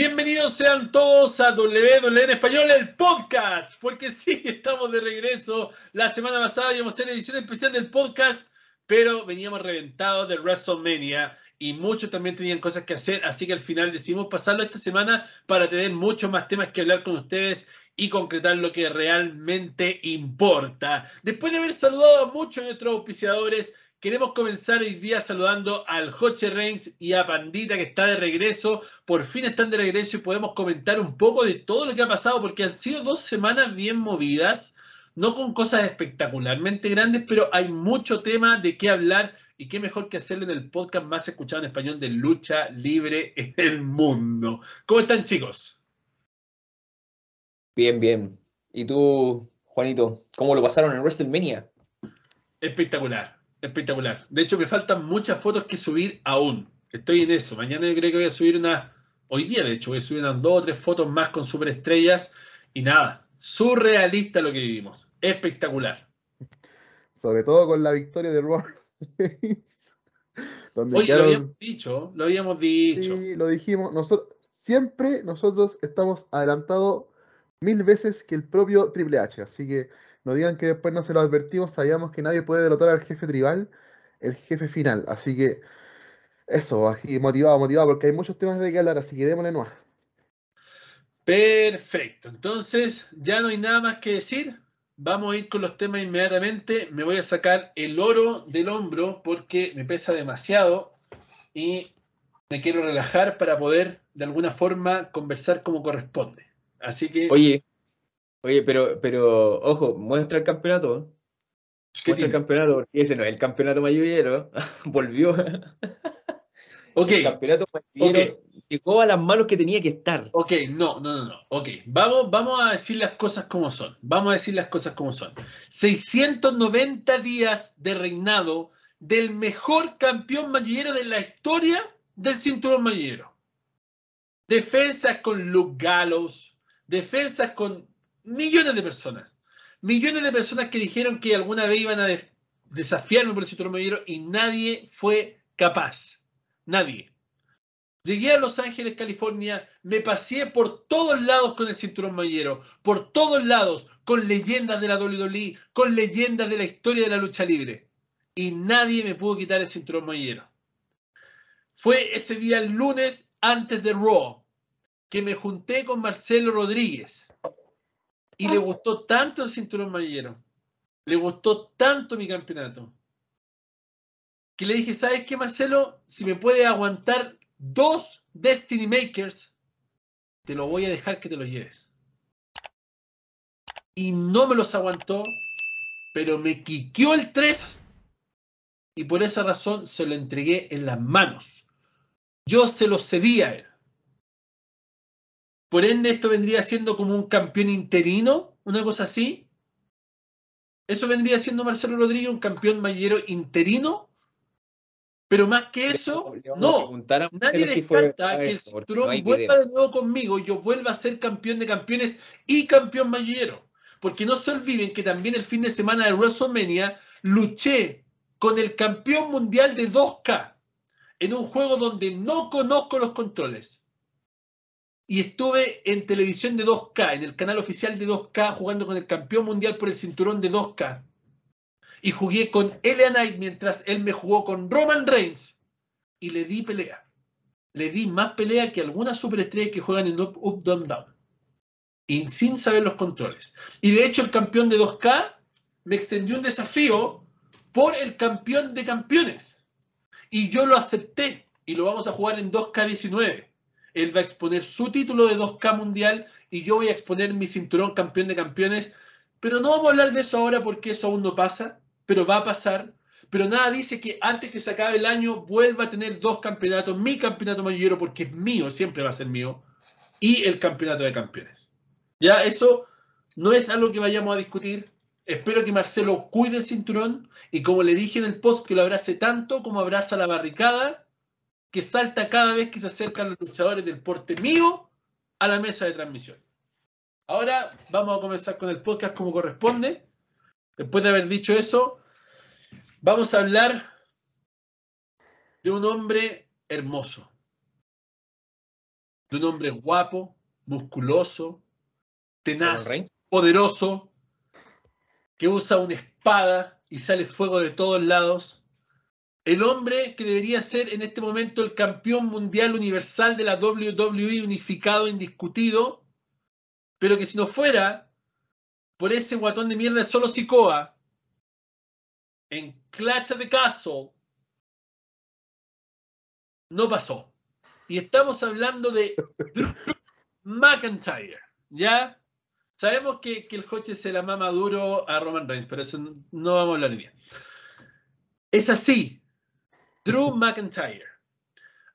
Bienvenidos sean todos a WWE en Español, el podcast, porque sí, estamos de regreso. La semana pasada íbamos a hacer edición especial del podcast, pero veníamos reventados de WrestleMania y muchos también tenían cosas que hacer, así que al final decidimos pasarlo esta semana para tener muchos más temas que hablar con ustedes y concretar lo que realmente importa. Después de haber saludado a muchos de nuestros auspiciadores, queremos comenzar hoy día saludando al Joche Reigns y a Pandita, que está de regreso. Por fin están de regreso y podemos comentar un poco de todo lo que ha pasado, porque han sido 2 semanas bien movidas, no con cosas espectacularmente grandes, pero hay mucho tema de qué hablar y qué mejor que hacerlo en el podcast más escuchado en español de lucha libre en el mundo. ¿Cómo están, chicos? Bien, bien. ¿Y tú, Juanito? ¿Cómo lo pasaron en WrestleMania? Espectacular. Espectacular. De hecho, me faltan muchas fotos que subir aún. Estoy en eso. Mañana yo creo que voy a subir unas... Hoy día, de hecho, voy a subir unas 2 o 3 fotos más con superestrellas. Y nada, surrealista lo que vivimos. Espectacular. Sobre todo con la victoria de Roman Reigns. Oye, quedaron... lo habíamos dicho. Sí, lo dijimos. Nosotros estamos adelantados 1000 veces que el propio Triple H. Así que... no digan que después no se lo advertimos, sabíamos que nadie puede derrotar al jefe tribal, el jefe final. Así que eso, aquí motivado, porque hay muchos temas de que hablar, así que démosle nomás. Perfecto, entonces ya no hay nada más que decir. Vamos a ir con los temas inmediatamente. Me voy a sacar el oro del hombro porque me pesa demasiado y me quiero relajar para poder de alguna forma conversar como corresponde. Así que... Oye, pero ojo, muestra el campeonato. Muestra el campeonato, porque ese no es el campeonato mayullero. Volvió. Okay. El campeonato mayullero llegó a las manos que tenía que estar. Ok, no. Ok, vamos a decir las cosas como son. 690 días de reinado del mejor campeón mayullero de la historia del cinturón mayullero. Defensas con Luke Gallows. Defensas con... millones de personas que dijeron que alguna vez iban a desafiarme por el cinturón mayullero y nadie fue capaz, nadie. Llegué a Los Ángeles, California, me paseé por todos lados con el cinturón mayullero, por todos lados, con leyendas de la WWE, con leyendas de la historia de la lucha libre, y nadie me pudo quitar el cinturón mayullero. Fue ese día, el lunes antes de Raw, que me junté con Marcelo Rodríguez. Y le gustó tanto el cinturón mayullero, le gustó tanto mi campeonato, que le dije, ¿sabes qué, Marcelo? Si me puedes aguantar 2 Destiny Makers, te lo voy a dejar que te lo lleves. Y no me los aguantó, pero me quiqueó el 3 y por esa razón se lo entregué en las manos. Yo se lo cedí a él. Por ende, esto vendría siendo como un campeón interino, una cosa así. Eso vendría siendo Marcelo Rodríguez, un campeón mayullero interino. Pero más que eso, no. Nadie descarta que el cinturón vuelva de nuevo conmigo y yo vuelva a ser campeón de campeones y campeón mayullero. Porque no se olviden que también el fin de semana de WrestleMania luché con el campeón mundial de 2K en un juego donde no conozco los controles. Y estuve en televisión de 2K, en el canal oficial de 2K, jugando con el campeón mundial por el cinturón de 2K. Y jugué con LA Knight mientras él me jugó con Roman Reigns. Y le di pelea. Le di más pelea que algunas superestrellas que juegan en Up, Down, Down. Y sin saber los controles. Y de hecho el campeón de 2K me extendió un desafío por el campeón de campeones. Y yo lo acepté. Y lo vamos a jugar en 2K19. Él va a exponer su título de 2K mundial y yo voy a exponer mi cinturón campeón de campeones. Pero no vamos a hablar de eso ahora porque eso aún no pasa, pero va a pasar. Pero nada dice que antes que se acabe el año vuelva a tener 2 campeonatos. Mi campeonato mayullero, porque es mío, siempre va a ser mío. Y el campeonato de campeones. Ya, eso no es algo que vayamos a discutir. Espero que Marcelo cuide el cinturón y, como le dije en el post, que lo abrace tanto como abraza la barricada que salta cada vez que se acercan los luchadores del porte mío a la mesa de transmisión. Ahora vamos a comenzar con el podcast como corresponde. Después de haber dicho eso, vamos a hablar de un hombre hermoso. de un hombre guapo, musculoso, tenaz, poderoso, que usa una espada y sale fuego de todos lados. El hombre que debería ser en este momento el campeón mundial universal de la WWE, unificado, indiscutido, pero que si no fuera por ese guatón de mierda de Solo Sikoa en Clash of the Castle, no pasó. Y estamos hablando de Drew McIntyre, ¿ya? Sabemos que el coche se la mama duro a Roman Reigns, pero eso no vamos a hablar ni bien. Es así. Drew McIntyre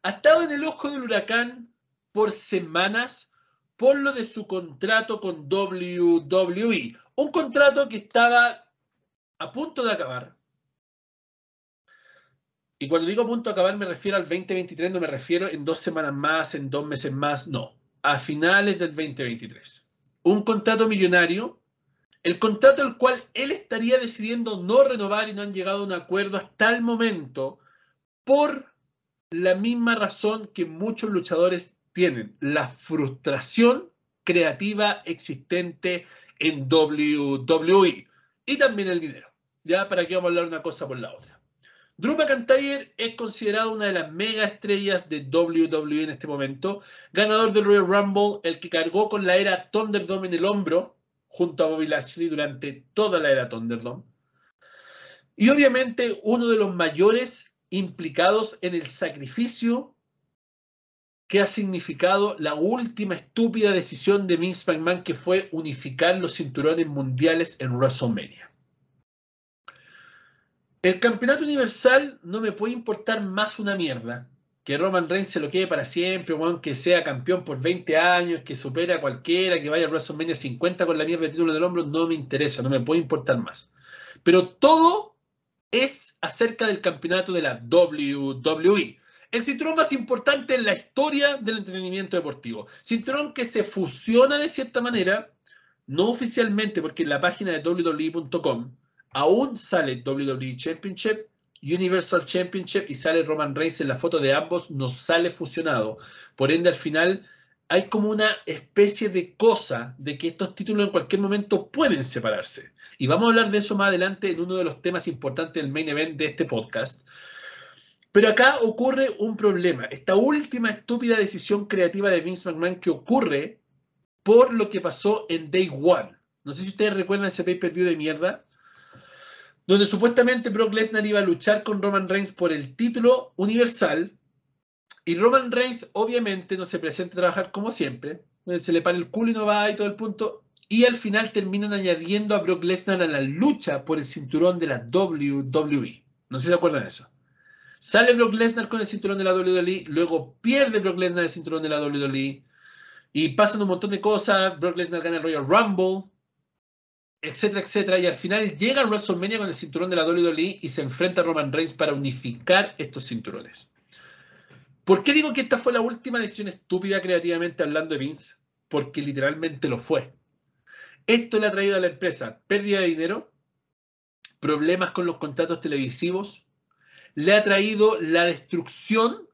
ha estado en el ojo del huracán por semanas por lo de su contrato con WWE. Un contrato que estaba a punto de acabar. Y cuando digo punto de acabar me refiero al 2023, no me refiero en 2 semanas más, en 2 meses más, no. A finales del 2023. Un contrato millonario. El contrato el cual él estaría decidiendo no renovar y no han llegado a un acuerdo hasta el momento por la misma razón que muchos luchadores tienen, la frustración creativa existente en WWE y también el dinero. Ya, ¿para qué vamos a hablar una cosa por la otra? Drew McIntyre es considerado una de las mega estrellas de WWE en este momento, ganador del Royal Rumble, el que cargó con la era Thunderdome en el hombro, junto a Bobby Lashley durante toda la era Thunderdome. Y obviamente uno de los mayores implicados en el sacrificio que ha significado la última estúpida decisión de Vince McMahon, que fue unificar los cinturones mundiales en WrestleMania. El campeonato universal no me puede importar más una mierda. Que Roman Reigns se lo quede para siempre, o que sea campeón por 20 años, que supera a cualquiera, que vaya a WrestleMania 50 con la mierda de título del hombro, no me interesa, no me puede importar más. Pero todo es acerca del campeonato de la WWE. El cinturón más importante en la historia del entretenimiento deportivo. Cinturón que se fusiona de cierta manera, no oficialmente, porque en la página de WWE.com aún sale WWE Championship, Universal Championship, y sale Roman Reigns en la foto de ambos, no sale fusionado. Por ende, al final hay como una especie de cosa de que estos títulos en cualquier momento pueden separarse. Y vamos a hablar de eso más adelante en uno de los temas importantes del main event de este podcast. Pero acá ocurre un problema. Esta última estúpida decisión creativa de Vince McMahon que ocurre por lo que pasó en Day One. No sé si ustedes recuerdan ese pay-per-view de mierda, donde supuestamente Brock Lesnar iba a luchar con Roman Reigns por el título universal, y Roman Reigns obviamente no se presenta a trabajar como siempre, se le para el culo y no va y todo el punto, y al final terminan añadiendo a Brock Lesnar a la lucha por el cinturón de la WWE. No sé si se acuerdan de eso. Sale Brock Lesnar con el cinturón de la WWE, luego pierde Brock Lesnar el cinturón de la WWE, y pasan un montón de cosas, Brock Lesnar gana el Royal Rumble, etcétera, etcétera, y al final llega a WrestleMania con el cinturón de la WWE y se enfrenta a Roman Reigns para unificar estos cinturones. ¿Por qué digo que esta fue la última decisión estúpida creativamente hablando de Vince? Porque literalmente lo fue. Esto le ha traído a la empresa pérdida de dinero, problemas con los contratos televisivos, le ha traído la destrucción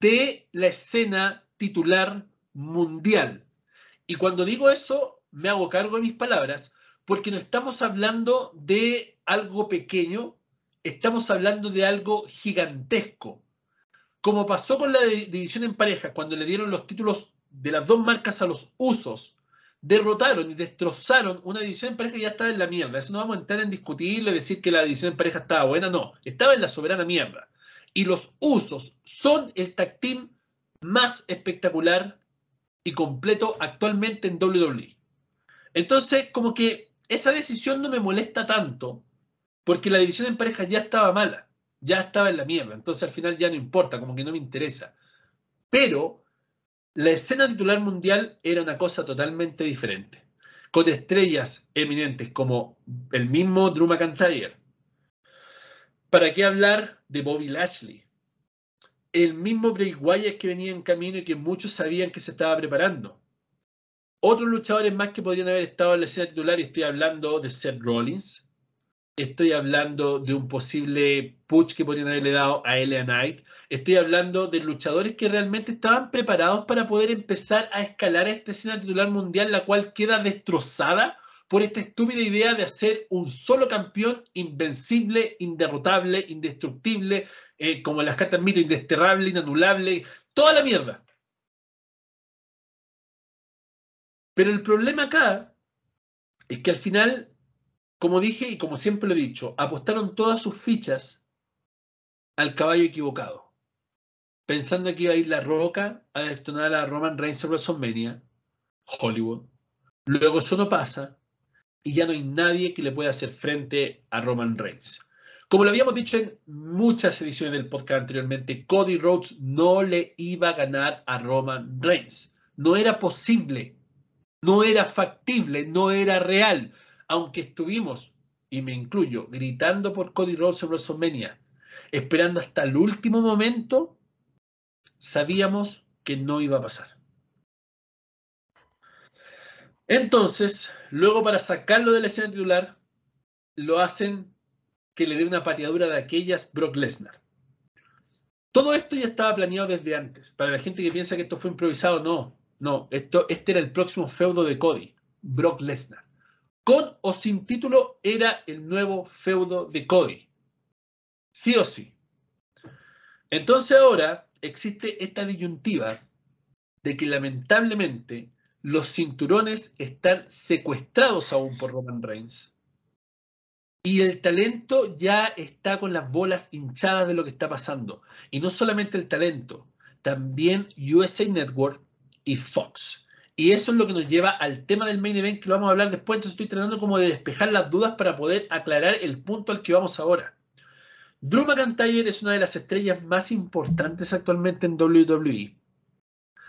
de la escena titular mundial. Y cuando digo eso, me hago cargo de mis palabras, porque no estamos hablando de algo pequeño, estamos hablando de algo gigantesco. Como pasó con la división en parejas, cuando le dieron los títulos de las 2 marcas a los Usos, derrotaron y destrozaron una división en pareja que ya estaba en la mierda. Eso no vamos a entrar en discutirlo y decir que la división en pareja estaba buena, no. Estaba en la soberana mierda. Y los Usos son el tag team más espectacular y completo actualmente en WWE. Entonces, como que esa decisión no me molesta tanto porque la división en parejas ya estaba mala, ya estaba en la mierda, entonces al final ya no importa, como que no me interesa. Pero la escena titular mundial era una cosa totalmente diferente, con estrellas eminentes como el mismo Drew McIntyre. ¿Para qué hablar de Bobby Lashley? El mismo Bray Wyatt que venía en camino y que muchos sabían que se estaba preparando. Otros luchadores más que podrían haber estado en la escena titular, y estoy hablando de Seth Rollins, estoy hablando de un posible push que podrían haberle dado a LA Knight, estoy hablando de luchadores que realmente estaban preparados para poder empezar a escalar esta escena titular mundial, la cual queda destrozada por esta estúpida idea de hacer un solo campeón invencible, inderrotable, indestructible, como las cartas mito, indesterrable, inanulable, toda la mierda. Pero el problema acá es que al final, como dije y como siempre lo he dicho, apostaron todas sus fichas al caballo equivocado, pensando que iba a ir La Roca a detonar a Roman Reigns en WrestleMania, Hollywood. Luego eso no pasa y ya no hay nadie que le pueda hacer frente a Roman Reigns. Como lo habíamos dicho en muchas ediciones del podcast anteriormente, Cody Rhodes no le iba a ganar a Roman Reigns. No era posible, no era factible, no era real. Aunque estuvimos, y me incluyo, gritando por Cody Rhodes en WrestleMania, esperando hasta el último momento, sabíamos que no iba a pasar. Entonces, luego para sacarlo de la escena titular, lo hacen que le dé una pateadura de aquellas Brock Lesnar. Todo esto ya estaba planeado desde antes. Para la gente que piensa que esto fue improvisado, no. No, este era el próximo feudo de Cody, Brock Lesnar. Con o sin título era el nuevo feudo de Cody. Sí o sí. Entonces ahora existe esta disyuntiva de que lamentablemente los cinturones están secuestrados aún por Roman Reigns y el talento ya está con las bolas hinchadas de lo que está pasando. Y no solamente el talento, también USA Network y Fox. Y eso es lo que nos lleva al tema del main event, que lo vamos a hablar después. Entonces estoy tratando como de despejar las dudas para poder aclarar el punto al que vamos ahora. Drew McIntyre es una de las estrellas más importantes actualmente en WWE.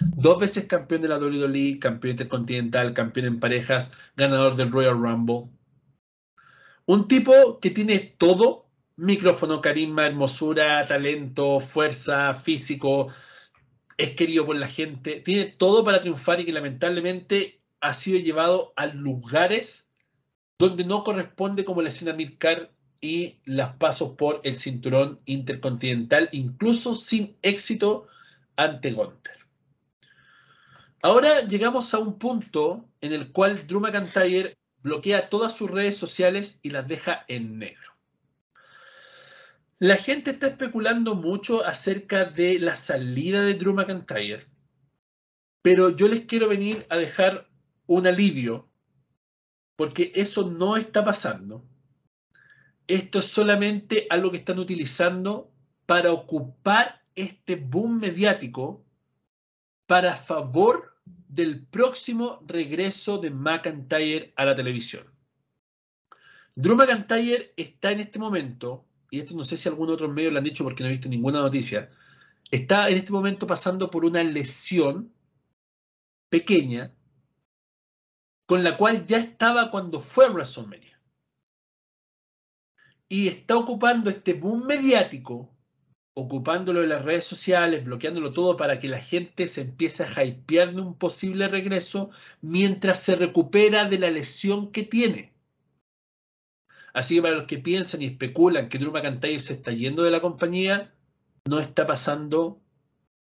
2 veces campeón de la WWE, campeón intercontinental, campeón en parejas, ganador del Royal Rumble. Un tipo que tiene todo: micrófono, carisma, hermosura, talento, fuerza, físico. Es querido por la gente, tiene todo para triunfar y que lamentablemente ha sido llevado a lugares donde no corresponde, como la escena Midcard y las pasos por el cinturón intercontinental, incluso sin éxito ante Gunther. Ahora llegamos a un punto en el cual Drew McIntyre bloquea todas sus redes sociales y las deja en negro. La gente está especulando mucho acerca de la salida de Drew McIntyre, pero yo les quiero venir a dejar un alivio, porque eso no está pasando. Esto es solamente algo que están utilizando para ocupar este boom mediático para favor del próximo regreso de McIntyre a la televisión. Drew McIntyre está en este momento, y esto no sé si algún otro medio lo han dicho porque no he visto ninguna noticia, está en este momento pasando por una lesión pequeña con la cual ya estaba cuando fue a WrestleMania. Y está ocupando este boom mediático, ocupándolo en las redes sociales, bloqueándolo todo para que la gente se empiece a hypear de un posible regreso mientras se recupera de la lesión que tiene. Así que para los que piensan y especulan que Drew McIntyre se está yendo de la compañía, no está pasando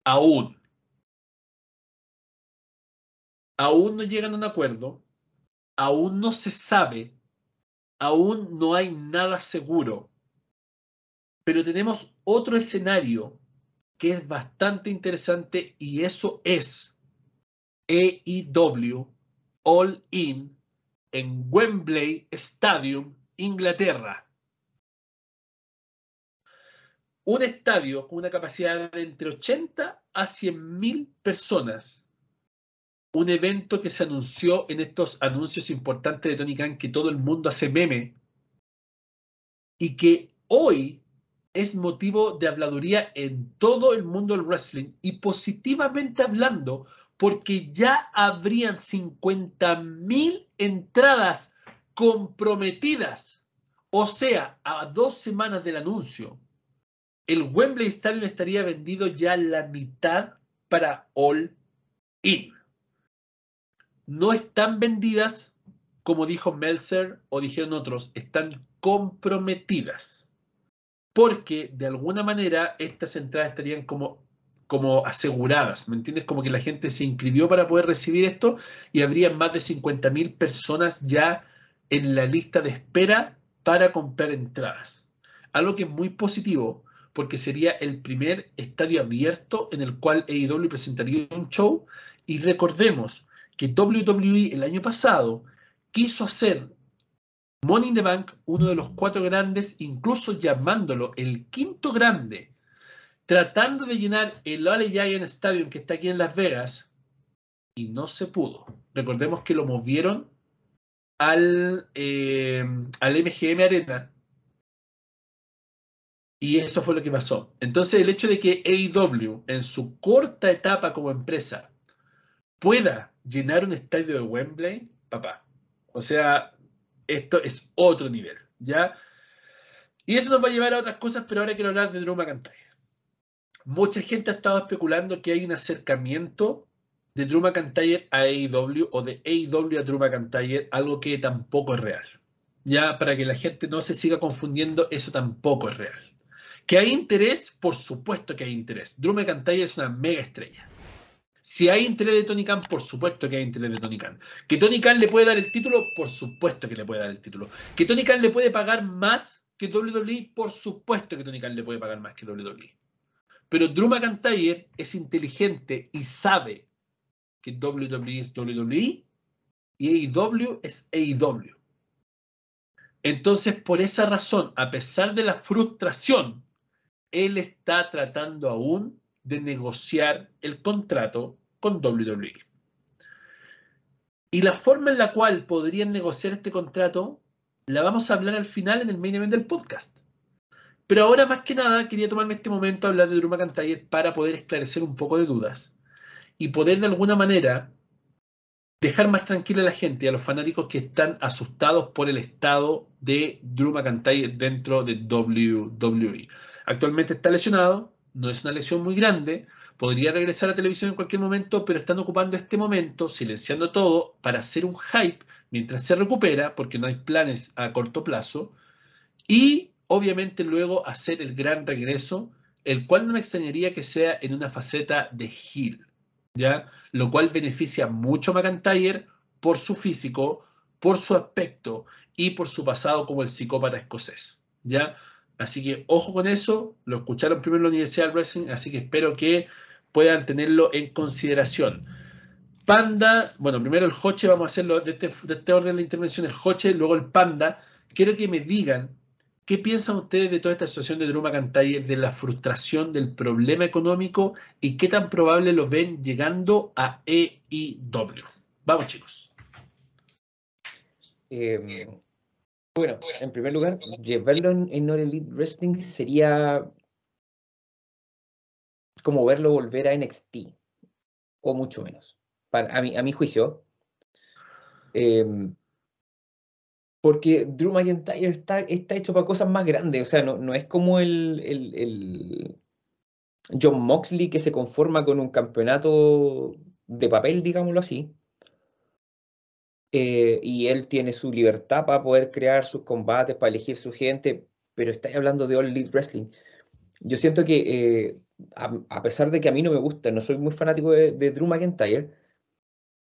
aún. Aún no llegan a un acuerdo, aún no se sabe, aún no hay nada seguro. Pero tenemos otro escenario que es bastante interesante y eso es AEW All In en Wembley Stadium, Inglaterra. Un estadio con una capacidad de entre 80 a 100.000 personas. Un evento que se anunció en estos anuncios importantes de Tony Khan que todo el mundo hace meme y que hoy es motivo de habladuría en todo el mundo del wrestling y positivamente hablando, porque ya habrían 50.000 entradas comprometidas. O sea, a 2 semanas del anuncio, el Wembley Stadium estaría vendido ya la mitad para All In. No están vendidas, como dijo Meltzer o dijeron otros, están comprometidas, porque de alguna manera estas entradas estarían como aseguradas, ¿me entiendes? Como que la gente se inscribió para poder recibir esto y habrían más de 50.000 personas ya en la lista de espera para comprar entradas. Algo que es muy positivo, porque sería el primer estadio abierto en el cual AEW presentaría un show. Y recordemos que WWE el año pasado quiso hacer Money in the Bank uno de los 4 grandes, incluso llamándolo el 5.º grande, tratando de llenar el Allegiant Stadium que está aquí en Las Vegas, y no se pudo. Recordemos que lo movieron al MGM Arena. Y eso fue lo que pasó. Entonces, el hecho de que AEW, en su corta etapa como empresa, pueda llenar un estadio de Wembley, papá. O sea, esto es otro nivel, ¿ya? Y eso nos va a llevar a otras cosas, pero ahora quiero hablar de Drew McIntyre. Mucha gente ha estado especulando que hay un acercamiento de Drew McIntyre a AEW o de AEW a Drew McIntyre, algo que tampoco es real. Ya, para que la gente no se siga confundiendo, eso tampoco es real. ¿Que hay interés? Por supuesto que hay interés. Drew McIntyre es una mega estrella. Si hay interés de Tony Khan, por supuesto que hay interés de Tony Khan. ¿Que Tony Khan le puede dar el título? Por supuesto que le puede dar el título. ¿Que Tony Khan le puede pagar más que WWE? Por supuesto que Tony Khan le puede pagar más que WWE. Pero Drew McIntyre es inteligente y sabe que WWE es WWE y AEW es AEW. Entonces, por esa razón, a pesar de la frustración, él está tratando aún de negociar el contrato con WWE. Y la forma en la cual podrían negociar este contrato la vamos a hablar al final en el main event del podcast. Pero ahora, más que nada, quería tomarme este momento a hablar de Drew McIntyre para poder esclarecer un poco de dudas y poder, de alguna manera, dejar más tranquila a la gente y a los fanáticos que están asustados por el estado de Drew McIntyre dentro de WWE. Actualmente está lesionado, no es una lesión muy grande, podría regresar a televisión en cualquier momento, pero están ocupando este momento, silenciando todo, para hacer un hype mientras se recupera, porque no hay planes a corto plazo, y obviamente luego hacer el gran regreso, el cual no me extrañaría que sea en una faceta de heel, ¿ya? Lo cual beneficia mucho a McIntyre por su físico, por su aspecto y por su pasado como el psicópata escocés, ¿ya? Así que ojo con eso, lo escucharon primero en la Universidad del Wrestling, así que espero que puedan tenerlo en consideración. Panda, bueno, primero el Joche, vamos a hacerlo de este orden de intervención, el Joche, luego el Panda. Quiero que me digan qué piensan ustedes de toda esta situación de Drew McIntyre, de la frustración, del problema económico y qué tan probable los ven llegando a AEW. Vamos, chicos. Bueno, en primer lugar, llevarlo en All Elite Wrestling sería como verlo volver a NXT, o mucho menos, a mi juicio. Porque Drew McIntyre está hecho para cosas más grandes, o sea, no es como el Jon Moxley, que se conforma con un campeonato de papel, digámoslo así. Y él tiene su libertad para poder crear sus combates, para elegir su gente, pero estáis hablando de All Elite Wrestling. Yo siento que, a pesar de que a mí no me gusta, no soy muy fanático de Drew McIntyre,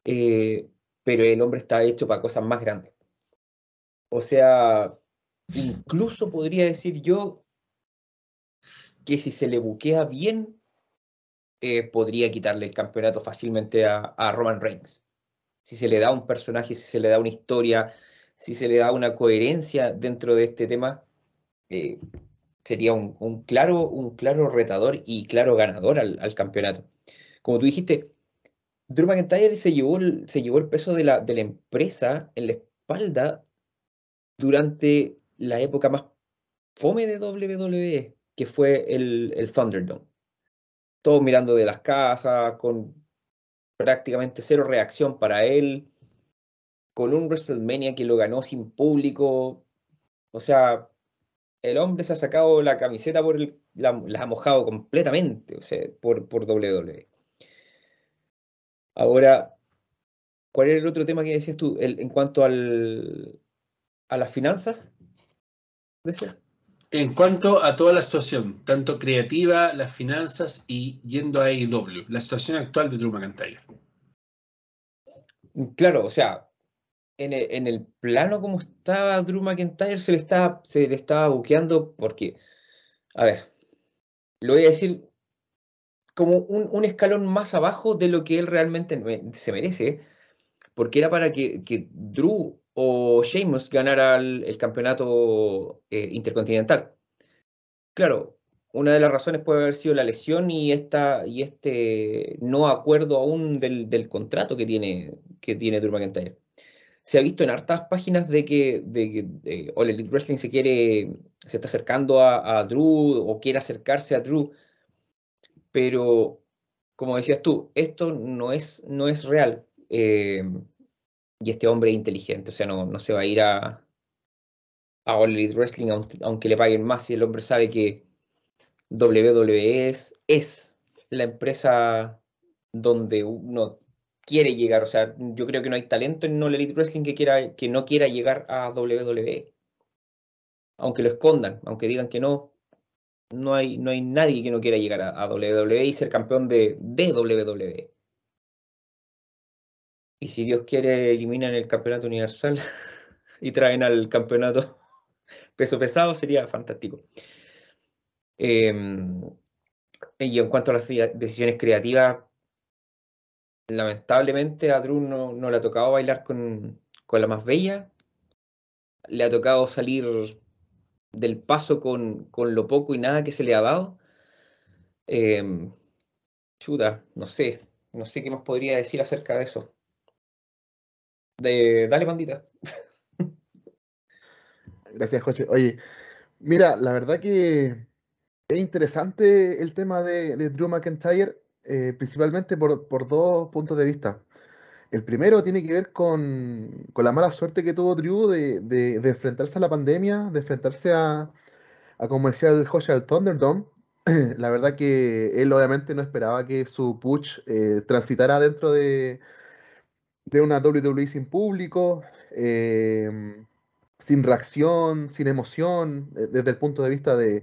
pero el hombre está hecho para cosas más grandes. O sea, incluso podría decir yo que si se le buquea bien, podría quitarle el campeonato fácilmente a Roman Reigns. Si se le da un personaje, si se le da una historia, si se le da una coherencia dentro de este tema, sería un claro retador y claro ganador al campeonato. Como tú dijiste, Drew McIntyre se llevó el peso de la empresa en la espalda durante la época más fome de WWE, que fue el Thunderdome. Todos mirando de las casas, con prácticamente cero reacción para él, con un WrestleMania que lo ganó sin público. O sea, el hombre se ha sacado la camiseta, la ha mojado completamente, o sea, por WWE. Ahora, ¿cuál era el otro tema que decías tú en cuanto a las finanzas? Decías. En cuanto a toda la situación, tanto creativa, las finanzas y yendo a AEW, la situación actual de Drew McIntyre. Claro, o sea, en el plano como estaba Drew McIntyre, se le estaba buqueando porque, a ver, lo voy a decir como un escalón más abajo de lo que él realmente se merece, porque era para que Drew o Sheamus ganara el campeonato intercontinental. Claro, una de las razones puede haber sido la lesión y este no acuerdo aún del contrato que tiene Drew McIntyre. Se ha visto en hartas páginas de que All Elite Wrestling se está acercando a Drew o quiere acercarse a Drew, pero como decías tú, esto no es real. Y este hombre es inteligente, o sea, no se va a ir a All Elite Wrestling aunque le paguen más, y el hombre sabe que WWE es la empresa donde uno quiere llegar. O sea, yo creo que no hay talento en All Elite Wrestling que no quiera llegar a WWE. Aunque lo escondan, aunque digan que no hay nadie que no quiera llegar a WWE y ser campeón de WWE. Y si Dios quiere, eliminan el campeonato universal y traen al campeonato peso pesado, sería fantástico. Y en cuanto a las decisiones creativas, lamentablemente a Drew no le ha tocado bailar con la más bella. Le ha tocado salir del paso con lo poco y nada que se le ha dado. Chuta, no sé qué más podría decir acerca de eso. Dale, bandita. Gracias, Joche. Oye, mira, la verdad que es interesante el tema de Drew McIntyre, principalmente por dos puntos de vista. El primero tiene que ver con la mala suerte que tuvo Drew de enfrentarse a la pandemia, de enfrentarse a como decía el Joche, al Thunderdome. La verdad que él obviamente no esperaba que su push transitara dentro de una WWE sin público, sin reacción, sin emoción, desde el punto de vista de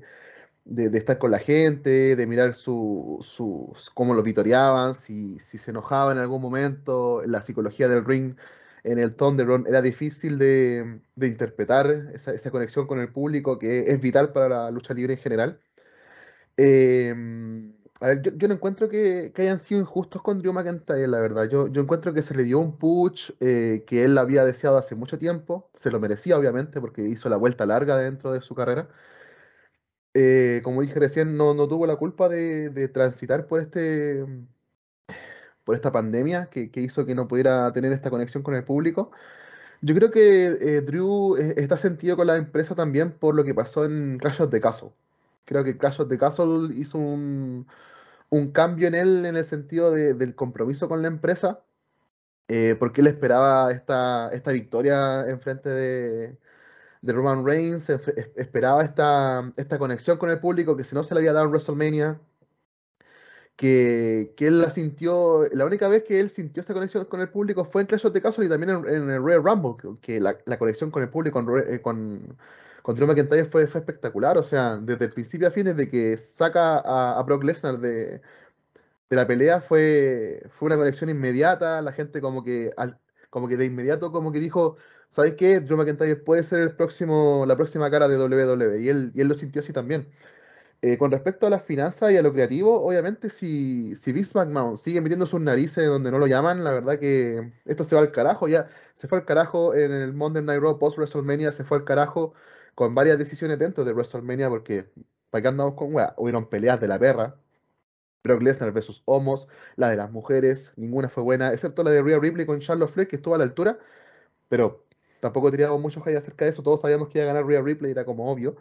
estar con la gente, de mirar cómo los vitoreaban, si se enojaba en algún momento. La psicología del ring en el Thunderdome era difícil de interpretar, esa conexión con el público que es vital para la lucha libre en general. A ver, yo no encuentro que hayan sido injustos con Drew McIntyre, la verdad. Yo encuentro que se le dio un push que él había deseado hace mucho tiempo. Se lo merecía, obviamente, porque hizo la vuelta larga dentro de su carrera. Como dije recién, no tuvo la culpa de transitar por esta pandemia que hizo que no pudiera tener esta conexión con el público. Yo creo que Drew está sentido con la empresa también por lo que pasó en Clash of the Castle. Creo que Clash of the Castle hizo un cambio en él en el sentido del compromiso con la empresa, porque él esperaba esta victoria en frente de Roman Reigns, esperaba esta conexión con el público que si no se le había dado en WrestleMania, que él la sintió. La única vez que él sintió esta conexión con el público fue en Clash of the Castle y también en el Royal Rumble, que la conexión con el público con Drew McIntyre fue espectacular. O sea, desde el principio a fin, desde que saca a Brock Lesnar de la pelea, fue una conexión inmediata. La gente como que de inmediato como que dijo, ¿sabes qué? Drew McIntyre puede ser la próxima cara de WWE, y él lo sintió así también. Con respecto a las finanzas y a lo creativo, obviamente si Vince McMahon sigue metiendo sus narices donde no lo llaman, la verdad que esto se va al carajo. Ya se fue al carajo en el Monday Night Raw post-WrestleMania, se fue al carajo con varias decisiones dentro de WrestleMania, porque para qué andamos con weá. Hubieron peleas de la perra, Brock Lesnar versus Omos, la de las mujeres, ninguna fue buena, excepto la de Rhea Ripley con Charlotte Flair, que estuvo a la altura, pero tampoco teníamos mucho hype acerca de eso. Todos sabíamos que iba a ganar Rhea Ripley, era como obvio.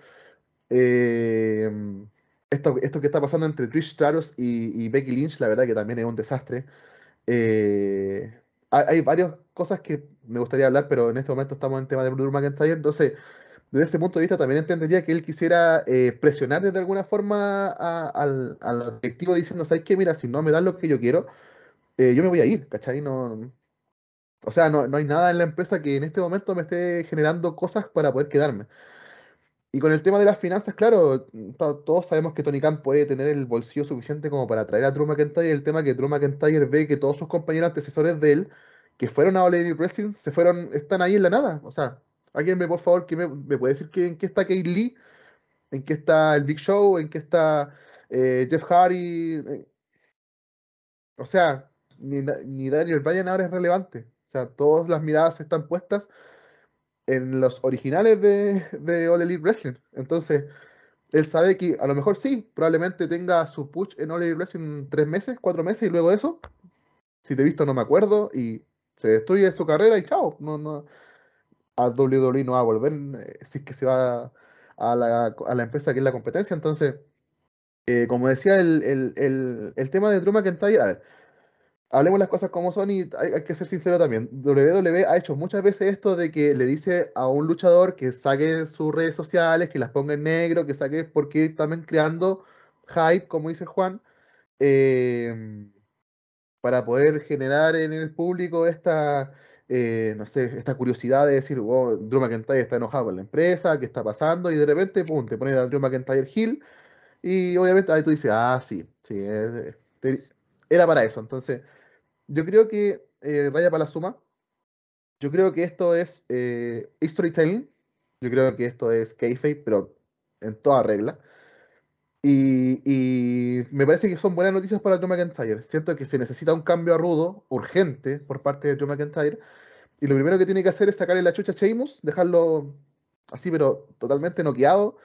Esto que está pasando entre Trish Stratus y Becky Lynch, la verdad que también es un desastre. Hay varias cosas que me gustaría hablar, pero en este momento estamos en el tema de Drew McIntyre, entonces desde ese punto de vista también entendería que él quisiera presionar de alguna forma al directivo diciendo, ¿sabes qué? Mira, si no me dan lo que yo quiero, yo me voy a ir, ¿cachai? No hay nada en la empresa que en este momento me esté generando cosas para poder quedarme. Y con el tema de las finanzas, claro, todos sabemos que Tony Khan puede tener el bolsillo suficiente como para traer a Drew McIntyre. El tema que Drew McIntyre ve que todos sus compañeros antecesores de él, que fueron a All Elite Wrestling, se fueron, están ahí en la nada. O sea, alguien por favor, que me puede decir en qué está Kate Lee, en qué está el Big Show, en qué está Jeff Hardy. O sea, ni Daniel Bryan ahora es relevante. O sea, todas las miradas están puestas en los originales de All Elite Wrestling. Entonces, él sabe que a lo mejor sí, probablemente tenga su push en All Elite Wrestling 3 meses, 4 meses, y luego de eso, si te he visto no me acuerdo, y se destruye su carrera y chao. No, a WWE no va a volver, si es que se va a la empresa que es la competencia. Entonces, como decía, el tema de Drew McIntyre, a ver, hablemos las cosas como son, y hay que ser sincero también. WWE ha hecho muchas veces esto de que le dice a un luchador que saque sus redes sociales, que las ponga en negro, que saque, porque también creando hype, como dice Juan, para poder generar en el público esta, no sé, esta curiosidad de decir, wow, Drew McIntyre está enojado con la empresa, ¿qué está pasando? Y de repente, pum, te pones a Drew McIntyre heel, y obviamente ahí tú dices, ah, sí, era para eso. Entonces, yo creo que raya para la suma. Yo creo que esto es storytelling. Yo creo que esto es kayfabe, pero en toda regla. Y me parece que son buenas noticias para Drew McIntyre. Siento que se necesita un cambio rudo, urgente, por parte de Drew McIntyre. Y lo primero que tiene que hacer es sacarle la chucha a Sheamus, dejarlo así, pero totalmente noqueado.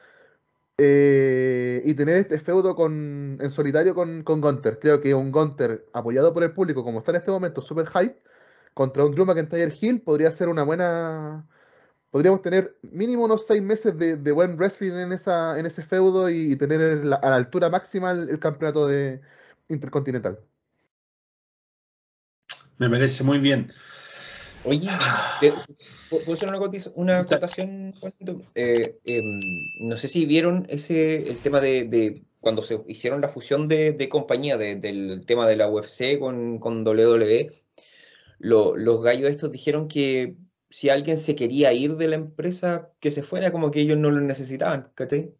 Y tener este feudo en solitario con Gunther. Creo que un Gunther apoyado por el público, como está en este momento, super hype, contra un Drew McIntyre heel, podría ser una buena... Podríamos tener mínimo unos 6 meses de buen wrestling en ese feudo, y tener a la altura máxima el campeonato de intercontinental. Me parece muy bien. Oye, ¿puedo hacer una acotación? No sé si vieron el tema de cuando se hicieron la fusión de compañía, del tema de la UFC con WWE. Los gallos estos dijeron que si alguien se quería ir de la empresa, que se fuera, como que ellos no lo necesitaban, ¿cachai?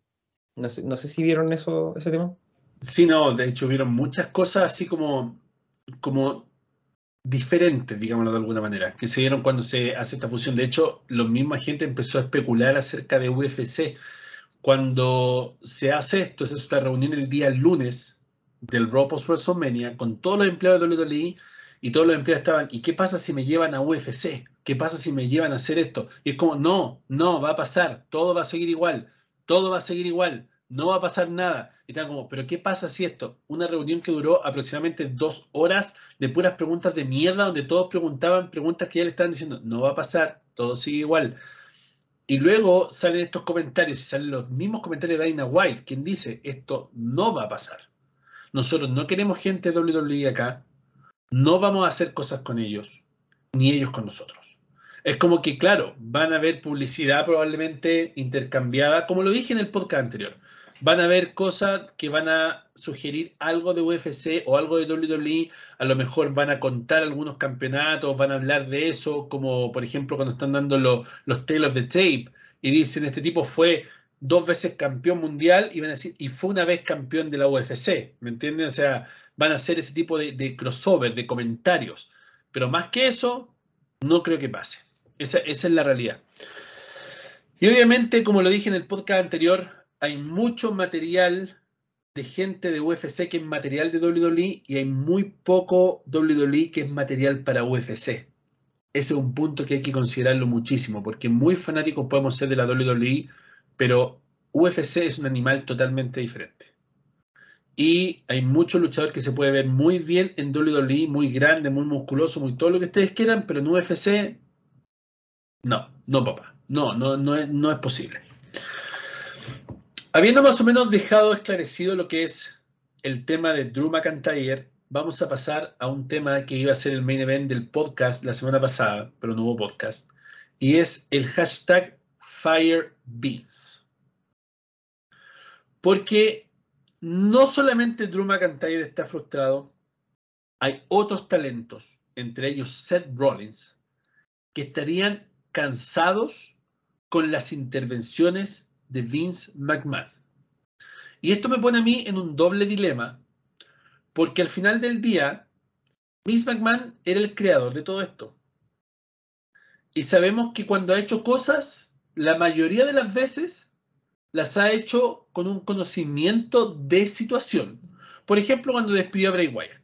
No sé si vieron ese tema. Sí, no, de hecho vieron muchas cosas así como diferentes, digámoslo de alguna manera, que se dieron cuando se hace esta fusión. De hecho, la misma gente empezó a especular acerca de UFC. Cuando se hace esto, es esta reunión el día lunes del Raw post WrestleMania con todos los empleados de WWE, y todos los empleados estaban, ¿y qué pasa si me llevan a UFC? ¿Qué pasa si me llevan a hacer esto? Y es como, no, va a pasar, todo va a seguir igual, todo va a seguir igual, no va a pasar nada. Y están como, ¿pero qué pasa si esto? Una reunión que duró aproximadamente 2 horas de puras preguntas de mierda, donde todos preguntaban preguntas que ya le estaban diciendo, no va a pasar, todo sigue igual. Y luego salen estos comentarios, y salen los mismos comentarios de Dana White, quien dice, esto no va a pasar. Nosotros no queremos gente de WWE acá, no vamos a hacer cosas con ellos, ni ellos con nosotros. Es como que, claro, van a haber publicidad probablemente intercambiada, como lo dije en el podcast anterior. Van a haber cosas que van a sugerir algo de UFC o algo de WWE. A lo mejor van a contar algunos campeonatos, van a hablar de eso, como por ejemplo cuando están dando los Tales of the Tape y dicen, este tipo fue 2 veces campeón mundial, y van a decir, y fue una vez campeón de la UFC. ¿Me entienden? O sea, van a hacer ese tipo de crossover, de comentarios. Pero más que eso, no creo que pase. Esa es la realidad. Y obviamente, como lo dije en el podcast anterior, hay mucho material de gente de UFC que es material de WWE, y hay muy poco WWE que es material para UFC. Ese es un punto que hay que considerarlo muchísimo, porque muy fanáticos podemos ser de la WWE, pero UFC es un animal totalmente diferente. Y hay muchos luchadores que se puede ver muy bien en WWE, muy grande, muy musculoso, muy todo lo que ustedes quieran, pero en UFC, no papá, no es posible. Habiendo más o menos dejado esclarecido lo que es el tema de Drew McIntyre, vamos a pasar a un tema que iba a ser el main event del podcast la semana pasada, pero no hubo podcast, y es el hashtag FireVince. Porque no solamente Drew McIntyre está frustrado, hay otros talentos, entre ellos Seth Rollins, que estarían cansados con las intervenciones de Vince McMahon. Y esto me pone a mí en un doble dilema, porque al final del día, Vince McMahon era el creador de todo esto. Y sabemos que cuando ha hecho cosas, la mayoría de las veces las ha hecho con un conocimiento de situación. Por ejemplo, cuando despidió a Bray Wyatt.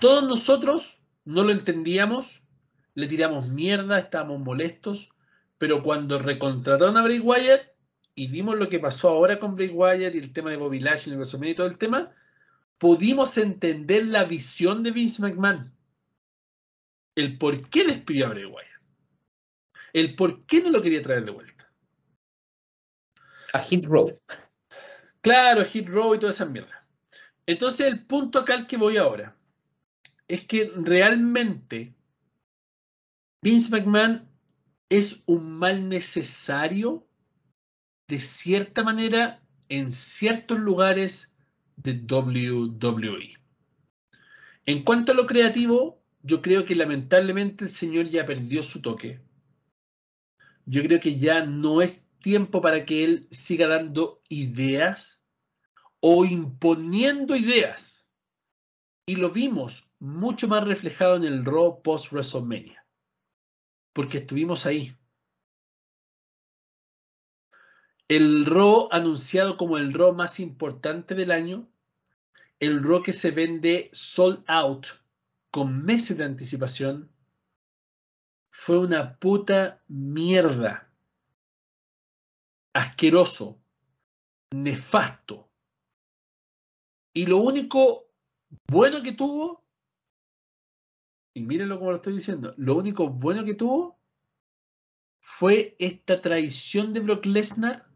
Todos nosotros no lo entendíamos, le tiramos mierda, estábamos molestos, pero cuando recontrataron a Bray Wyatt y vimos lo que pasó ahora con Bray Wyatt y el tema de Bobby Lashley, el WrestleMania y todo el tema, pudimos entender la visión de Vince McMahon. El por qué despidió a Bray Wyatt. El por qué no lo quería traer de vuelta. A Hit Row. Claro, Hit Row y toda esa mierda. Entonces el punto acá al que voy ahora es que realmente Vince McMahon es un mal necesario de cierta manera en ciertos lugares de WWE. En cuanto a lo creativo, yo creo que lamentablemente el señor ya perdió su toque. Yo creo que ya no es tiempo para que él siga dando ideas o imponiendo ideas. Y lo vimos mucho más reflejado en el Raw post-WrestleMania. Porque estuvimos ahí. El Raw anunciado como el Raw más importante del año. El Raw que se vende sold out con meses de anticipación, fue una puta mierda. Asqueroso, nefasto. Y lo único bueno que tuvo, y mírenlo como lo estoy diciendo, lo único bueno que tuvo fue esta traición de Brock Lesnar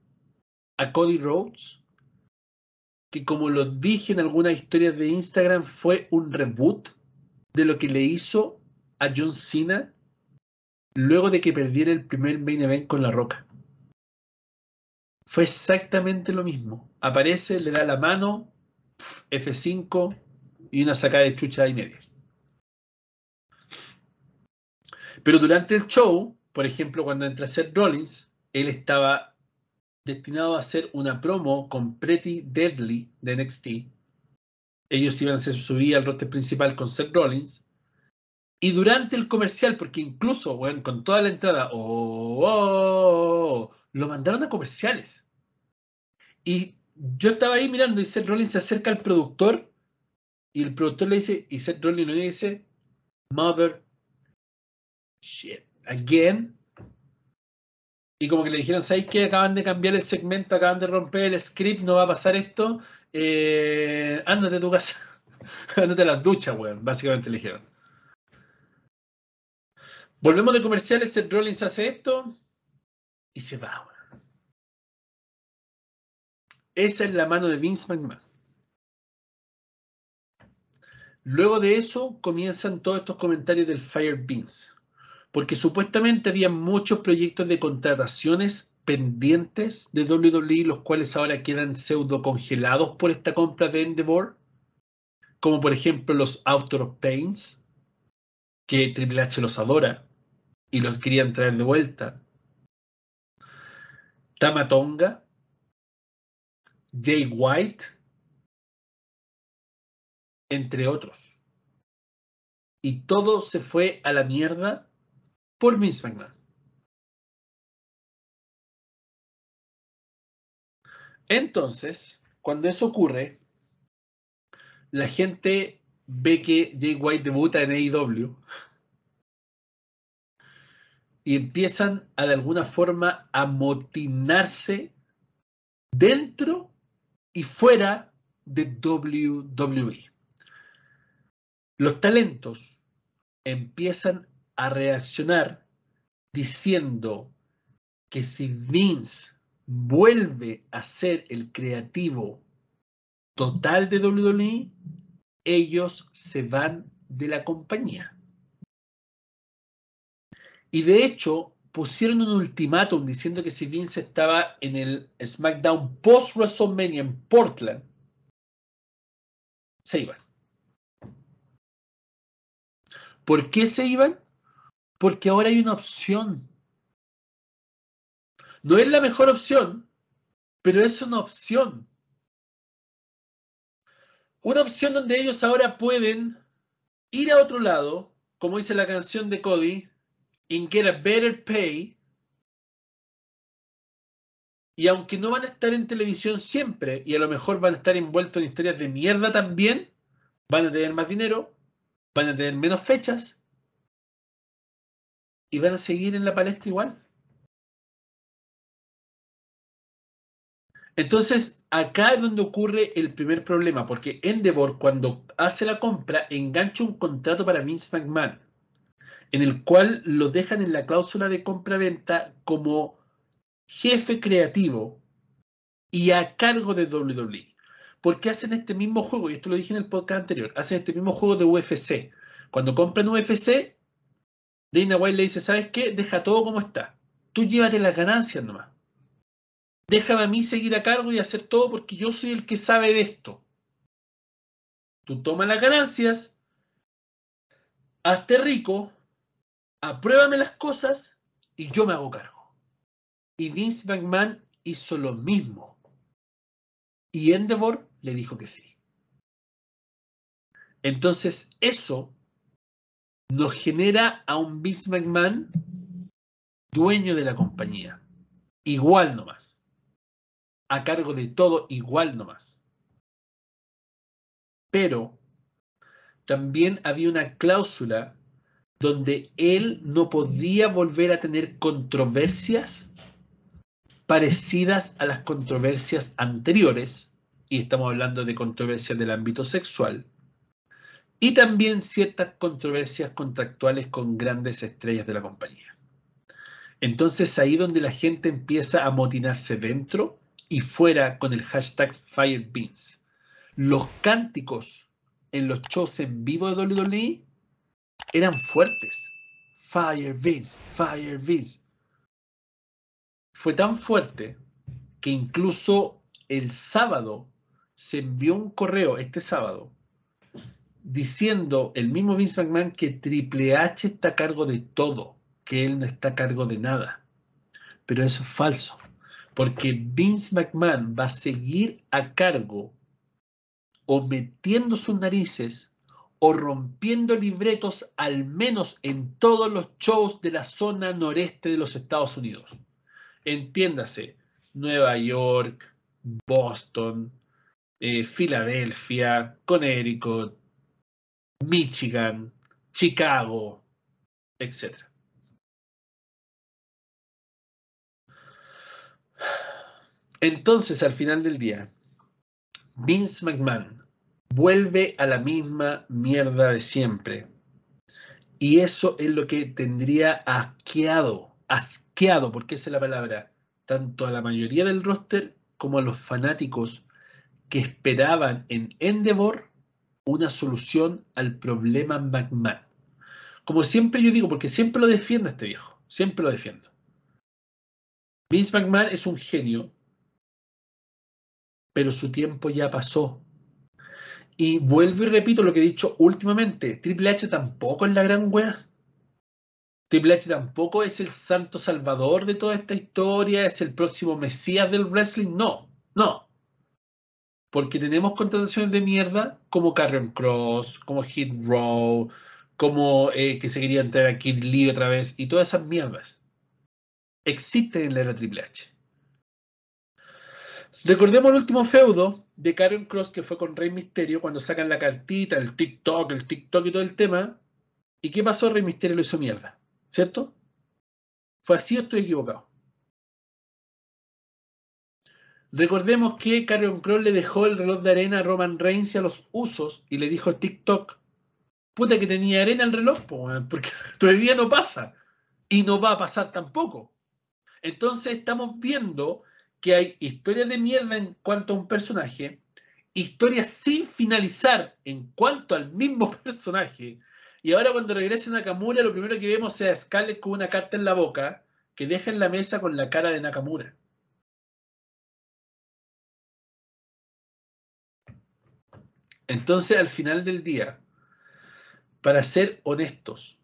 a Cody Rhodes, que como lo dije en algunas historias de Instagram, fue un reboot de lo que le hizo a John Cena luego de que perdiera el primer main event con La Roca. Fue exactamente lo mismo. Aparece, le da la mano, F5 y una sacada de chucha y media. Pero durante el show, por ejemplo, cuando entra Seth Rollins, él estaba destinado a hacer una promo con Pretty Deadly de NXT. Ellos iban a hacer su subida al roster principal con Seth Rollins. Y durante el comercial, porque incluso, bueno, con toda la entrada, lo mandaron a comerciales. Y yo estaba ahí mirando y Seth Rollins se acerca al productor y el productor le dice, y Seth Rollins le dice, mother shit, again. Y como que le dijeron, ¿sabes qué? Acaban de cambiar el segmento, acaban de romper el script, no va a pasar esto. Ándate a tu casa, ándate a las duchas, weón, básicamente le dijeron. Volvemos de comerciales, Seth Rollins hace esto y se va, weón. Esa es la mano de Vince McMahon. Luego de eso comienzan todos estos comentarios del Fire Vince, porque supuestamente había muchos proyectos de contrataciones pendientes de WWE, los cuales ahora quedan pseudo congelados por esta compra de Endeavor, como por ejemplo los Author of Pains, que Triple H los adora y los querían traer de vuelta, Tama Tonga, Jay White, entre otros, y todo se fue a la mierda por Vince McMahon. Entonces, cuando eso ocurre, la gente ve que Jay White debuta en AEW y empiezan a de alguna forma a amotinarse dentro y fuera de WWE. Los talentos empiezan a reaccionar diciendo que si Vince vuelve a ser el creativo total de WWE, ellos se van de la compañía. Y de hecho, pusieron un ultimátum diciendo que si Vince estaba en el SmackDown post-WrestleMania en Portland, se iban. ¿Por qué se iban? Porque ahora hay una opción. No es la mejor opción, pero es una opción. Una opción donde ellos ahora pueden ir a otro lado, como dice la canción de Cody, and get a better pay. Y aunque no van a estar en televisión siempre, y a lo mejor van a estar envueltos en historias de mierda también, van a tener más dinero, van a tener menos fechas, y van a seguir en la palestra igual. Entonces, acá es donde ocurre el primer problema, porque Endeavor, cuando hace la compra, engancha un contrato para Vince McMahon, en el cual lo dejan en la cláusula de compra-venta como jefe creativo y a cargo de WWE. Porque hacen este mismo juego, y esto lo dije en el podcast anterior, hacen este mismo juego de UFC. Cuando compran UFC, Dana White le dice, ¿sabes qué? Deja todo como está. Tú llévate las ganancias nomás. Déjame a mí seguir a cargo y hacer todo porque yo soy el que sabe de esto. Tú tomas las ganancias, hazte rico, apruébame las cosas y yo me hago cargo. Y Vince McMahon hizo lo mismo. Y Endeavor le dijo que sí. Entonces eso nos genera a un Vince McMahon dueño de la compañía. Igual nomás. A cargo de todo, igual nomás. Pero también había una cláusula donde él no podía volver a tener controversias parecidas a las controversias anteriores, y estamos hablando de controversias del ámbito sexual, y también ciertas controversias contractuales con grandes estrellas de la compañía. Entonces ahí donde la gente empieza a amotinarse dentro y fuera con el hashtag FireVince. Los cánticos en los shows en vivo de WWE eran fuertes. FireVince, FireVince. Fue tan fuerte que incluso el sábado se envió un correo, este sábado, diciendo el mismo Vince McMahon que Triple H está a cargo de todo, que él no está a cargo de nada. Pero eso es falso, porque Vince McMahon va a seguir a cargo o metiendo sus narices o rompiendo libretos, al menos en todos los shows de la zona noreste de los Estados Unidos. Entiéndase, Nueva York, Boston, Filadelfia, Connecticut, Michigan, Chicago, etc. Entonces, al final del día, Vince McMahon vuelve a la misma mierda de siempre. Y eso es lo que tendría asqueado, porque esa es la palabra, tanto a la mayoría del roster como a los fanáticos que esperaban en Endeavor una solución al problema McMahon. Como siempre yo digo, porque siempre lo defiendo a este viejo, siempre lo defiendo. Vince McMahon es un genio, pero su tiempo ya pasó. Y vuelvo y repito lo que he dicho últimamente, Triple H tampoco es la gran wea. Triple H tampoco es el santo salvador de toda esta historia, es el próximo mesías del wrestling. No, no. Porque tenemos contrataciones de mierda como Karrion Kross, como Hit Row, como que se quería entrar a Kid Lee otra vez, y todas esas mierdas existen en la era Triple H. Recordemos el último feudo de Karrion Kross que fue con Rey Mysterio cuando sacan la cartita, el TikTok y todo el tema. ¿Y qué pasó? Rey Mysterio lo hizo mierda. ¿Cierto? ¿Fue así o estoy equivocado? Recordemos que Karrion Kross le dejó el reloj de arena a Roman Reigns y a los Usos y le dijo TikTok. Puta que tenía arena el reloj, porque todavía no pasa. Y no va a pasar tampoco. Entonces estamos viendo que hay historias de mierda en cuanto a un personaje, historias sin finalizar en cuanto al mismo personaje. Y ahora cuando regresa Nakamura, lo primero que vemos es a Scarlett con una carta en la boca que deja en la mesa con la cara de Nakamura. Entonces, al final del día, para ser honestos,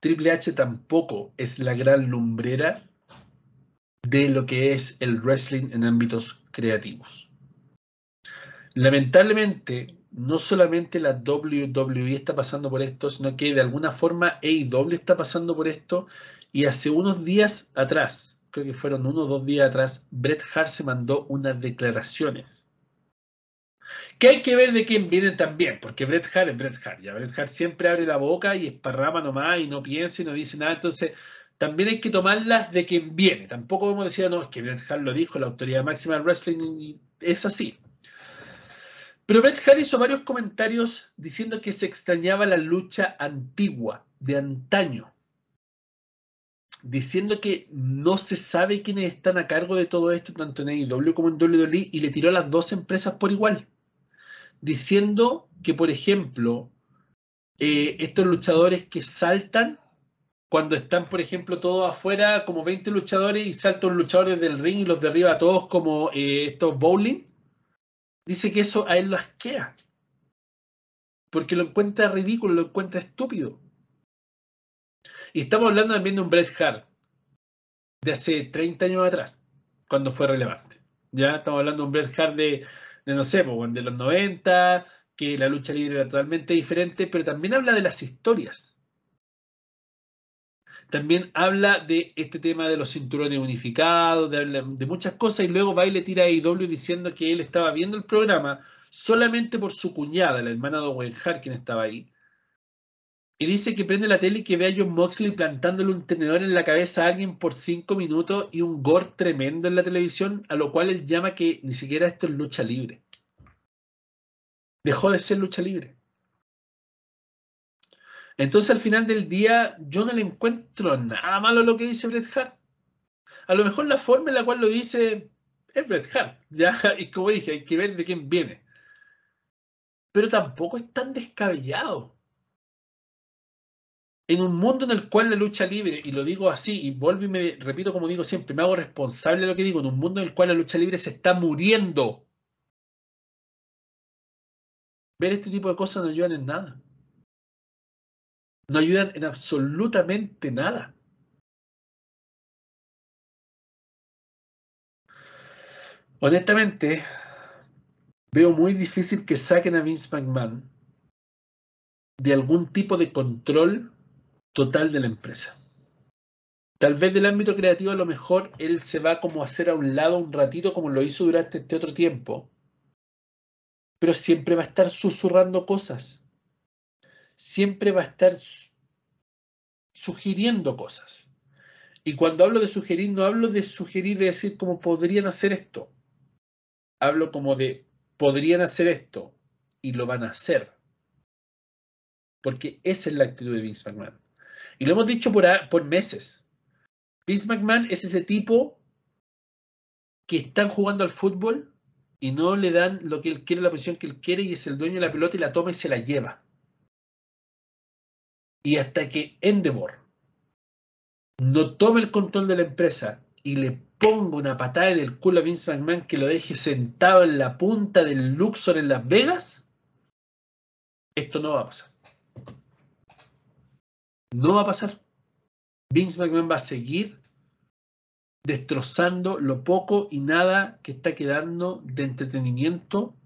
Triple H tampoco es la gran lumbrera de lo que es el wrestling en ámbitos creativos. Lamentablemente, no solamente la WWE está pasando por esto, sino que de alguna forma AEW está pasando por esto, y hace unos días atrás, creo que fueron unos 2 días atrás, Bret Hart se mandó unas declaraciones. Que hay que ver de quién vienen también, porque Bret Hart es Bret Hart. Ya Bret Hart siempre abre la boca y esparrama nomás y no piensa y no dice nada. Entonces, también hay que tomarlas de quién viene. Tampoco podemos decir, no, es que Bret Hart lo dijo, la autoridad máxima del wrestling es así. Pero Bret Hart hizo varios comentarios diciendo que se extrañaba la lucha antigua, de antaño. Diciendo que no se sabe quiénes están a cargo de todo esto, tanto en AEW como en WWE, y le tiró a las dos empresas por igual. Diciendo que, por ejemplo, estos luchadores que saltan, cuando están, por ejemplo, todos afuera, como 20 luchadores, y salta un luchador desde el ring y los derriba a todos como estos bowling, dice que eso a él lo asquea. Porque lo encuentra ridículo, lo encuentra estúpido. Y estamos hablando también de un Bret Hart de hace 30 años atrás, cuando fue relevante. Ya estamos hablando de un Bret Hart de no sé, de los 90, que la lucha libre era totalmente diferente, pero también habla de las historias. También habla de este tema de los cinturones unificados, de muchas cosas, y luego va y le tira a AEW diciendo que él estaba viendo el programa solamente por su cuñada, la hermana de Owen Hart, quien estaba ahí. Y dice que prende la tele y que ve a Jon Moxley plantándole un tenedor en la cabeza a alguien por 5 minutos y un gore tremendo en la televisión, a lo cual él llama que ni siquiera esto es lucha libre. Dejó de ser lucha libre. Entonces, al final del día, yo no le encuentro nada malo a lo que dice Bret Hart. A lo mejor la forma en la cual lo dice es Bret Hart, ¿ya? Y como dije, hay que ver de quién viene. Pero tampoco es tan descabellado. En un mundo en el cual la lucha libre, y lo digo así, y vuelvo y me repito como digo siempre, me hago responsable de lo que digo, en un mundo en el cual la lucha libre se está muriendo, ver este tipo de cosas no ayudan en nada. No ayudan en absolutamente nada. Honestamente, veo muy difícil que saquen a Vince McMahon de algún tipo de control total de la empresa. Tal vez del ámbito creativo a lo mejor él se va como a hacer a un lado un ratito, como lo hizo durante este otro tiempo, pero siempre va a estar susurrando cosas, siempre va a estar sugiriendo cosas. Y cuando hablo de sugerir, no hablo de sugerir de decir como podrían hacer esto, hablo como de podrían hacer esto y lo van a hacer. Porque esa es la actitud de Vince McMahon. Y lo hemos dicho por meses. Vince McMahon es ese tipo que están jugando al fútbol y no le dan lo que él quiere, la posición que él quiere, y es el dueño de la pelota y la toma y se la lleva. Y hasta que Endeavor no tome el control de la empresa y le ponga una patada en el culo a Vince McMahon que lo deje sentado en la punta del Luxor en Las Vegas, esto no va a pasar. No va a pasar. Vince McMahon va a seguir destrozando lo poco y nada que está quedando de entretenimiento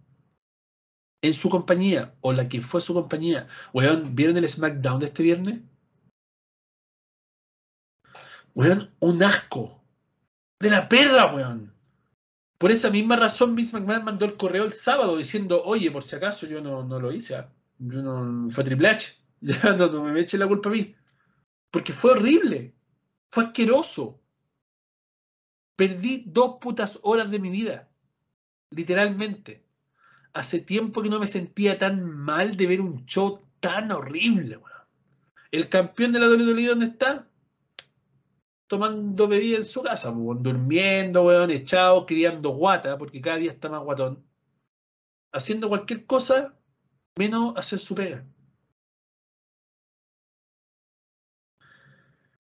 en su compañía, o la que fue su compañía. Weón, ¿vieron el SmackDown de este viernes? Weón, un asco. De la perra, weón. Por esa misma razón Vince McMahon mandó el correo el sábado diciendo, oye, por si acaso yo no lo hice. Yo no, fue Triple H. Ya no me echen la culpa a mí. Porque fue horrible. Fue asqueroso. Perdí 2 putas horas de mi vida. Literalmente. Hace tiempo que no me sentía tan mal de ver un show tan horrible. Bueno. El campeón de la WWE, ¿dónde está? Tomando bebida en su casa. Bueno. Durmiendo, weón, echado, criando guata, porque cada día está más guatón. Haciendo cualquier cosa, menos hacer su pega.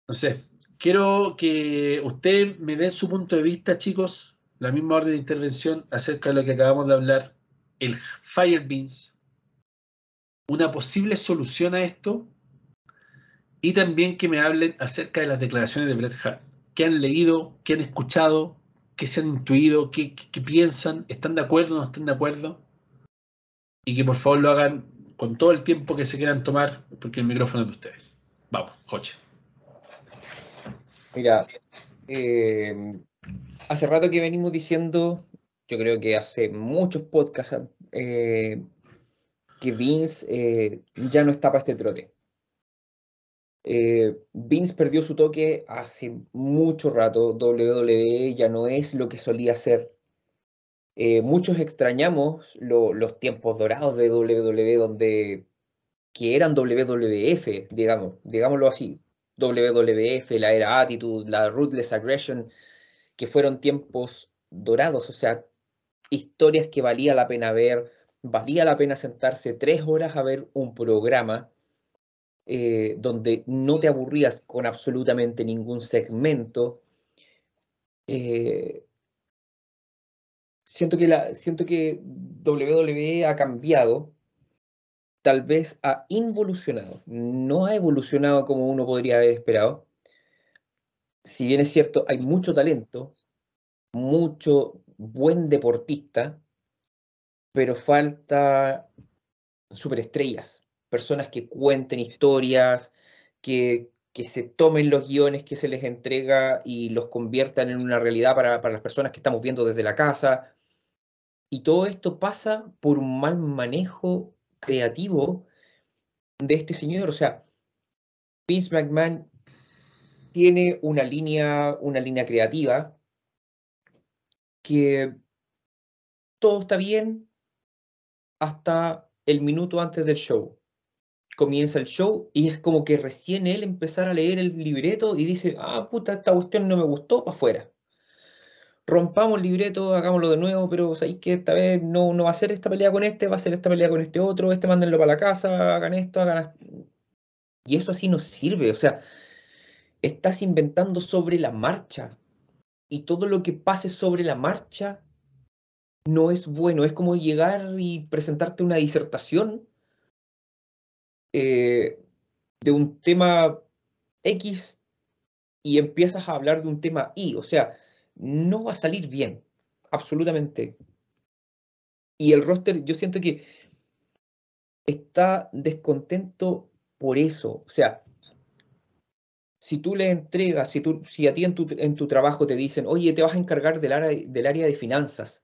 No sé, quiero que ustedes me den su punto de vista, chicos, la misma orden de intervención acerca de lo que acabamos de hablar, el Fire Beans, una posible solución a esto, y también que me hablen acerca de las declaraciones de Bret Hart. que han leído, que han escuchado, que se han intuido, que piensan, están de acuerdo o no están de acuerdo, y que por favor lo hagan con todo el tiempo que se quieran tomar, porque el micrófono es de ustedes. Vamos, Joche. Mira, hace rato que venimos diciendo, yo creo que hace muchos podcasts, que Vince ya no está para este trote. Vince perdió su toque hace mucho rato. WWE ya no es lo que solía ser. Muchos extrañamos los tiempos dorados de WWE, que eran WWF, digámoslo así. WWF, la era Attitude, la Ruthless Aggression, que fueron tiempos dorados, o sea, historias que valía la pena ver, valía la pena sentarse 3 horas a ver un programa donde no te aburrías con absolutamente ningún segmento. Siento que WWE ha cambiado, tal vez ha involucionado, no ha evolucionado como uno podría haber esperado. Si bien es cierto, hay mucho talento, mucho buen deportista, pero falta superestrellas, personas que cuenten historias, que se tomen los guiones que se les entrega y los conviertan en una realidad para las personas que estamos viendo desde la casa. Y todo esto pasa por un mal manejo creativo de este señor. O sea, Vince McMahon tiene una línea creativa que todo está bien hasta el minuto antes del show. Comienza el show y es como que recién él empezara a leer el libreto y dice, ah, puta, esta cuestión no me gustó, para afuera. Rompamos el libreto, hagámoslo de nuevo, pero sabéis que esta vez no va a ser esta pelea con este, va a ser esta pelea con este otro, mándenlo para la casa, hagan esto, Y eso así no sirve, o sea, estás inventando sobre la marcha. Y todo lo que pase sobre la marcha no es bueno. Es como llegar y presentarte una disertación de un tema X y empiezas a hablar de un tema Y. O sea, no va a salir bien, absolutamente. Y el roster, yo siento que está descontento por eso. O sea, si tú le entregas, si a ti en tu trabajo te dicen, oye, te vas a encargar del área de finanzas,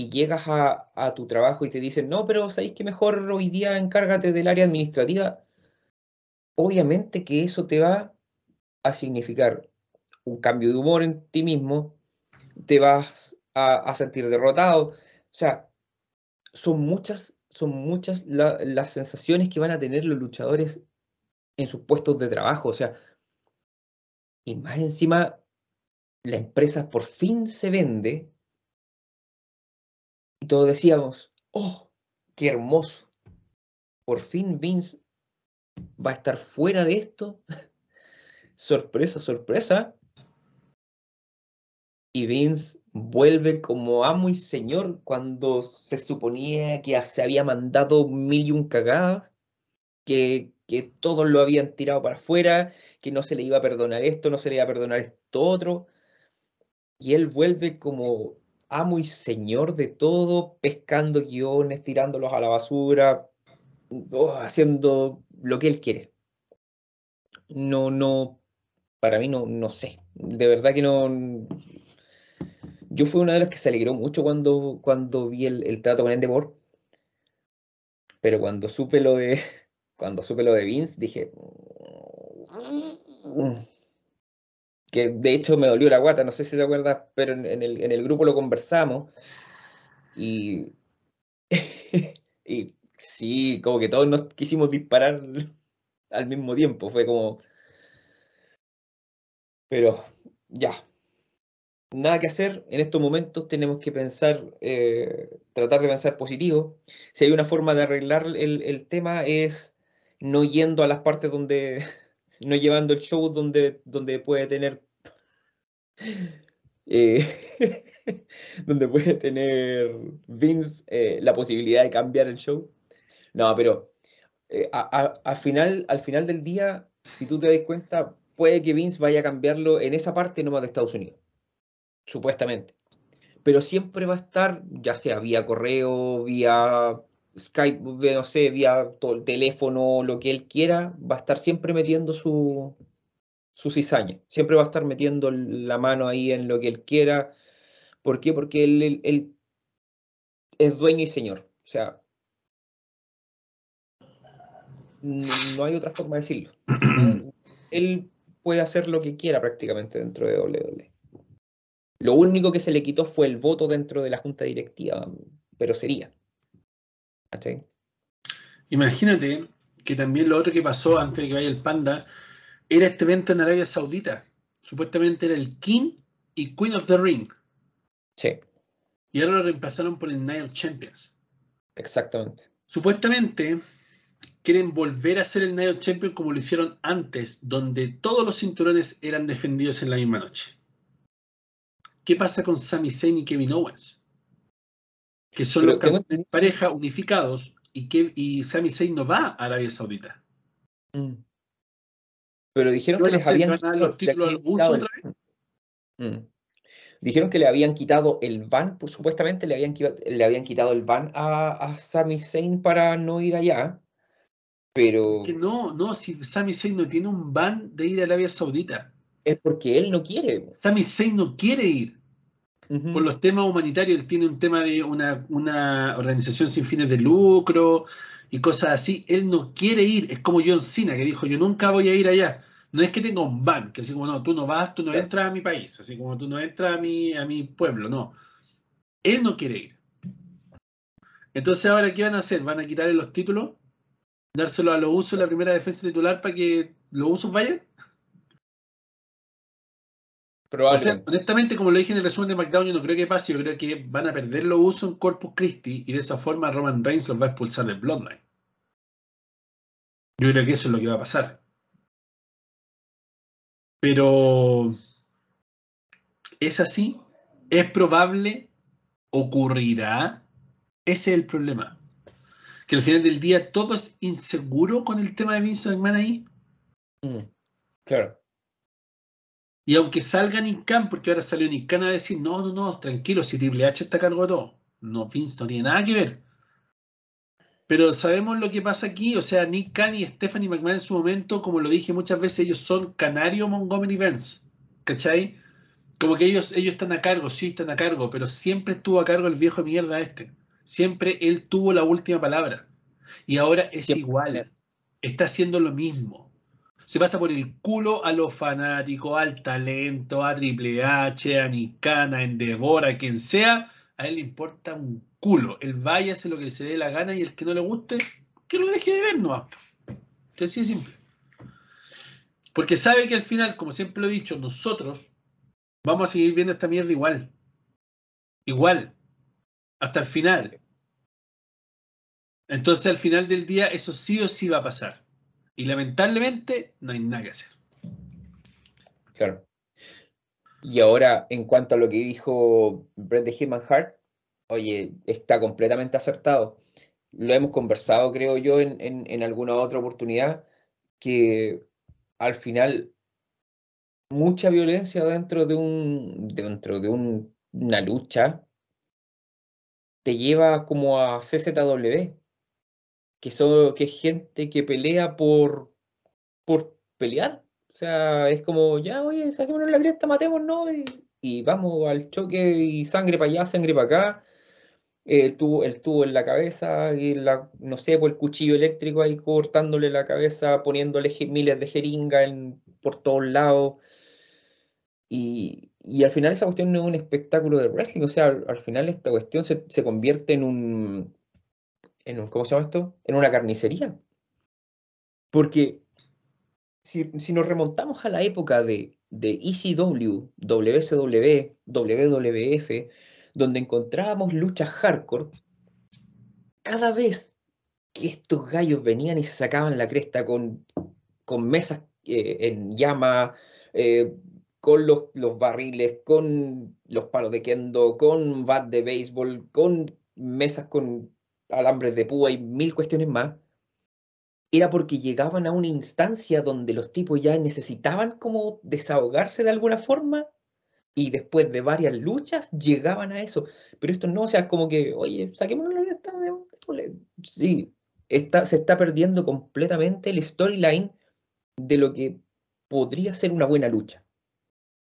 y llegas a tu trabajo y te dicen, no, pero ¿sabéis que mejor hoy día encárgate del área administrativa? Obviamente que eso te va a significar un cambio de humor en ti mismo, te vas a sentir derrotado. O sea, son muchas las sensaciones que van a tener los luchadores en sus puestos de trabajo. O sea, y más encima, la empresa por fin se vende. Y todos decíamos, oh, qué hermoso. Por fin Vince va a estar fuera de esto. Sorpresa, sorpresa. Y Vince vuelve como amo y señor cuando se suponía que se había mandado 1.000 y un cagadas, que todos lo habían tirado para afuera, que no se le iba a perdonar esto, no se le iba a perdonar esto otro. Y él vuelve como amo y señor de todo, pescando guiones, tirándolos a la basura, haciendo lo que él quiere. No, para mí no sé. De verdad que no. Yo fui una de las que se alegró mucho cuando vi el trato con Endeavor. Pero cuando supe lo de Vince, dije, que de hecho me dolió la guata, no sé si te acuerdas, pero en el grupo lo conversamos y sí, como que todos nos quisimos disparar al mismo tiempo, fue como, pero ya, nada que hacer, en estos momentos tenemos que pensar, tratar de pensar positivo. Si hay una forma de arreglar el tema es no yendo a las partes donde... No llevando el show donde puede tener donde puede tener Vince la posibilidad de cambiar el show. No, pero al final del día, si tú te das cuenta, puede que Vince vaya a cambiarlo en esa parte nomás de Estados Unidos, supuestamente. Pero siempre va a estar, ya sea vía correo, vía Skype, no sé, vía teléfono, lo que él quiera, va a estar siempre metiendo su cizaña. Siempre va a estar metiendo la mano ahí en lo que él quiera. ¿Por qué? Porque él es dueño y señor. O sea, no hay otra forma de decirlo. Él puede hacer lo que quiera prácticamente dentro de WWE. Lo único que se le quitó fue el voto dentro de la junta directiva, pero sería. ¿Sí? Imagínate que también lo otro que pasó antes de que vaya el Panda era este evento en Arabia Saudita. Supuestamente era el King y Queen of the Ring. Sí. Y ahora lo reemplazaron por el Night of Champions. Exactamente. Supuestamente quieren volver a hacer el Night of Champions como lo hicieron antes, donde todos los cinturones eran defendidos en la misma noche. ¿Qué pasa con Sami Zayn y Kevin Owens? Que son los campeones de pareja unificados y Sami Zayn no va a Arabia Saudita. Pero dijeron que les habían quitado los títulos al Uso otra vez. Dijeron que le habían quitado el ban, pues, supuestamente le habían quitado el ban a Sami Zayn para no ir allá. Pero que no, si Sami Zayn no tiene un ban de ir a Arabia Saudita. Es porque él no quiere. Sami Zayn no quiere ir. Por los temas humanitarios, él tiene un tema de una organización sin fines de lucro y cosas así. Él no quiere ir. Es como John Cena, que dijo, yo nunca voy a ir allá. No es que tenga un ban, que así como, no, tú no vas, tú no entras a mi país, así como tú no entras a mi pueblo, no. Él no quiere ir. Entonces, ¿ahora qué van a hacer? ¿Van a quitarle los títulos? ¿Dárselo a los Usos en la primera defensa titular para que los Usos vayan? O sea, honestamente, como lo dije en el resumen de SmackDown, yo no creo que pase. Yo creo que van a perder los Usos en Corpus Christi y de esa forma Roman Reigns los va a expulsar del Bloodline. Yo creo que eso es lo que va a pasar. Pero ¿es así? ¿Es probable? ¿Ocurrirá? Ese es el problema. Que al final del día todo es inseguro con el tema de Vince McMahon ahí. Claro. Y aunque salga Nick Khan, porque ahora salió Nick Khan a decir, no, tranquilo, si Triple H está a cargo de todo. No, Vince no tiene nada que ver. Pero sabemos lo que pasa aquí, o sea, Nick Khan y Stephanie McMahon en su momento, como lo dije muchas veces, ellos son Canario Montgomery Burns, ¿cachai? Como que ellos están a cargo, sí, están a cargo, pero siempre estuvo a cargo el viejo de mierda este. Siempre él tuvo la última palabra. Y ahora es siempre igual, está haciendo lo mismo. Se pasa por el culo a los fanáticos, al talento, a Triple H, a Nick Khan, a Endeavor, a quien sea. A él le importa un culo. Él vaya, hace lo que se le dé la gana y el que no le guste, que lo deje de ver nomás. Así de simple. Porque sabe que al final, como siempre lo he dicho, nosotros vamos a seguir viendo esta mierda igual. Igual. Hasta el final. Entonces al final del día eso sí o sí va a pasar. Y lamentablemente no hay nada que hacer. Claro. Y ahora, en cuanto a lo que dijo Bret de Hitman Hart, oye, está completamente acertado. Lo hemos conversado, creo yo, en alguna otra oportunidad, que al final mucha violencia dentro de una lucha te lleva como a CZW. Que es gente que pelea por pelear. O sea, es como, ya, oye, saquémonos la grieta, matémonos, ¿no? Y vamos al choque y sangre para allá, sangre para acá. El tubo en la cabeza, y no sé, por el cuchillo eléctrico ahí cortándole la cabeza, poniéndole miles de jeringas por todos lados. Y al final esa cuestión no es un espectáculo de wrestling. O sea, al final esta cuestión se convierte en un, ¿cómo se llama esto? En una carnicería. Porque si nos remontamos a la época de ECW, WCW, WWF, donde encontrábamos luchas hardcore, cada vez que estos gallos venían y se sacaban la cresta con mesas en llama, con los barriles, con los palos de kendo, con bat de béisbol, con mesas con alambres de púa y mil cuestiones más, era porque llegaban a una instancia donde los tipos ya necesitaban como desahogarse de alguna forma, y después de varias luchas llegaban a eso. Pero esto no, o sea, como que, oye, saquémonos la lista de... Sí, se está perdiendo completamente el storyline de lo que podría ser una buena lucha.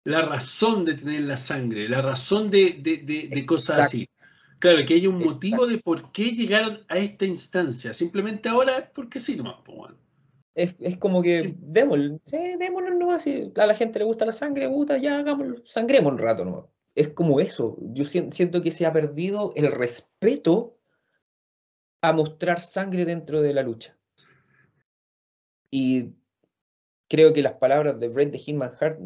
La razón de tener la sangre, la razón de cosas así. Claro, que hay un motivo de por qué llegaron a esta instancia. Simplemente ahora es porque sí nomás. Es como que démoslo nomás. Si a la gente le gusta la sangre, ya hagámoslo, sangremos un rato nomás. Es como eso. Yo siento que se ha perdido el respeto a mostrar sangre dentro de la lucha. Y creo que las palabras de Bret the Hitman Hart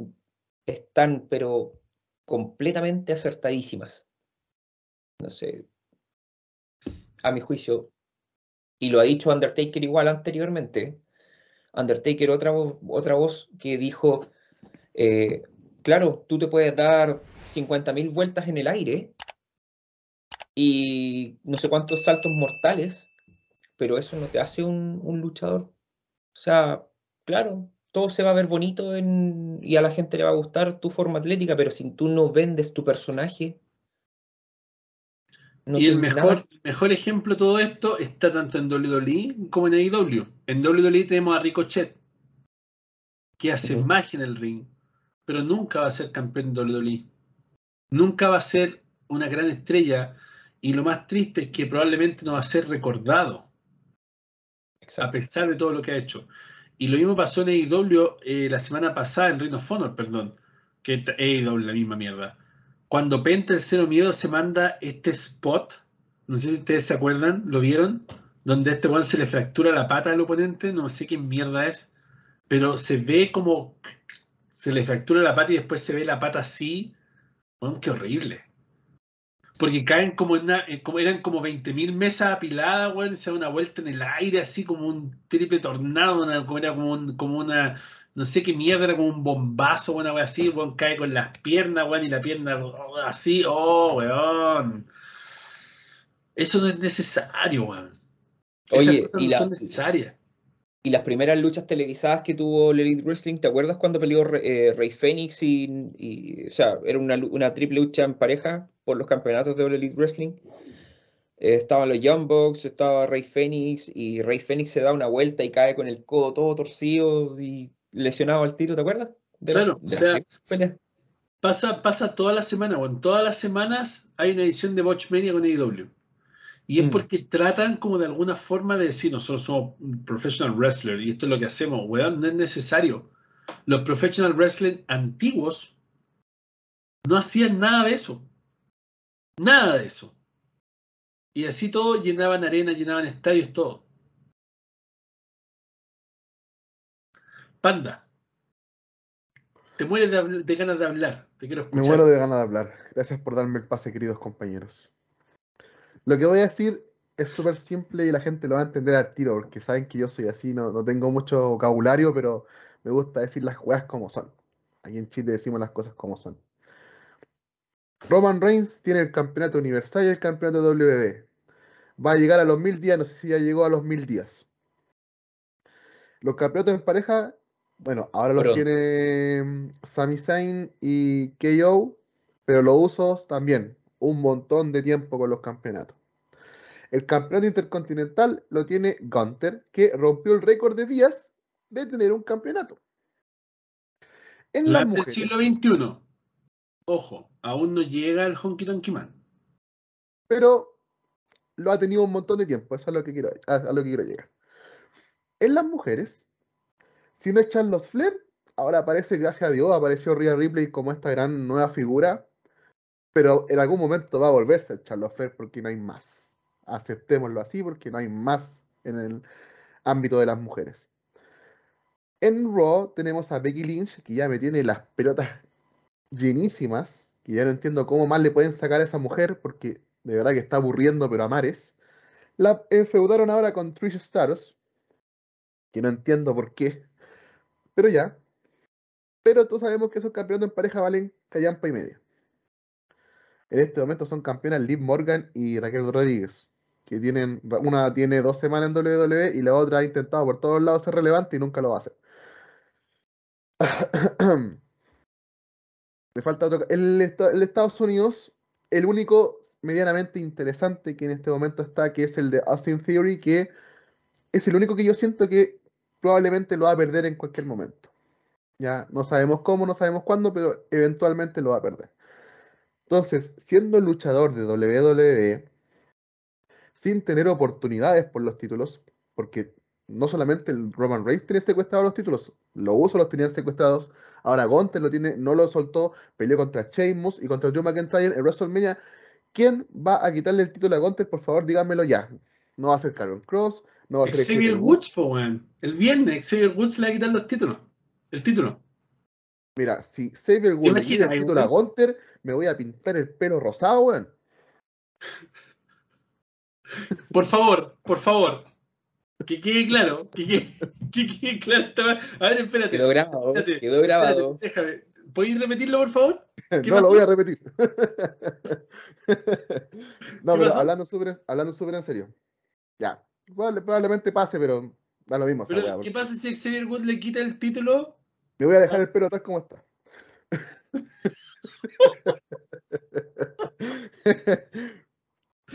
están, pero completamente acertadísimas. No sé, a mi juicio, y lo ha dicho Undertaker igual anteriormente. Undertaker, otra voz que dijo, claro, tú te puedes dar 50.000 vueltas en el aire y no sé cuántos saltos mortales, pero eso no te hace un luchador. O sea, claro, todo se va a ver bonito y a la gente le va a gustar tu forma atlética, pero si tú no vendes tu personaje... No, y el mejor ejemplo de todo esto está tanto en WWE como en AEW. En WWE tenemos a Ricochet, que hace magia en el ring, pero nunca va a ser campeón de WWE. Nunca va a ser una gran estrella, y lo más triste es que probablemente no va a ser recordado. Exacto. A pesar de todo lo que ha hecho. Y lo mismo pasó en AEW la semana pasada, en Ring of Honor, perdón, que AEW la misma mierda. Cuando Penta el Cero Miedo se manda este spot, no sé si ustedes se acuerdan, ¿lo vieron? Donde a este weón se le fractura la pata al oponente, no sé qué mierda es, pero se ve como se le fractura la pata y después se ve la pata así. Bueno, qué horrible. Porque caen como en eran como 20.000 mesas apiladas, weón, y se da una vuelta en el aire así como un triple tornado, como una no sé qué mierda, era como un bombazo, una wea así, weón, cae con las piernas, weón, y la pierna así, oh, weón. Eso no es necesario, weón. Oye, esas cosas no son necesarias. Y las primeras luchas televisadas que tuvo Elite Wrestling, ¿te acuerdas cuando peleó Rey Fénix? O sea, era una triple lucha en pareja por los campeonatos de Elite Wrestling. Estaban los Young Bucks, estaba Rey Fénix, y Rey Fénix se da una vuelta y cae con el codo todo torcido y lesionado al tiro, ¿te acuerdas? Claro, o sea, pasa toda la semana, bueno, todas las semanas hay una edición de Botchmania con AEW. Y es porque tratan como de alguna forma de decir, nosotros somos professional wrestlers y esto es lo que hacemos, weón, no es necesario. Los professional wrestling antiguos no hacían nada de eso. Nada de eso. Y así todo, llenaban arenas, llenaban estadios, todo. Panda, te mueres de ganas de hablar. Te quiero escuchar. Me muero de ganas de hablar. Gracias por darme el pase, queridos compañeros. Lo que voy a decir es súper simple y la gente lo va a entender al tiro, porque saben que yo soy así, no tengo mucho vocabulario, pero me gusta decir las cosas como son. Aquí en Chile decimos las cosas como son. Roman Reigns tiene el campeonato universal y el campeonato WWE. Va a llegar a los 1000 días, no sé si ya llegó a los 1000 días. Los campeonatos en pareja... Bueno, ahora los tiene Sami Zayn y KO, pero los Usos también. Un montón de tiempo con los campeonatos. El campeonato intercontinental lo tiene Gunther, que rompió el récord de días de tener un campeonato. En las mujeres, del siglo XXI. Ojo, aún no llega el Honky Tonky Man. Pero lo ha tenido un montón de tiempo. Eso es a lo que quiero llegar. En las mujeres... Si no es Charlotte Flair, ahora aparece, gracias a Dios, apareció Rhea Ripley como esta gran nueva figura. Pero en algún momento va a volverse el Charlotte Flair porque no hay más. Aceptémoslo así porque no hay más en el ámbito de las mujeres. En Raw tenemos a Becky Lynch, que ya me tiene las pelotas llenísimas. Que ya no entiendo cómo más le pueden sacar a esa mujer porque de verdad que está aburriendo, pero a mares. La enfeudaron ahora con Trish Stratus, que no entiendo por qué. Pero ya. Pero todos sabemos que esos campeonatos en pareja valen callampa y media. En este momento son campeonas Liv Morgan y Raquel Rodríguez. que tienen, una tiene 2 semanas en WWE y la otra ha intentado por todos lados ser relevante y nunca lo hace. Le falta otro. El de Estados Unidos, el único medianamente interesante que en este momento está, que es el de Austin Theory, que es el único que yo siento que probablemente lo va a perder en cualquier momento. Ya no sabemos cómo, no sabemos cuándo, pero eventualmente lo va a perder. Entonces, siendo luchador de WWE, sin tener oportunidades por los títulos, porque no solamente el Roman Reigns tiene secuestrados los títulos, los Usos los tenían secuestrados, ahora Gunther lo tiene, no lo soltó, peleó contra Sheamus y contra Drew McIntyre en WrestleMania. ¿Quién va a quitarle el título a Gunther? Por favor, díganmelo ya. No va a ser Karrion Kross, no va a ser Xavier Woods, el viernes Xavier Woods le va a quitar los títulos, el título. Mira, si Xavier Woods le quita el título a Gunther, me voy a pintar el pelo rosado, weón. Por favor, que quede claro, que quede claro. A ver, espérate. Quedó grabado, espérate, quedó grabado. Espérate, déjame. ¿Podéis repetirlo, por favor? No, pasó? Lo voy a repetir. No, pero hablando súper en serio. Ya, probablemente pase, pero da lo mismo. Pero, ¿qué porque... pasa si Xavier Woods le quita el título? Me voy a dejar el pelo tal como está.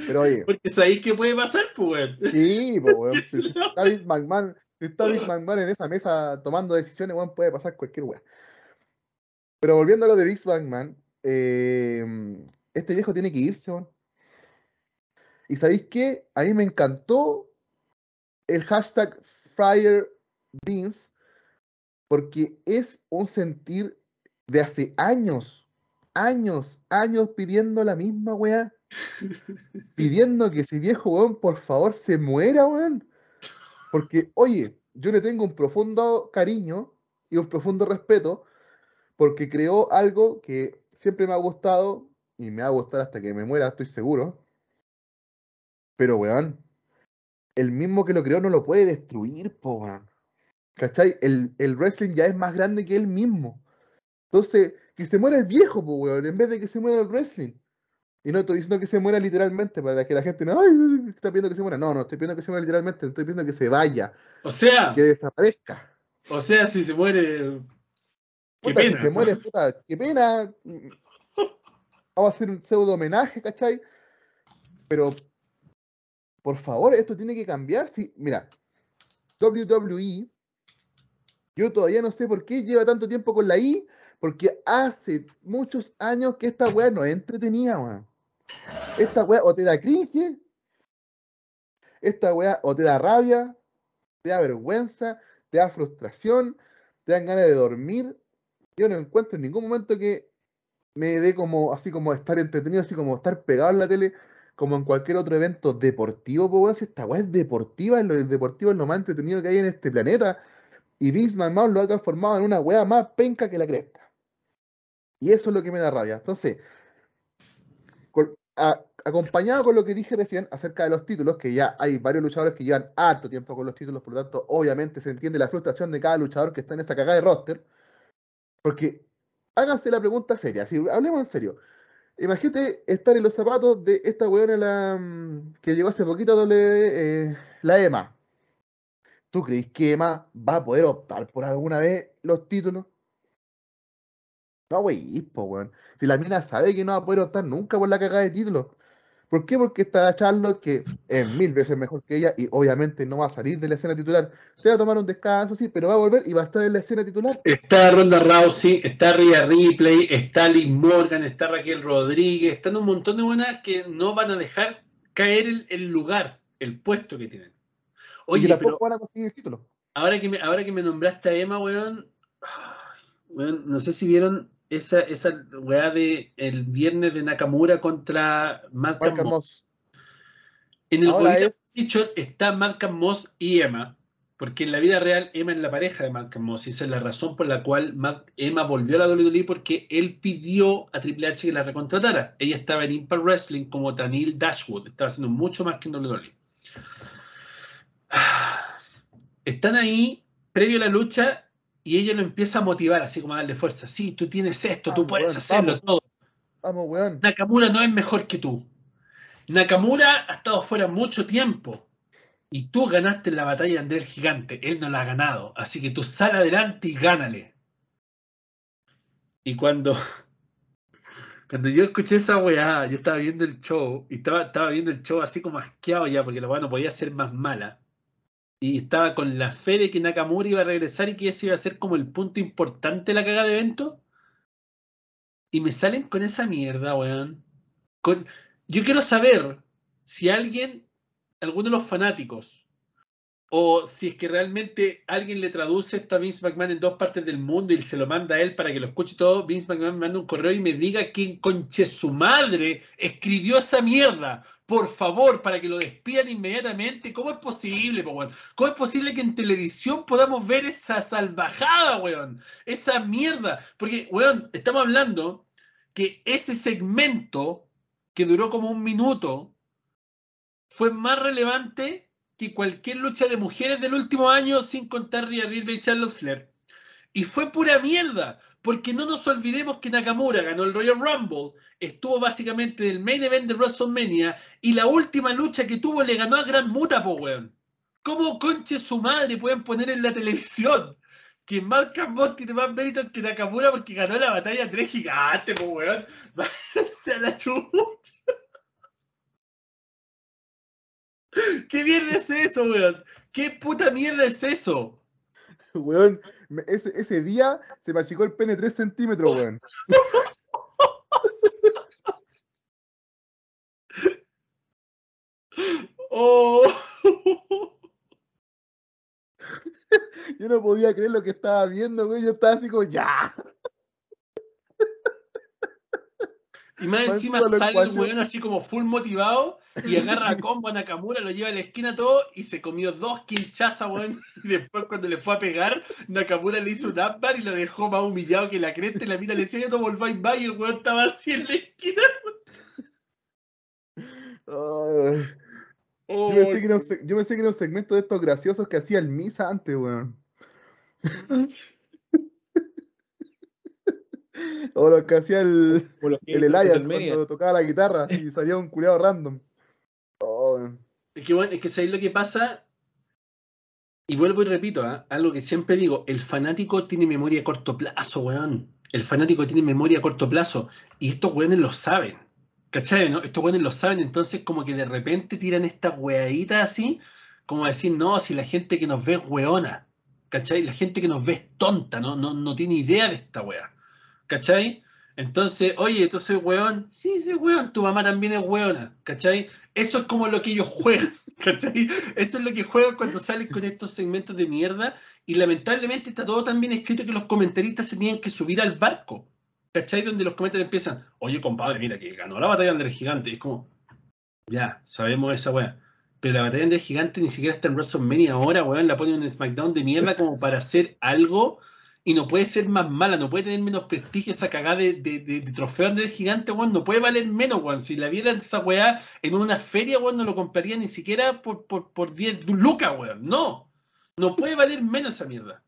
Pero oye, porque sabéis que puede pasar, pues. Sí, pues. Si está Vince McMahon en esa mesa tomando decisiones, weón, puede pasar cualquier weón. Pero volviendo a lo de Vince McMahon, este viejo tiene que irse, weón. Y sabéis que a mí me encantó el hashtag Fire Vince, porque es un sentir de hace años pidiendo la misma weá. Pidiendo que ese viejo weón por favor se muera, weón. Porque, oye, yo le tengo un profundo cariño y un profundo respeto porque creó algo que siempre me ha gustado y me va a gustar hasta que me muera, estoy seguro. Pero, weón, el mismo que lo creó no lo puede destruir, po, weón. ¿Cachai? El wrestling ya es más grande que él mismo. Entonces, que se muera el viejo, po, weón, en vez de que se muera el wrestling. Y no estoy diciendo que se muera literalmente para que la gente no está pidiendo que se muera. No, no estoy pidiendo que se muera literalmente, estoy pidiendo que se vaya. O sea, que desaparezca. O sea, si se muere. Qué puta, pena. Si se muere, puta, qué pena. Vamos a hacer un pseudo homenaje, ¿cachai? Pero, por favor, esto tiene que cambiar. Si, mira, WWE, yo todavía no sé por qué lleva tanto tiempo con la I. Porque hace muchos años que esta weá no es entretenida, weón. Esta weá o te da cringe, esta weá o te da rabia, te da vergüenza, te da frustración, te dan ganas de dormir. Yo no encuentro en ningún momento que me dé como así como estar entretenido, así como estar pegado en la tele, como en cualquier otro evento deportivo, po, weón. Si esta weá es deportiva, el deportivo es lo más entretenido que hay en este planeta. Y Vince McMahon lo ha transformado en una weá más penca que la cresta. Y eso es lo que me da rabia. Entonces, acompañado con lo que dije recién acerca de los títulos, que ya hay varios luchadores que llevan harto tiempo con los títulos, por lo tanto, obviamente se entiende la frustración de cada luchador que está en esta cagada de roster. Porque, háganse la pregunta seria, si hablemos en serio. Imagínate estar en los zapatos de esta weona que llegó hace poquito a doble, la Emma. ¿Tú crees que Emma va a poder optar por alguna vez los títulos? No, güey, po, weón. Si la mina sabe que no va a poder optar nunca por la cagada de títulos. ¿Por qué? Porque está Charlotte, que es 1000 veces mejor que ella, y obviamente no va a salir de la escena titular. Se va a tomar un descanso, sí, pero va a volver y va a estar en la escena titular. Está Ronda Rousey, está Rhea Ripley, está Liv Morgan, está Raquel Rodríguez, están un montón de buenas que no van a dejar caer el lugar, el puesto que tienen. Oye, pero van a conseguir el título. Ahora que me nombraste a Emma, weón, no sé si vieron esa weá de el viernes de Nakamura contra Madcap Moss. En el Gorilla Feature está Madcap Moss y Emma, porque en la vida real Emma es la pareja de Madcap Moss y esa es la razón por la cual Emma volvió a la WWE, porque él pidió a Triple H que la recontratara. Ella estaba en Impact Wrestling como Tanil Dashwood, estaba haciendo mucho más que en WWE. Están ahí previo a la lucha y ella lo empieza a motivar, así como a darle fuerza. Sí, tú tienes esto, vamos, tú puedes hacerlo, vamos, todo. Vamos, weón. Nakamura no es mejor que tú. Nakamura ha estado fuera mucho tiempo y tú ganaste la batalla del gigante, él no la ha ganado, así que tú sal adelante y gánale. Y cuando yo escuché esa weá, yo estaba viendo el show y estaba viendo el show así como asqueado ya, porque la weá no podía ser más mala. Y estaba con la fe de que Nakamura iba a regresar y que ese iba a ser como el punto importante de la cagada de evento. Y me salen con esa mierda, weón. Yo quiero saber si alguno de los fanáticos, o si es que realmente alguien le traduce esto a Vince McMahon en 2 partes del mundo y se lo manda a él para que lo escuche todo. Vince McMahon me manda un correo y me diga quién conche su madre escribió esa mierda, por favor, para que lo despidan inmediatamente. ¿Cómo es posible, po, weón? ¿Cómo es posible que en televisión podamos ver esa salvajada, weón? Esa mierda, porque, weón, estamos hablando que ese segmento que duró como 1 minuto fue más relevante que cualquier lucha de mujeres del último año, sin contar Rhea Ripley y Charlotte Flair. Y fue pura mierda, porque no nos olvidemos que Nakamura ganó el Royal Rumble, estuvo básicamente en el main event de WrestleMania, y la última lucha que tuvo le ganó a Gran Muta, po, weón. ¿Cómo conche su madre pueden poner en la televisión que Madcap Moss tiene más mérito que Nakamura porque ganó la batalla 3 gigantes, po, weón? Váyanse a la chucha. ¿Qué mierda es eso, weón? ¿Qué puta mierda es eso? Weón, ese día se me achicó el pene 3 centímetros, weón. Oh. Yo no podía creer lo que estaba viendo, weón. Yo estaba así como, ¡ya! Y más encima sale el weón así como full motivado y agarra a combo a Nakamura, lo lleva a la esquina todo y se comió 2 quinchazas, weón. Y después cuando le fue a pegar, Nakamura le hizo un upbar y lo dejó más humillado que la cresta. Y la mina le decía, yo tomo el bye-bye, y el weón estaba así en la esquina. Yo pensé que era un segmento de estos graciosos que hacía el Misa antes, weón. O lo que hacía el Elias cuando tocaba la guitarra y salía un culiado random. Oh. Es que bueno, es que sabéis lo que pasa, y vuelvo y repito, algo que siempre digo, el fanático tiene memoria a corto plazo, weón. El fanático tiene memoria a corto plazo, y estos weones lo saben, ¿cachai? ¿No? Estos weones lo saben, entonces como que de repente tiran estas weaditas así, como a decir, no, si la gente que nos ve es weona, ¿cachai? La gente que nos ve es tonta, no tiene idea de esta wea, ¿cachai? Entonces, oye, tú soy weón. Sí, soy weón. Tu mamá también es weona, ¿cachai? Eso es como lo que ellos juegan, ¿cachai? Eso es lo que juegan cuando salen con estos segmentos de mierda. Y lamentablemente está todo tan bien escrito que los comentaristas se tienen que subir al barco, ¿cachai? Donde los comentarios empiezan, oye, compadre, mira, que ganó la batalla del gigante. Y es como, ya, sabemos esa weá. Pero la batalla del gigante ni siquiera está en WrestleMania ahora, weón. La ponen en SmackDown de mierda como para hacer algo. Y no puede ser más mala, no puede tener menos prestigio esa cagada de trofeo del gigante, weón. No puede valer menos, weón. Si la vieran esa weá en una feria, weón, no lo compraría ni siquiera por 10 lucas, weón. No. No puede valer menos esa mierda.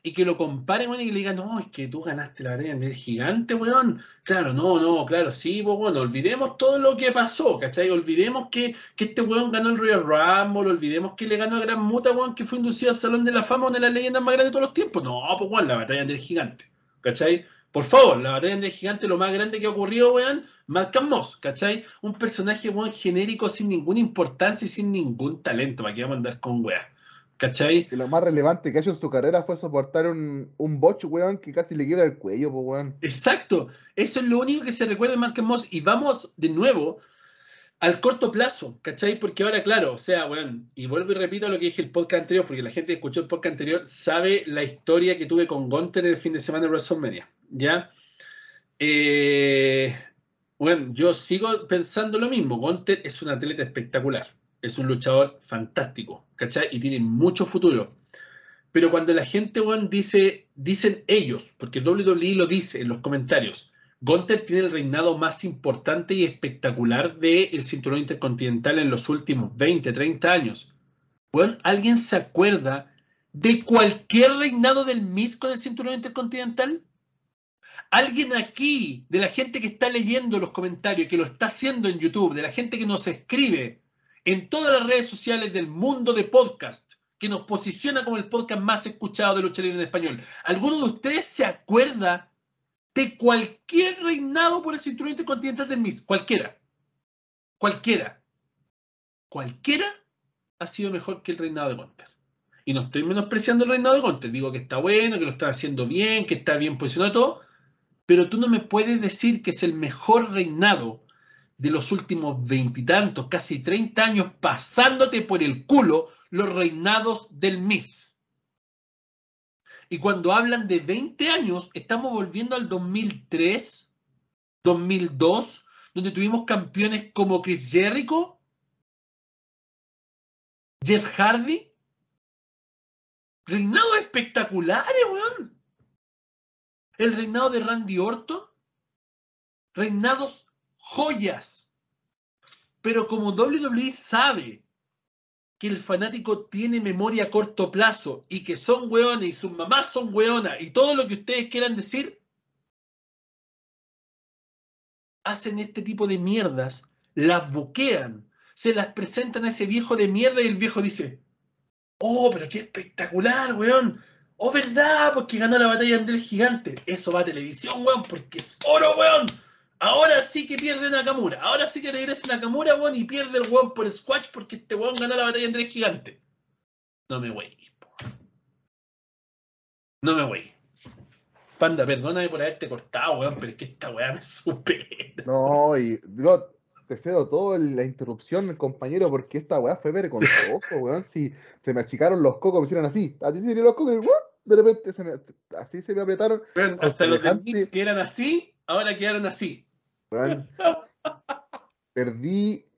Y que lo comparen, weón, y que le digan, no, es que tú ganaste la batalla del gigante, weón. Claro, no, claro, sí, pues, bueno, olvidemos todo lo que pasó, ¿cachai? Olvidemos que este weón ganó el Royal Rumble, olvidemos que le ganó a Gran Muta, weón, que fue inducido al Salón de la Fama, una de las leyendas más grandes de todos los tiempos. No, pues, weón, la batalla del gigante, ¿cachai? Por favor, la batalla del gigante es lo más grande que ha ocurrido, weón. Madcap Moss, ¿cachai? Un personaje, weón, genérico, sin ninguna importancia y sin ningún talento. ¿Para qué vamos a andar con weón? ¿Cachai? Que lo más relevante que ha hecho en su carrera fue soportar un botch, weón, que casi le quiebra el cuello, pues, weón. Exacto. Eso es lo único que se recuerda de Madcap Moss. Y vamos de nuevo al corto plazo, ¿cachai? Porque ahora, claro, o sea, weón, y vuelvo y repito lo que dije el podcast anterior, porque la gente que escuchó el podcast anterior sabe la historia que tuve con Gunther el fin de semana de WrestleMania, ¿ya? Bueno, yo sigo pensando lo mismo. Gunther es un atleta espectacular. Es un luchador fantástico, ¿cachai? Y tiene mucho futuro. Pero cuando la gente, weón, dicen ellos, porque WWE lo dice en los comentarios, Gunther tiene el reinado más importante y espectacular del cinturón intercontinental en los últimos 20, 30 años. Weón, ¿alguien se acuerda de cualquier reinado del Miz con el cinturón intercontinental? alguien aquí, de la gente que está leyendo los comentarios, que lo está haciendo en YouTube, de la gente que nos escribe en todas las redes sociales del mundo de podcast, que nos posiciona como el podcast más escuchado de lucha libre en español, ¿alguno de ustedes se acuerda de cualquier reinado por el cinturón intercontinental del Miz? Cualquiera ha sido mejor que el reinado de Gunther. Y no estoy menospreciando el reinado de Gunther. Digo que está bueno, que lo está haciendo bien, que está bien posicionado todo. Pero tú no me puedes decir que es el mejor reinado de los últimos veintitantos, casi 30 años, pasándote por el culo los reinados del Miz. Y cuando hablan de 20 años, estamos volviendo al 2003, 2002, donde tuvimos campeones como Chris Jericho, Jeff Hardy. Reinados espectaculares, weón. El reinado de Randy Orton. Reinados joyas. Pero como WWE sabe que el fanático tiene memoria a corto plazo y que son weones y sus mamás son weonas y todo lo que ustedes quieran decir, hacen este tipo de mierdas, las buquean, se las presentan a ese viejo de mierda y el viejo dice: oh, pero qué espectacular, weón, oh, verdad, porque ganó la batalla ante el gigante, eso va a televisión, weón, porque es oro, weón, ahora sí que pierde Nakamura, ahora sí que regresa Nakamura, weón, y pierde el weón por squash porque este weón ganó la batalla ante el gigante. No me wey, no me wey. Panda, perdóname por haberte cortado, weón, pero es que esta weá me supera. No, y digo, te cedo todo la interrupción, compañero, porque esta weá fue vergonzoso, weón. Si se me achicaron los cocos, me hicieron así. A ti se dieron los cocos y de repente así se me apretaron. Weón, hasta los tenis que eran así, ahora quedaron así. Weón, perdí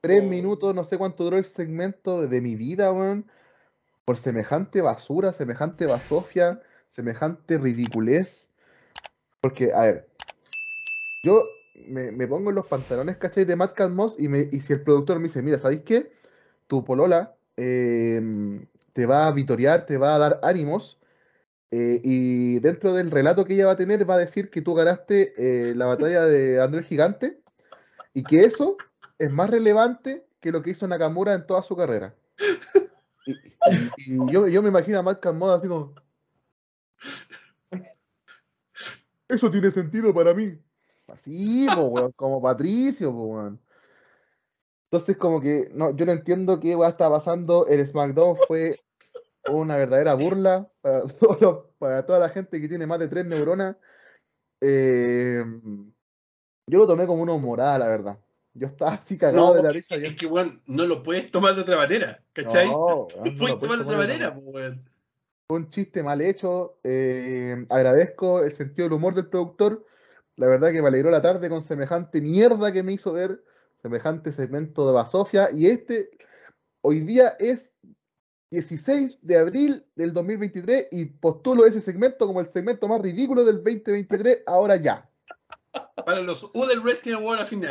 3 minutos, no sé cuánto duró el segmento de mi vida, weón, por semejante basura, semejante basofia, semejante ridiculez. Porque, a ver, yo me pongo en los pantalones, ¿cachai?, de Madcap Moss, y si el productor me dice: mira, ¿sabéis qué? Tu polola te va a vitorear, te va a dar ánimos, y dentro del relato que ella va a tener va a decir que tú ganaste la batalla de André el Gigante, y que eso es más relevante que lo que hizo Nakamura en toda su carrera. Y yo me imagino a Madcap Moss así como: eso tiene sentido para mí. Así, po, weón, como Patricio, po, weón. Entonces, como que no, yo no entiendo qué weón está pasando. El SmackDown fue una verdadera burla para toda la gente que tiene más de 3 neuronas. Yo lo tomé como una humorada, la verdad. Yo estaba así cagado de la risa. Es que, weón, no lo puedes tomar de otra manera, ¿cachai? No, weón, no puedes tomar de otra manera, po, weón. Un chiste mal hecho. Agradezco el sentido del humor del productor. La verdad que me alegró la tarde con semejante mierda que me hizo ver, semejante segmento de basofia. Y hoy día es 16 de abril del 2023 y postulo ese segmento como el segmento más ridículo del 2023, ahora ya. Para los U del Wrestling Awards a final.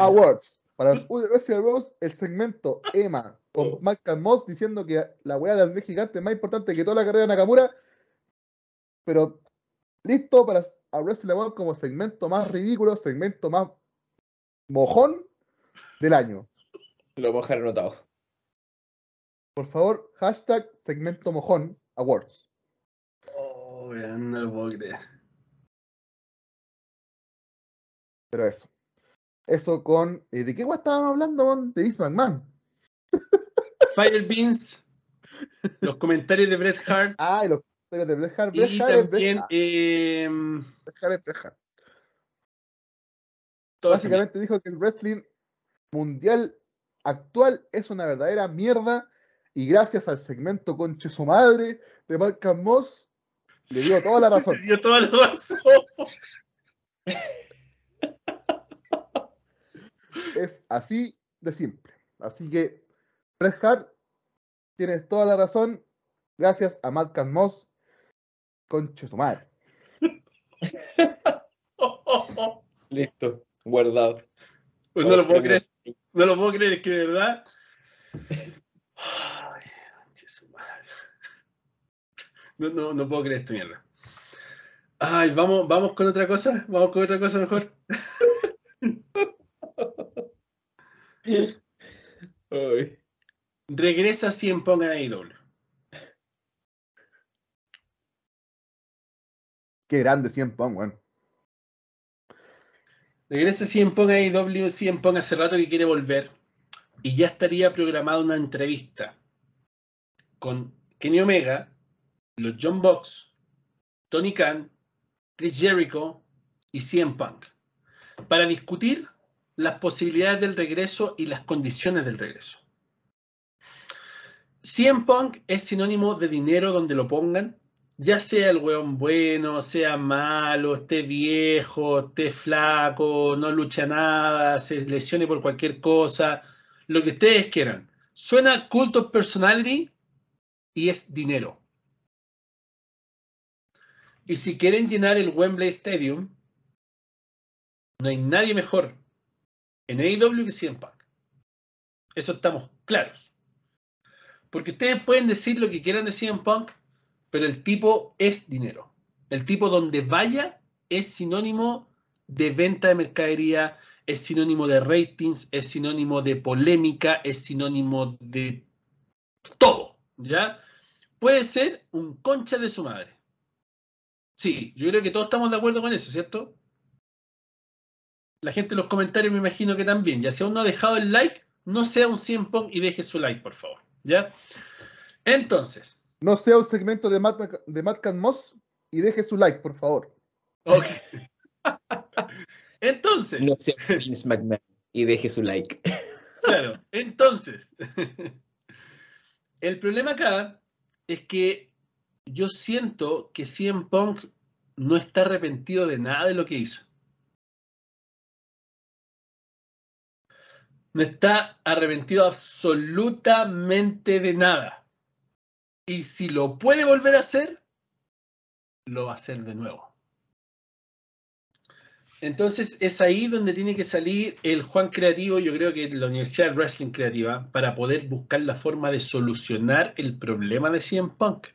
Para los U del Wrestling Awards, el segmento Emma con Madcap Moss diciendo que la weá de André Gigante es más importante que toda la carrera de Nakamura, pero listo para Wrestle World como segmento más ridículo, segmento más mojón del año. Lo voy a dejar anotado. Por favor, hashtag segmento mojón awards. Oh, vean, no lo puedo creer. Pero eso. Eso con... ¿de qué guay estábamos hablando, con de Vince McMahon? Fire Beans, los comentarios de Bret Hart. Ah, y los comentarios de Bret Hart. Y también... Bret Hart es Bret Hart. Básicamente dijo que el wrestling mundial actual es una verdadera mierda y gracias al segmento conche su madre de Madcap Moss le dio toda la razón. Le dio toda la razón. Es así de simple. Así que, Bret Hart, tienes toda la razón. Gracias a Madcap Moss, conche tu madre. Listo, guardado. Pues no lo puedo creer. No lo puedo creer, es que de verdad. Ay, conche su madre. No puedo creer esta mierda. Ay, vamos con otra cosa. Vamos con otra cosa mejor. Ay. Regresa CM Punk a AEW. Qué grande CM Punk, bueno. Regresa CM Punk a AEW. CM Punk hace rato que quiere volver. Y ya estaría programada una entrevista con Kenny Omega, los John Box, Tony Khan, Chris Jericho y CM Punk para discutir las posibilidades del regreso y las condiciones del regreso. CM Punk es sinónimo de dinero donde lo pongan, ya sea el weón bueno, sea malo, esté viejo, esté flaco, no lucha nada, se lesione por cualquier cosa, lo que ustedes quieran. Suena Cult of Personality y es dinero. Y si quieren llenar el Wembley Stadium, no hay nadie mejor en AEW que CM Punk. Eso estamos claros. Porque ustedes pueden decir lo que quieran de CM Punk, pero el tipo es dinero. El tipo donde vaya es sinónimo de venta de mercadería, es sinónimo de ratings, es sinónimo de polémica, es sinónimo de todo, ¿ya? Puede ser un concha de su madre. Sí, yo creo que todos estamos de acuerdo con eso, ¿cierto? La gente en los comentarios me imagino que también. Ya si aún no ha dejado el like, no sea un CM Punk y deje su like, por favor. ¿Ya? Entonces. No sea un segmento de Madcap Moss y deje su like, por favor. Ok. Entonces. No sea Vince McMahon y deje su like. Claro, entonces. El problema acá es que yo siento que CM Punk no está arrepentido de nada de lo que hizo. No está arrepentido absolutamente de nada. Y si lo puede volver a hacer, lo va a hacer de nuevo. Entonces es ahí donde tiene que salir el Juan Creativo, yo creo que la Universidad de Wrestling Creativa, para poder buscar la forma de solucionar el problema de CM Punk.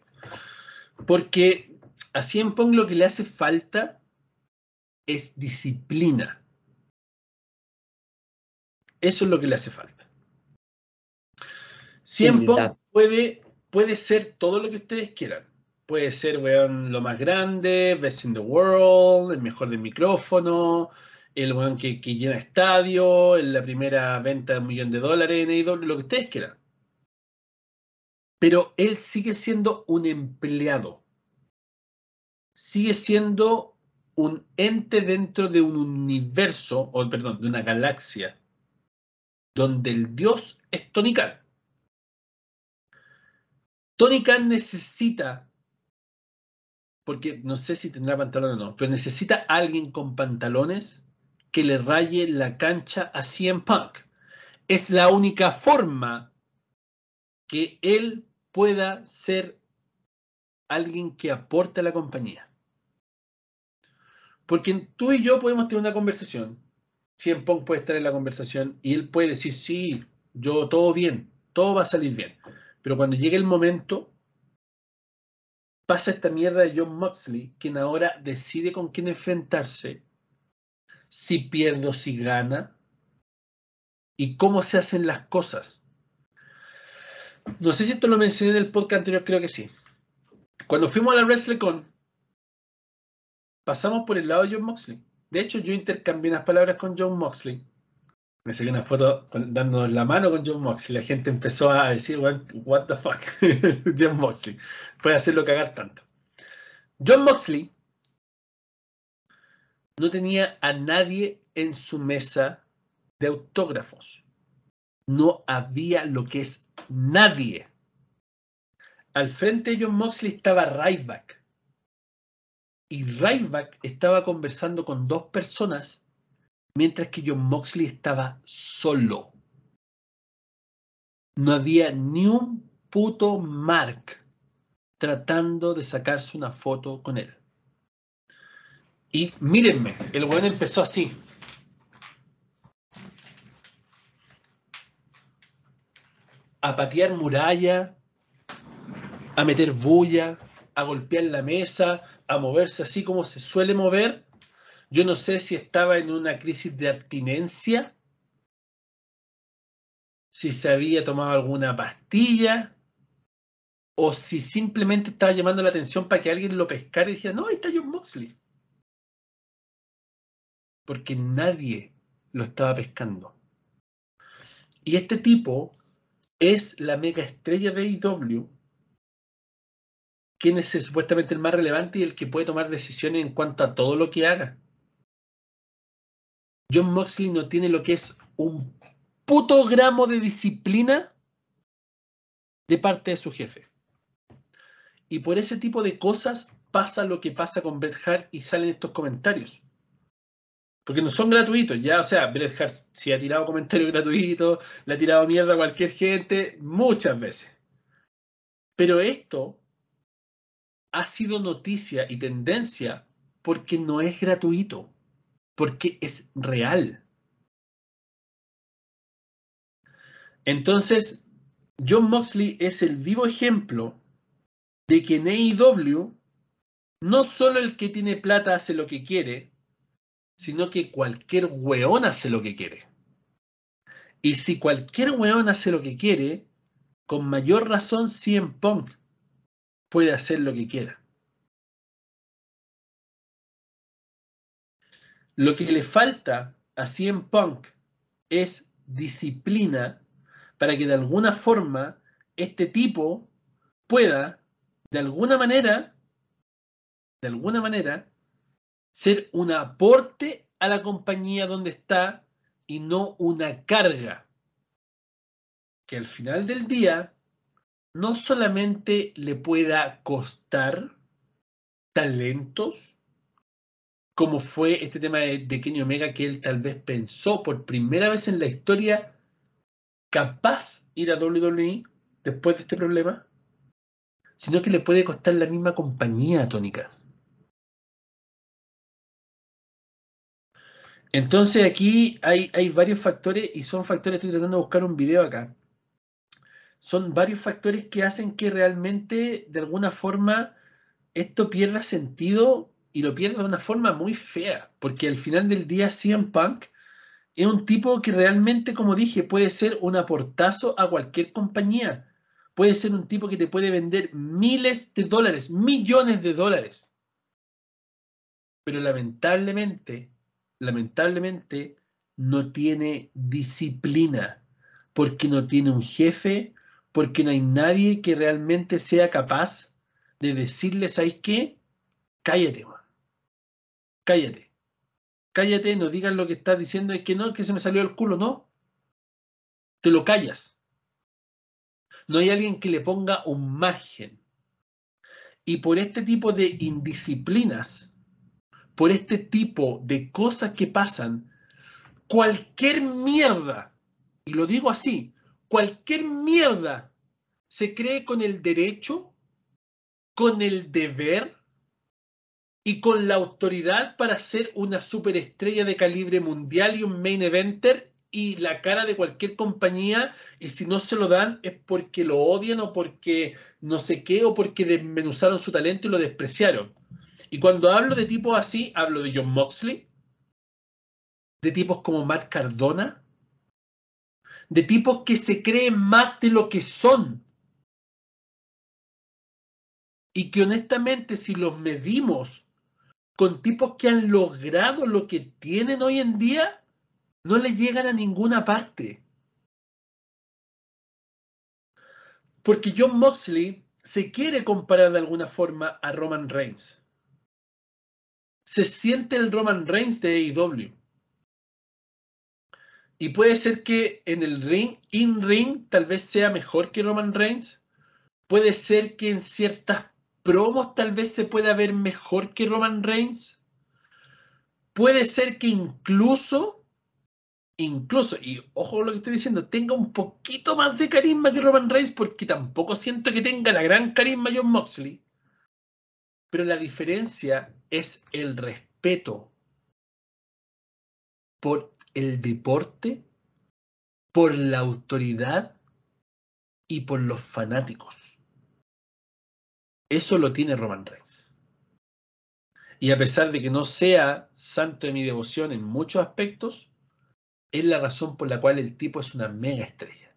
Porque a CM Punk lo que le hace falta es disciplina. Eso es lo que le hace falta. CM Punk puede ser todo lo que ustedes quieran. Puede ser, weón, lo más grande, best in the world, el mejor del micrófono, el weón que llena estadio, la primera venta de $1 millón en AEW, lo que ustedes quieran. Pero él sigue siendo un empleado. Sigue siendo un ente dentro de un universo, o perdón, de una galaxia, donde el dios es Tony Khan. Tony Khan necesita, porque no sé si tendrá pantalón o no, pero necesita a alguien con pantalones que le raye la cancha a CM Punk. Es la única forma que él pueda ser alguien que aporte a la compañía. Porque tú y yo podemos tener una conversación. CM Punk puede estar en la conversación y él puede decir, sí, yo todo bien, todo va a salir bien. Pero cuando llegue el momento, pasa esta mierda de Jon Moxley, quien ahora decide con quién enfrentarse, si pierde o si gana, y cómo se hacen las cosas. No sé si esto lo mencioné en el podcast anterior, creo que sí. Cuando fuimos a la WrestleCon, pasamos por el lado de Jon Moxley. De hecho, yo intercambié unas palabras con Jon Moxley. Me saqué una foto dándonos la mano con Jon Moxley. La gente empezó a decir, what the fuck, Jon Moxley. Puede hacerlo cagar tanto. Jon Moxley no tenía a nadie en su mesa de autógrafos. No había lo que es nadie. Al frente de Jon Moxley estaba Ryback. Y Ryback estaba conversando con dos personas mientras que Jon Moxley estaba solo. No había ni un puto Mark tratando de sacarse una foto con él. Y mírenme, el weón empezó así. A patear muralla, a meter bulla, a golpear la mesa, a moverse así como se suele mover. Yo no sé si estaba en una crisis de abstinencia, si se había tomado alguna pastilla, o si simplemente estaba llamando la atención para que alguien lo pescara y dijera, no, ahí está Jon Moxley. Porque nadie lo estaba pescando. Y este tipo es la mega estrella de AEW, quien es supuestamente el más relevante y el que puede tomar decisiones en cuanto a todo lo que haga. Jon Moxley no tiene lo que es un puto gramo de disciplina de parte de su jefe. Y por ese tipo de cosas pasa lo que pasa con Bret Hart y salen estos comentarios. Porque no son gratuitos, ya, o sea, Bret Hart si ha tirado comentarios gratuitos, le ha tirado mierda a cualquier gente, muchas veces. Pero esto ha sido noticia y tendencia porque no es gratuito, porque es real. Entonces, Jon Moxley es el vivo ejemplo de que en AEW no solo el que tiene plata hace lo que quiere, sino que cualquier weón hace lo que quiere. Y si cualquier weón hace lo que quiere, con mayor razón CM Punk puede hacer lo que quiera. Lo que le falta a CM Punk es disciplina para que de alguna forma este tipo pueda, de alguna manera, ser un aporte a la compañía donde está y no una carga que al final del día no solamente le pueda costar talentos, como fue este tema de Kenny Omega, que él tal vez pensó por primera vez en la historia capaz ir a WWE después de este problema, sino que le puede costar la misma compañía tónica. Entonces aquí hay varios factores y son factores, estoy tratando de buscar un video acá. Son varios factores que hacen que realmente de alguna forma esto pierda sentido y lo pierda de una forma muy fea. Porque al final del día CM Punk es un tipo que realmente, como dije, puede ser un aportazo a cualquier compañía. Puede ser un tipo que te puede vender miles de dólares, millones de dólares. Pero lamentablemente no tiene disciplina, porque no tiene un jefe, porque no hay nadie que realmente sea capaz de decirle, ¿sabes qué? Cállate, man. Cállate, no digas lo que estás diciendo, es que no, que se me salió el culo, no. Te lo callas. No hay alguien que le ponga un margen. Y por este tipo de indisciplinas, por este tipo de cosas que pasan, cualquier mierda, y lo digo así, cualquier mierda se cree con el derecho, con el deber y con la autoridad para ser una superestrella de calibre mundial y un main eventer y la cara de cualquier compañía, y si no se lo dan es porque lo odian o porque no sé qué o porque desmenuzaron su talento y lo despreciaron. Y cuando hablo de tipos así, hablo de Jon Moxley, de tipos como Matt Cardona, de tipos que se creen más de lo que son. Y que honestamente, si los medimos con tipos que han logrado lo que tienen hoy en día, no les llegan a ninguna parte. Porque Jon Moxley se quiere comparar de alguna forma a Roman Reigns. Se siente el Roman Reigns de AEW. Y puede ser que en el ring, in-ring, tal vez sea mejor que Roman Reigns. Puede ser que en ciertas promos tal vez se pueda ver mejor que Roman Reigns. Puede ser que incluso, y ojo con lo que estoy diciendo, tenga un poquito más de carisma que Roman Reigns, porque tampoco siento que tenga la gran carisma Jon Moxley. Pero la diferencia es el respeto por el deporte, por la autoridad y por los fanáticos. Eso lo tiene Roman Reigns. Y a pesar de que no sea santo de mi devoción en muchos aspectos, es la razón por la cual el tipo es una mega estrella.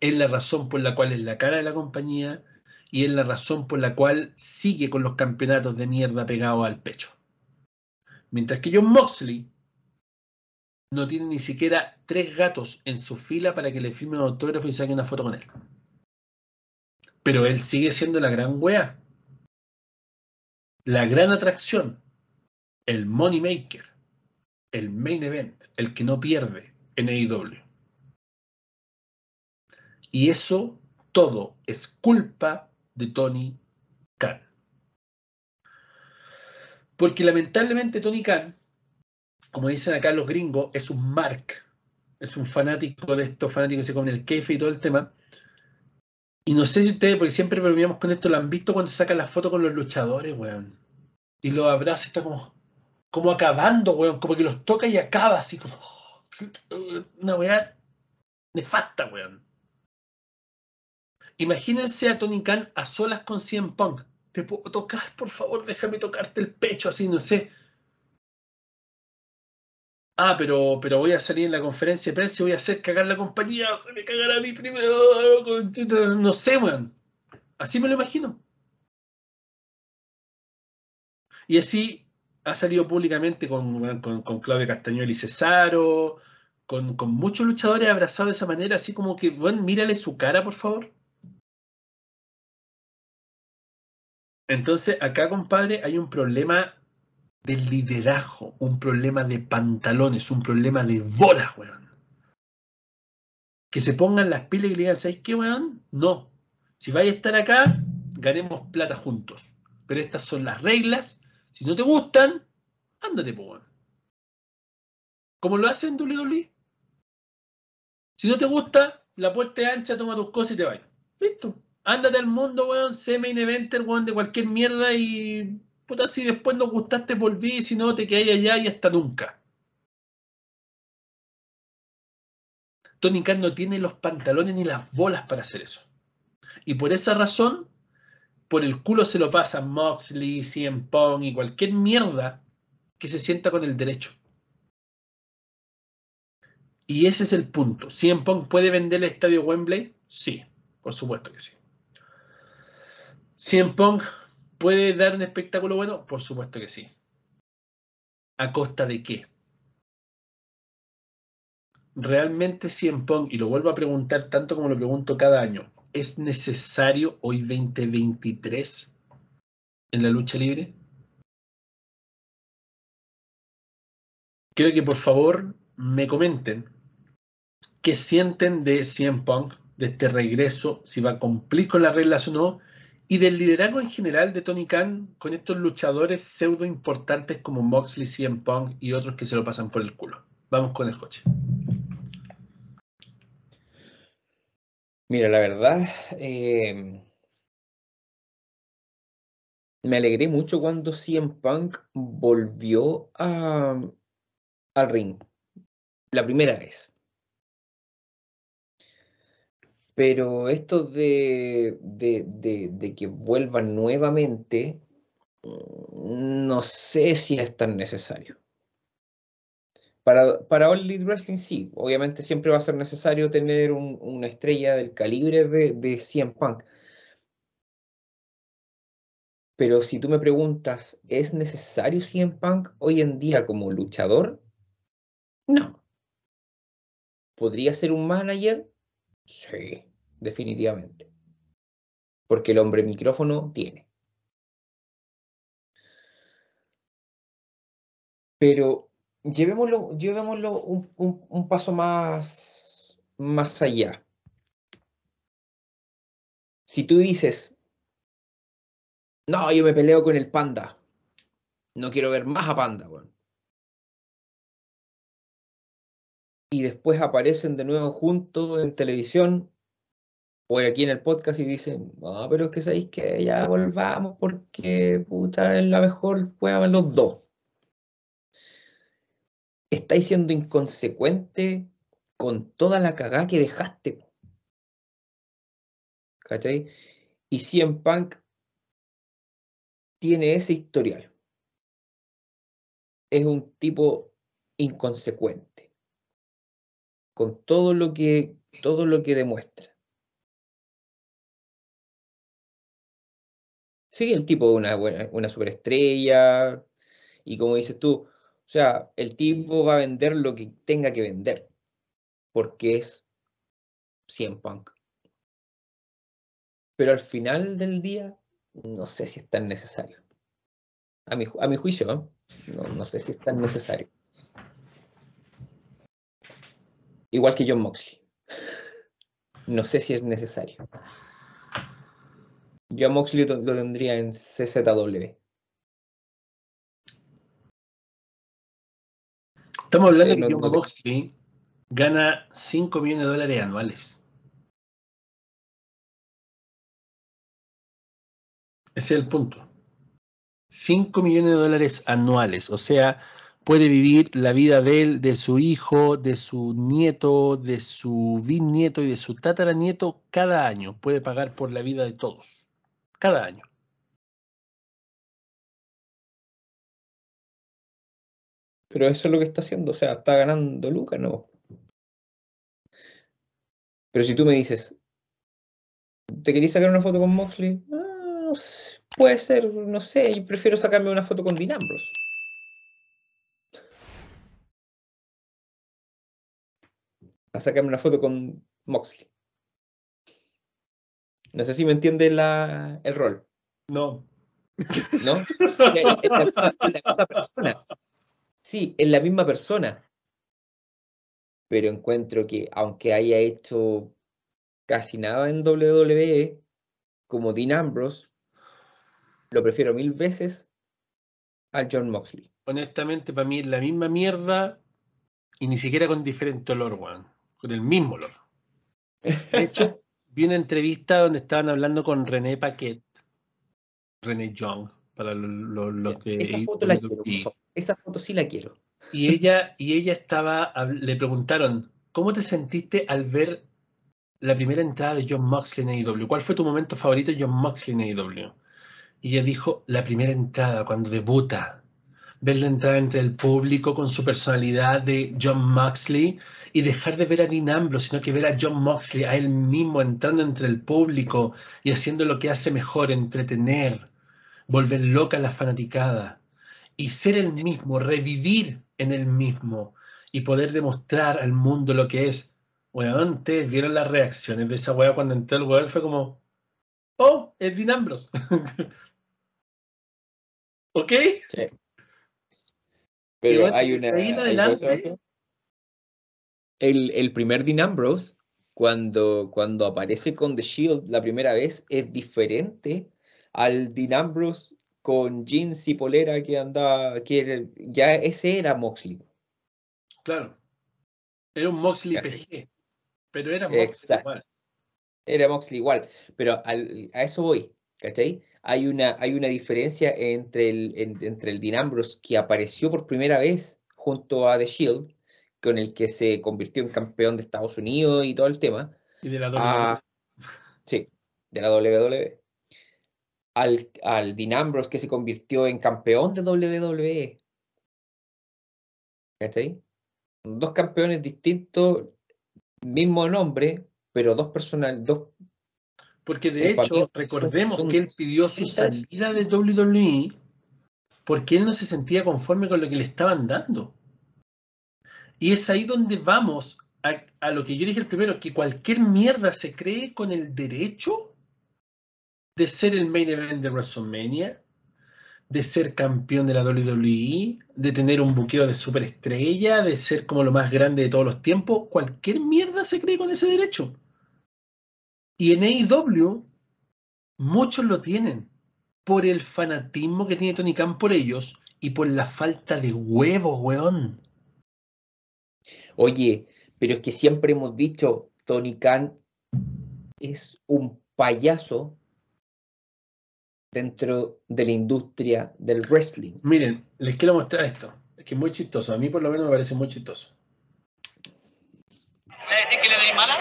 Es la razón por la cual es la cara de la compañía y es la razón por la cual sigue con los campeonatos de mierda pegados al pecho. Mientras que Jon Moxley no tiene ni siquiera 3 gatos en su fila para que le firme un autógrafo y saque una foto con él. Pero él sigue siendo la gran wea, la gran atracción, el money maker, el main event, el que no pierde en AEW. Y eso todo es culpa de Tony Khan. Porque lamentablemente Tony Khan, como dicen acá los gringos, es un mark, es un fanático de estos fanáticos que se comen el kefe y todo el tema. Y no sé si ustedes, porque siempre bromeamos con esto, lo han visto cuando sacan la foto con los luchadores, weón. Y los abraza, está como acabando, weón. Como que los toca y acaba así, como una weá nefasta, weón. Imagínense a Tony Khan a solas con CM Punk. Te puedo tocar, por favor, déjame tocarte el pecho, así, no sé. Ah, pero voy a salir en la conferencia de prensa y voy a hacer cagar la compañía. Se me cagará mi primero. No sé, weón. Así me lo imagino. Y así ha salido públicamente con Claudia Castagnoli y Cesaro, con muchos luchadores abrazados de esa manera, así como que, bueno, mírale su cara, por favor. Entonces, acá, compadre, hay un problema de liderazgo, un problema de pantalones, un problema de bolas, weón. Que se pongan las pilas y le digan, ¿sabes qué, weón? No. Si vais a estar acá, ganemos plata juntos. Pero estas son las reglas. Si no te gustan, ándate, po, weón. Como lo hacen WWE. Si no te gusta, la puerta es ancha, toma tus cosas y te vas. Listo. Ándate al mundo, weón, sé main eventer, weón, de cualquier mierda y... Puta, si después no gustaste, volví, si no, te quedáis allá y hasta nunca. Tony Khan no tiene los pantalones ni las bolas para hacer eso. Y por esa razón, por el culo se lo pasan Moxley, CM Punk y cualquier mierda que se sienta con el derecho. Y ese es el punto. ¿CM Punk puede vender el estadio Wembley? Sí, por supuesto que sí. ¿CM Punk puede dar un espectáculo bueno? Por supuesto que sí. ¿A costa de qué? ¿Realmente CM Punk, y lo vuelvo a preguntar tanto como lo pregunto cada año, es necesario hoy 2023 en la lucha libre? Quiero que por favor me comenten qué sienten de CM Punk, de este regreso, si va a cumplir con las reglas o no, y del liderazgo en general de Tony Khan con estos luchadores pseudo importantes como Moxley, CM Punk y otros que se lo pasan por el culo. Vamos con el coche. Mira, la verdad, me alegré mucho cuando CM Punk volvió al ring. La primera vez. Pero esto de que vuelvan nuevamente, no sé si es tan necesario. Para All Elite Wrestling sí, obviamente siempre va a ser necesario tener una estrella del calibre de CM Punk. Pero si tú me preguntas, ¿es necesario CM Punk hoy en día como luchador? No. ¿Podría ser un manager? Sí, definitivamente. Porque el hombre micrófono tiene. Pero llevémoslo un paso más allá. Si tú dices, no, yo me peleo con el Panda. No quiero ver más a Panda, bueno. Y después aparecen de nuevo juntos en televisión o aquí en el podcast y dicen, no, pero es que sabéis que ya volvamos porque puta es la mejor, juegan los dos. Estáis siendo inconsecuente con toda la cagada que dejaste. ¿Cachai? Y CM Punk tiene ese historial. Es un tipo inconsecuente, con todo lo que demuestra. Sí, el tipo es una superestrella, y como dices tú, o sea, el tipo va a vender lo que tenga que vender, porque es CM Punk. Pero al final del día, no sé si es tan necesario. A mi juicio, no sé si es tan necesario. Igual que Jon Moxley. No sé si es necesario. Yo a Moxley lo tendría en CZW. Estamos hablando de que Jon Moxley gana $5 millones anuales. Ese es el punto. $5 millones anuales. O sea, puede vivir la vida de él, de su hijo, de su nieto, de su bisnieto y de su tataranieto cada año. Puede pagar por la vida de todos. Cada año. Pero eso es lo que está haciendo. O sea, está ganando lucas, ¿no? Pero si tú me dices, ¿te querés sacar una foto con Moxley? Puede ser, no sé, y prefiero sacarme una foto con Dean Ambrose. A sacarme una foto con Moxley. No sé si me entiende el rol. No. ¿No? Es la misma persona. Sí, es la misma persona. Pero encuentro que, aunque haya hecho casi nada en WWE, como Dean Ambrose, lo prefiero 1000 veces al Jon Moxley. Honestamente, para mí es la misma mierda y ni siquiera con diferente olor, weón. Con el mismo olor. De hecho, vi una entrevista donde estaban hablando con René Paquette. René Young, para los de... Esa foto la quiero, por favor. Esa foto sí la quiero. Y ella le preguntaron, ¿cómo te sentiste al ver la primera entrada de Jon Moxley en AEW? ¿Cuál fue tu momento favorito de Jon Moxley en AEW? Y ella dijo, la primera entrada, cuando debuta. Ver la entrada entre el público con su personalidad de Jon Moxley y dejar de ver a Dean Ambrose, sino que ver a Jon Moxley, a él mismo, entrando entre el público y haciendo lo que hace mejor, entretener, volver loca a la fanaticada y ser el mismo, revivir en el mismo y poder demostrar al mundo lo que es. Weón, ustedes vieron las reacciones de esa weá cuando entró el weón, fue como, oh, es Dean Ambrose. ¿Ok? Sí. Pero hay una... Ahí en adelante. El primer Dean Ambrose, cuando aparece con The Shield la primera vez, es diferente al Dean Ambrose con jeans y polera que andaba, ya ese era Moxley. Claro. Era un Moxley PG, pero era Moxley. Exacto. Igual. Era Moxley igual, pero a eso voy, ¿cachai? Hay una diferencia entre el Dean Ambrose que apareció por primera vez junto a The Shield, con el que se convirtió en campeón de Estados Unidos y todo el tema. Y de la WWE. Sí, de la WWE. Al Dean Ambrose que se convirtió en campeón de WWE. ¿Cachai? Dos campeones distintos, mismo nombre, pero dos. Porque de hecho, recordemos que él pidió su salida de WWE porque él no se sentía conforme con lo que le estaban dando. Y es ahí donde vamos a lo que yo dije el primero, que cualquier mierda se cree con el derecho de ser el main event de WrestleMania, de ser campeón de la WWE, de tener un buqueo de superestrella, de ser como lo más grande de todos los tiempos. Cualquier mierda se cree con ese derecho. Y en AEW, muchos lo tienen por el fanatismo que tiene Tony Khan por ellos y por la falta de huevos, weón. Oye, pero es que siempre hemos dicho, Tony Khan es un payaso dentro de la industria del wrestling. Miren, les quiero mostrar esto. Es que es muy chistoso. A mí por lo menos me parece muy chistoso. ¿Le decís que le doy mala?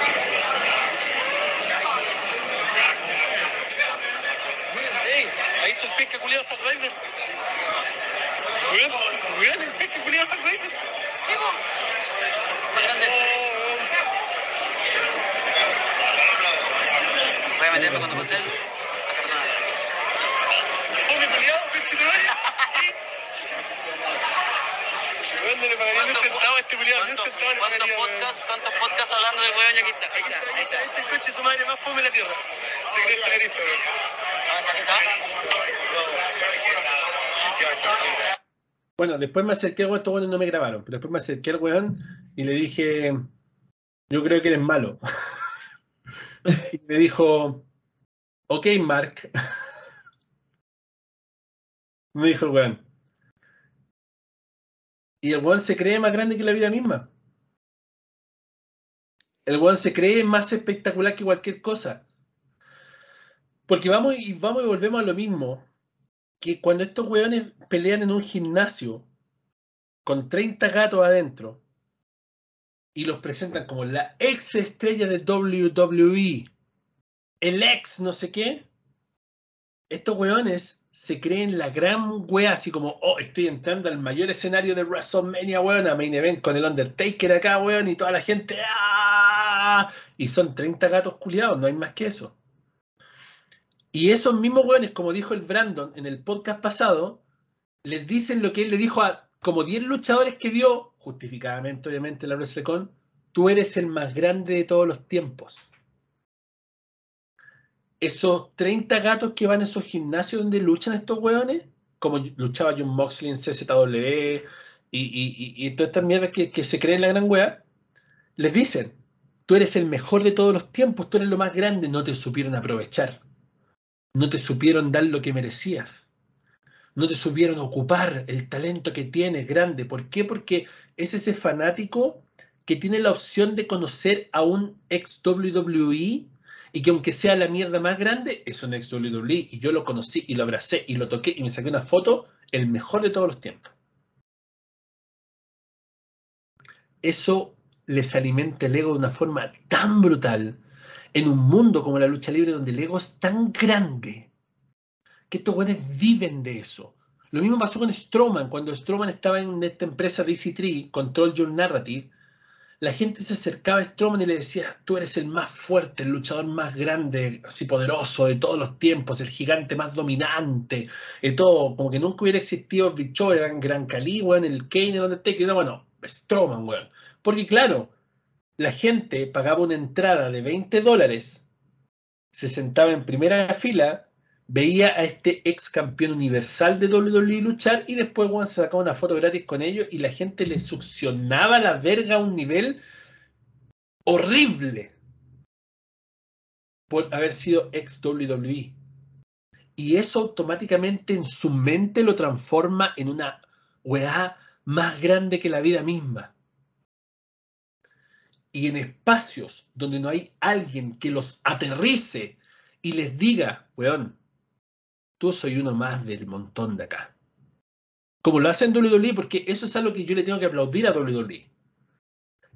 pesca culiada Zack Ryder. Weón, el pesca culiada Zack Ryder. Sí, po. Más grande. Voy a meterlo cuando conté. Pone culiado, pinche de baño. ¿Dónde le pagarían un centavo a este culiado? ¿Cuántos podcasts hablando del weón? Aquí está, ahí está, ahí está. Este coche su madre más fome en la tierra. Se cree esta tarifa, weón. Bueno, después me acerqué al weón, estos weones no me grabaron, pero después me acerqué al weón y le dije, yo creo que eres malo. Y me dijo, ok, Mark. Me dijo el weón. Y el weón se cree más grande que la vida misma. El weón se cree más espectacular que cualquier cosa. Porque vamos y volvemos a lo mismo. Que cuando estos weones pelean en un gimnasio con 30 gatos adentro y los presentan como la ex estrella de WWE, el ex no sé qué, estos weones se creen la gran wea, así como, oh, estoy entrando al mayor escenario de WrestleMania, weón, a Main Event con el Undertaker acá, weón, y toda la gente, ¡ah! Y son 30 gatos culiados, no hay más que eso. Y esos mismos weones, como dijo el Brandon en el podcast pasado, les dicen lo que él le dijo a como 10 luchadores que vio, justificadamente obviamente en la WrestleCon, tú eres el más grande de todos los tiempos. Esos 30 gatos que van a esos gimnasios donde luchan estos weones, como luchaba Jon Moxley en CZW y todas estas mierdas que se creen la gran wea, les dicen, tú eres el mejor de todos los tiempos, tú eres lo más grande, no te supieron aprovechar. No te supieron dar lo que merecías. No te supieron ocupar el talento que tienes grande. ¿Por qué? Porque es ese fanático que tiene la opción de conocer a un ex WWE y que aunque sea la mierda más grande, es un ex WWE. Y yo lo conocí y lo abracé y lo toqué y me saqué una foto, el mejor de todos los tiempos. Eso les alimenta el ego de una forma tan brutal. En un mundo como la lucha libre, donde el ego es tan grande que estos güeyes viven de eso. Lo mismo pasó con Strowman. Cuando Strowman estaba en esta empresa DC3, Control Your Narrative, la gente se acercaba a Strowman y le decía, tú eres el más fuerte, el luchador más grande, así poderoso de todos los tiempos, el gigante más dominante, de todo. Como que nunca hubiera existido Big Show, eran Gran Khali, güey, el Kane, el Undertaker. No, bueno, Strowman, güey. Porque claro, la gente pagaba una entrada de $20, se sentaba en primera fila, veía a este ex campeón universal de WWE luchar y después bueno, se sacaba una foto gratis con ellos y la gente le succionaba la verga a un nivel horrible por haber sido ex WWE. Y eso automáticamente en su mente lo transforma en una weá más grande que la vida misma. Y en espacios donde no hay alguien que los aterrice y les diga, weón, tú soy uno más del montón de acá. Como lo hacen en WWE, porque eso es algo que yo le tengo que aplaudir a WWE.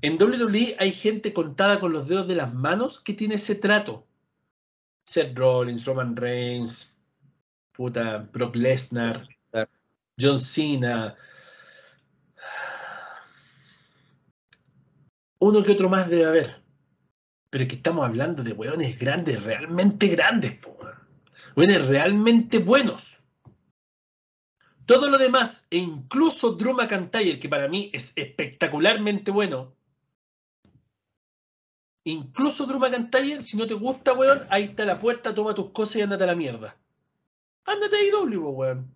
En WWE hay gente contada con los dedos de las manos que tiene ese trato. Seth Rollins, Roman Reigns, puta, Brock Lesnar, John Cena. Uno que otro más debe haber. Pero es que estamos hablando de hueones grandes, realmente grandes, hueones realmente buenos. Todo lo demás, e incluso Drew McIntyre, que para mí es espectacularmente bueno. Incluso Drew McIntyre, si no te gusta, hueón, ahí está la puerta, toma tus cosas y ándate a la mierda. Ándate ahí, hueón.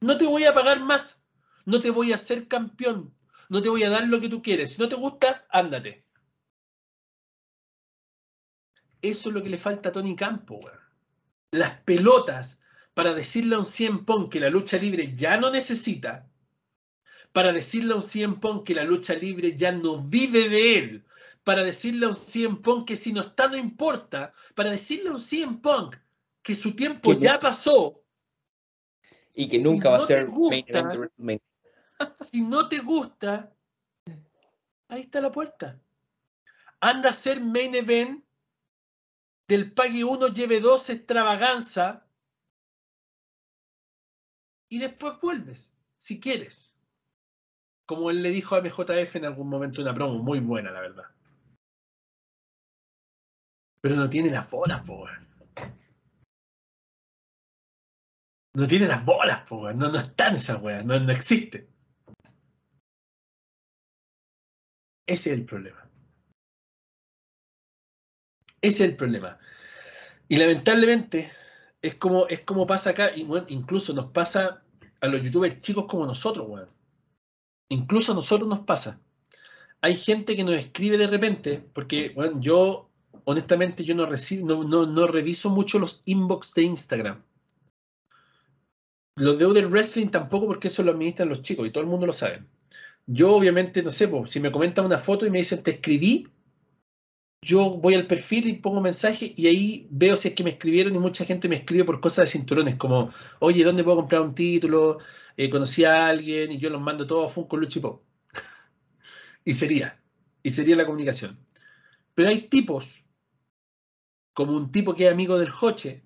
No te voy a pagar más. No te voy a hacer campeón. No te voy a dar lo que tú quieres. Si no te gusta, ándate. Eso es lo que le falta a Tony Khan, weón. Las pelotas para decirle a un CM Punk que la lucha libre ya no necesita. Para decirle a un CM Punk que la lucha libre ya no vive de él. Para decirle a un CM Punk que si no está, no importa. Para decirle a un CM Punk que su tiempo que ya pasó. Y que nunca si va no a ser main event, Si no te gusta, ahí está la puerta. Anda a ser main event del pague 1 lleve 2 extravaganza y después vuelves, si quieres. Como él le dijo a MJF en algún momento, una promo muy buena, la verdad. Pero no tiene las bolas, po. No tiene las bolas, po. No están esas weas, no existen. Ese es el problema. Ese es el problema. Y lamentablemente es como pasa acá, y bueno, incluso nos pasa a los youtubers chicos como nosotros, weón. Incluso a nosotros nos pasa. Hay gente que nos escribe de repente, porque bueno, yo honestamente yo no reviso mucho los inbox de Instagram. Los de Other Wrestling tampoco, porque eso lo administran los chicos y todo el mundo lo sabe. Yo obviamente, no sé, po, si me comentan una foto y me dicen te escribí, yo voy al perfil y pongo mensaje y ahí veo si es que me escribieron, y mucha gente me escribe por cosas de cinturones como, oye, ¿dónde puedo comprar un título? Conocí a alguien, y yo los mando todos a Funko, Luchi Pop. Y sería la comunicación. Pero hay tipos, como un tipo que es amigo del Joche,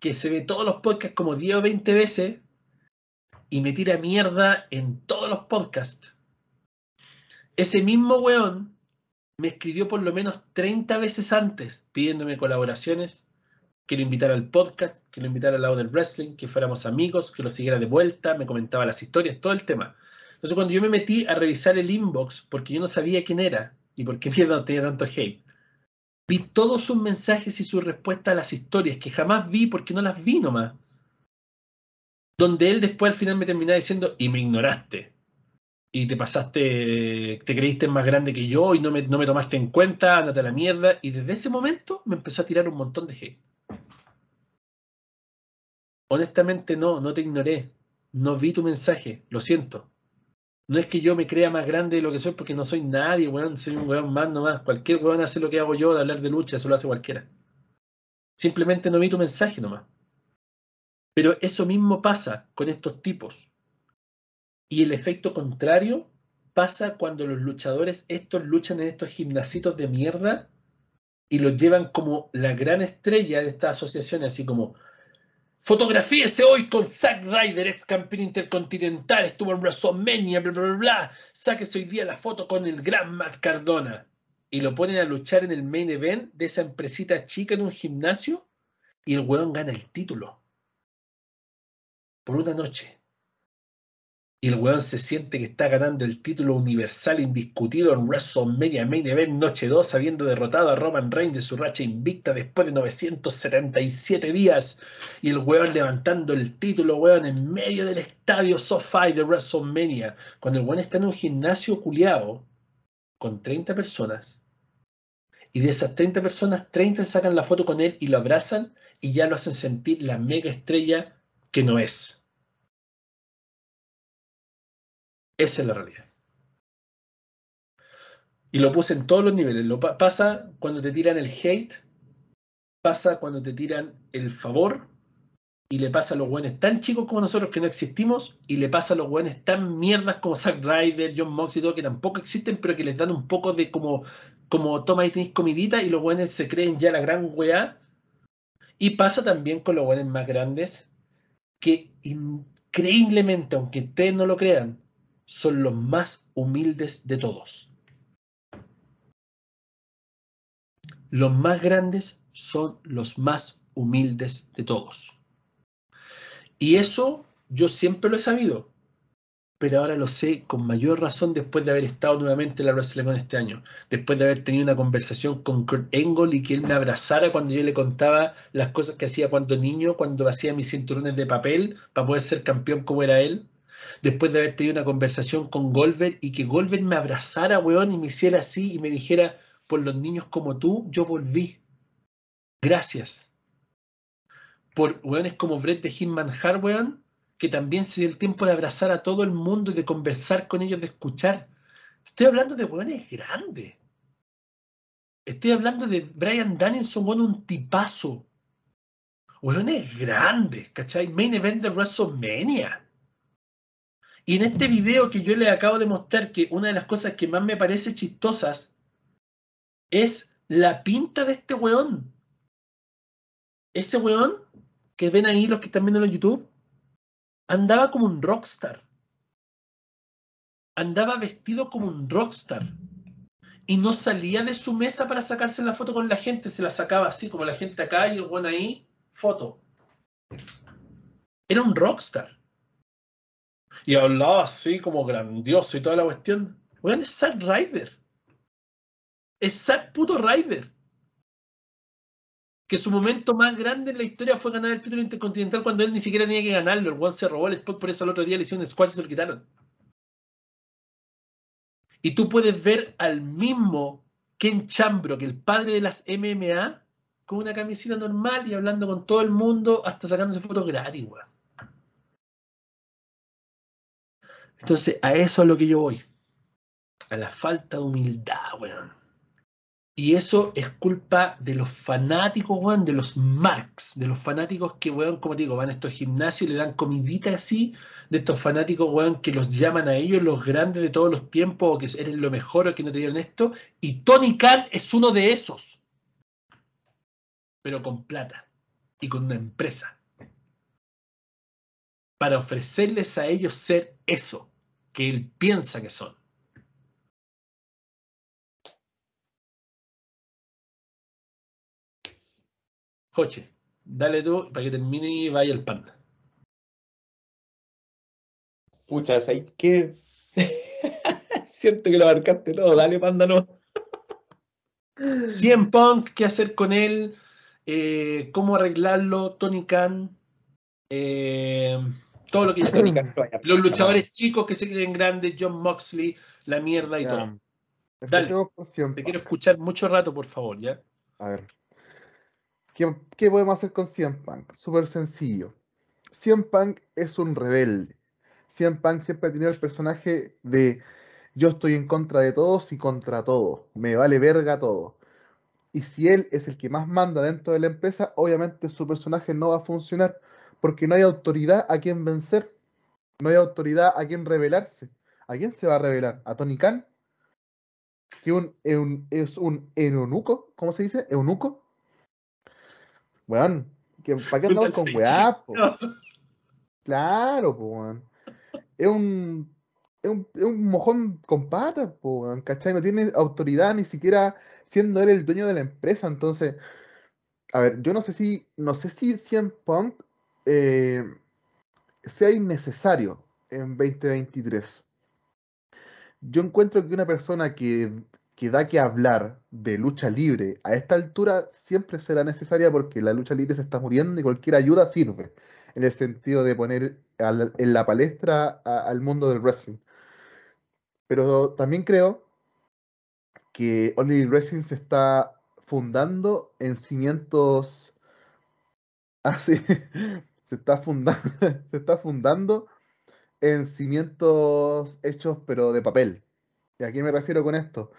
que se ve todos los podcasts como 10 o 20 veces y me tira mierda en todos los podcasts. Ese mismo weón me escribió por lo menos 30 veces antes pidiéndome colaboraciones, que lo invitara al podcast, que lo invitara al lado del wrestling, que fuéramos amigos, que lo siguiera de vuelta, me comentaba las historias, todo el tema. Entonces cuando yo me metí a revisar el inbox, porque yo no sabía quién era y por qué mierda tenía tanto hate, vi todos sus mensajes y su respuesta a las historias, que jamás vi porque no las vi nomás, donde él después al final me terminaba diciendo, y me ignoraste. Y te pasaste, te creíste más grande que yo y no me tomaste en cuenta, ándate a la mierda. Y desde ese momento me empezó a tirar un montón de hate. Honestamente no te ignoré. No vi tu mensaje, lo siento. No es que yo me crea más grande de lo que soy, porque no soy nadie, weón. Soy un weón más nomás. Cualquier weón hace lo que hago yo, de hablar de lucha, eso lo hace cualquiera. Simplemente no vi tu mensaje nomás. Pero eso mismo pasa con estos tipos. Y el efecto contrario pasa cuando los luchadores estos luchan en estos gimnasitos de mierda y los llevan como la gran estrella de estas asociaciones, así como fotografíese hoy con Zack Ryder, ex campeón intercontinental, estuvo en WrestleMania, bla, bla, bla, bla. Sáquese hoy día la foto con el gran Matt Cardona. Y lo ponen a luchar en el main event de esa empresita chica en un gimnasio y el weón gana el título. Por una noche. Y el weón se siente que está ganando el título universal indiscutido en WrestleMania Main Event Noche 2, habiendo derrotado a Roman Reigns de su racha invicta después de 977 días. Y el weón levantando el título, weón, en medio del estadio SoFi de WrestleMania. Cuando el weón está en un gimnasio culiado con 30 personas. Y de esas 30 personas, 30 sacan la foto con él y lo abrazan y ya lo hacen sentir la mega estrella que no es. Esa es la realidad. Y lo puse en todos los niveles. Pasa cuando te tiran el hate, pasa cuando te tiran el favor, y le pasa a los güenes tan chicos como nosotros que no existimos, y le pasa a los güenes tan mierdas como Zack Ryder, Jon Moxley y todo, que tampoco existen, pero que les dan un poco de como toma y tenéis comidita, y los güenes se creen ya la gran weá. Y pasa también con los güenes más grandes, que increíblemente, aunque ustedes no lo crean, son los más humildes de todos. Los más grandes son los más humildes de todos. Y eso yo siempre lo he sabido, pero ahora lo sé con mayor razón después de haber estado nuevamente en la WrestleCon este año, después de haber tenido una conversación con Kurt Angle y que él me abrazara cuando yo le contaba las cosas que hacía cuando niño, cuando hacía mis cinturones de papel para poder ser campeón como era él. Después de haber tenido una conversación con Goldberg y que Goldberg me abrazara, weón, y me hiciera así y me dijera, por los niños como tú, yo volví. Gracias. Por weones como Bret de Hitman Hart, weón, que también se dio el tiempo de abrazar a todo el mundo y de conversar con ellos, de escuchar. Estoy hablando de weones grandes. Estoy hablando de Bryan Danielson, weón, un tipazo. Weones grandes, ¿cachai? Main event de WrestleMania. Y en este video que yo les acabo de mostrar, que una de las cosas que más me parece chistosas es la pinta de este weón. Ese weón que ven ahí los que están viendo en YouTube andaba como un rockstar. Andaba vestido como un rockstar. Y no salía de su mesa para sacarse la foto con la gente. Se la sacaba así, como la gente acá y el buen ahí, foto. Era un rockstar. Y hablaba así como grandioso y toda la cuestión. Weón, es Zack Ryder. Es Zack puto Ryder. Que su momento más grande en la historia fue ganar el título intercontinental cuando él ni siquiera tenía que ganarlo. El weón se robó el spot, por eso el otro día le hicieron squash y se lo quitaron. Y tú puedes ver al mismo Ken Shamrock, que el padre de las MMA, con una camiseta normal y hablando con todo el mundo, hasta sacándose fotos gratis, weón. Entonces, a eso es a lo que yo voy. A la falta de humildad, weón. Y eso es culpa de los fanáticos, weón, de los marks, de los fanáticos que, weón, como te digo, van a estos gimnasios y le dan comidita así, de estos fanáticos, weón, que los llaman a ellos los grandes de todos los tiempos, o que eres lo mejor, o que no te dieron esto, y Tony Khan es uno de esos, pero con plata y con una empresa, para ofrecerles a ellos ser eso que él piensa que son. Joche, dale tú para que termine y vaya el panda. Pucha, ¿sabes qué? Siento que lo abarcaste todo. Dale, panda, no. CM Punk, ¿qué hacer con él? ¿Cómo arreglarlo? Tony Khan. Todo lo que ya Tony Khan. Los luchadores chicos que se creen grandes. Jon Moxley, la mierda y todo. Dale, te quiero escuchar mucho rato, por favor, ¿ya? A ver. ¿Qué podemos hacer con CM Punk? Súper sencillo. CM Punk es un rebelde. CM Punk siempre ha tenido el personaje de yo estoy en contra de todos y contra todo. Me vale verga todo. Y si él es el que más manda dentro de la empresa, obviamente su personaje no va a funcionar. Porque no hay autoridad a quien vencer. No hay autoridad a quien rebelarse. ¿A quién se va a rebelar? ¿A Tony Khan? ¿Que es un eunuco? ¿Cómo se dice? ¿Eunuco? Weón, ¿para qué andamos con weá, po? Claro, po, weón. Es un mojón con patas, po, weón, ¿cachai? No tiene autoridad ni siquiera siendo él el dueño de la empresa. Entonces, a ver, yo no sé si CM Punk sea innecesario en 2023. Yo encuentro que una persona que da que hablar de lucha libre a esta altura siempre será necesaria porque la lucha libre se está muriendo y cualquier ayuda sirve en el sentido de poner en la palestra al mundo del wrestling. Pero también creo que Only Wrestling se está fundando en cimientos así, se está fundando en cimientos hechos pero de papel. ¿Y a qué me refiero con esto?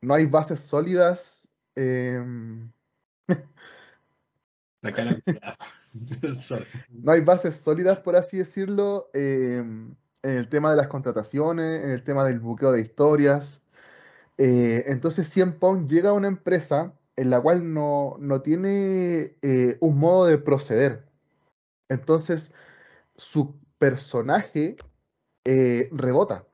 No hay bases sólidas. La cara no hay bases sólidas, por así decirlo, en el tema de las contrataciones, en el tema del buqueo de historias. Entonces CM Punk llega a una empresa en la cual no tiene un modo de proceder. Entonces su personaje rebota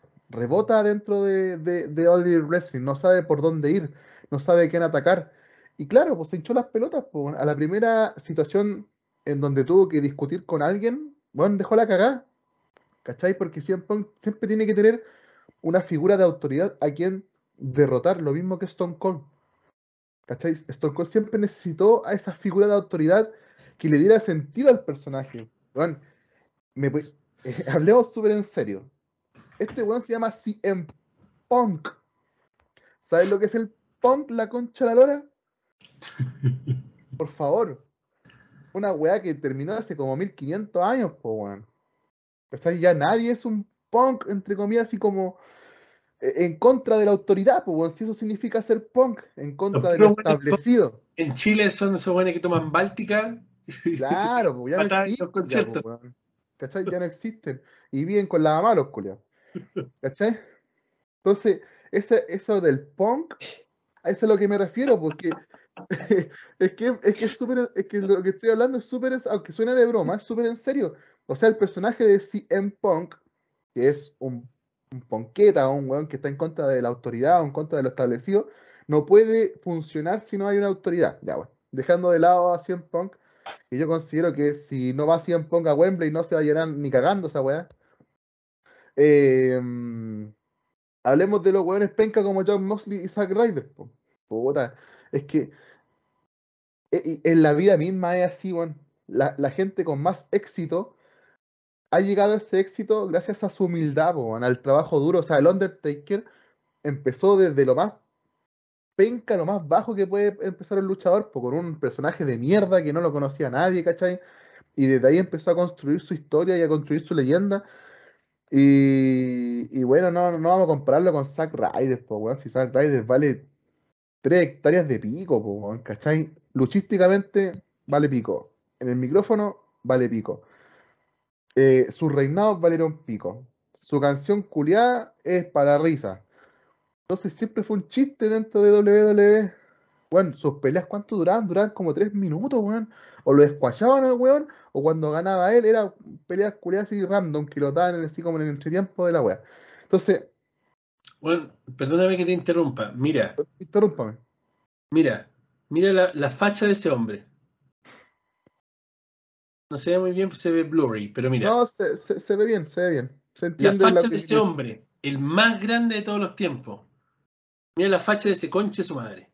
dentro de All Elite Wrestling, no sabe por dónde ir, no sabe quién atacar. Y claro, pues se hinchó las pelotas, pues. A la primera situación en donde tuvo que discutir con alguien, bueno, dejó la cagada, ¿cachai? Porque siempre tiene que tener una figura de autoridad a quien derrotar, lo mismo que Stone Cold, ¿cachai? Stone Cold siempre necesitó a esa figura de autoridad que le diera sentido al personaje. Bueno, hablemos súper en serio. Este weón se llama CM Punk. ¿Sabes lo que es el punk, la concha de la lora? Por favor. Una weá que terminó hace como 1500 años, po, weón. Pero ya nadie es un punk, entre comillas, así como en contra de la autoridad, po, weón. Si eso significa ser punk, en contra de lo establecido. En Chile son esos weones que toman Báltica. Claro, po, ya no existen, po, weón. ¿Cachai? Ya no existen. Y viven con la mamá los culiados. ¿Cachai? Entonces, eso del punk, a eso es a lo que me refiero, porque Es que lo que estoy hablando es súper, aunque suene de broma, es súper en serio. O sea, el personaje de CM Punk, que es un ponqueta, un weón que está en contra de la autoridad, en contra de lo establecido, no puede funcionar si no hay una autoridad. Ya, bueno, dejando de lado a CM Punk, que yo considero que si no va CM Punk a Wembley no se va a llenar ni cagando esa weá. Hablemos de los weones penca como Jon Moxley y Zack Ryder. Puta, es que en la vida misma es así, weón. La gente con más éxito ha llegado a ese éxito gracias a su humildad, weón, al trabajo duro. O sea, el Undertaker empezó desde lo más penca, lo más bajo que puede empezar un luchador, pues, con un personaje de mierda que no lo conocía nadie, ¿cachai? Y desde ahí empezó a construir su historia y a construir su leyenda. Y bueno, no vamos a compararlo con Zack Ryder, pues, weón. Si Zack Ryder vale 3 hectáreas de pico, pues, weón, ¿cachai? Luchísticamente vale pico. En el micrófono vale pico. Sus reinados valieron pico. Su canción culiada es para risa. Entonces siempre fue un chiste dentro de WWE. Bueno, sus peleas, ¿cuánto duraban? Duraban como 3 minutos, weón. O lo escuachaban al weón, o cuando ganaba él, eran peleas culiadas así random, que lo daban así como en el entretiempo de la weá. Entonces... Bueno, perdóname que te interrumpa. Mira. Interrúmpame. Mira la facha de ese hombre. No se ve muy bien, se ve blurry, pero mira. No, se ve bien, se ve bien. Se entiende la facha de ese hombre, el más grande de todos los tiempos. Mira la facha de ese conche su madre.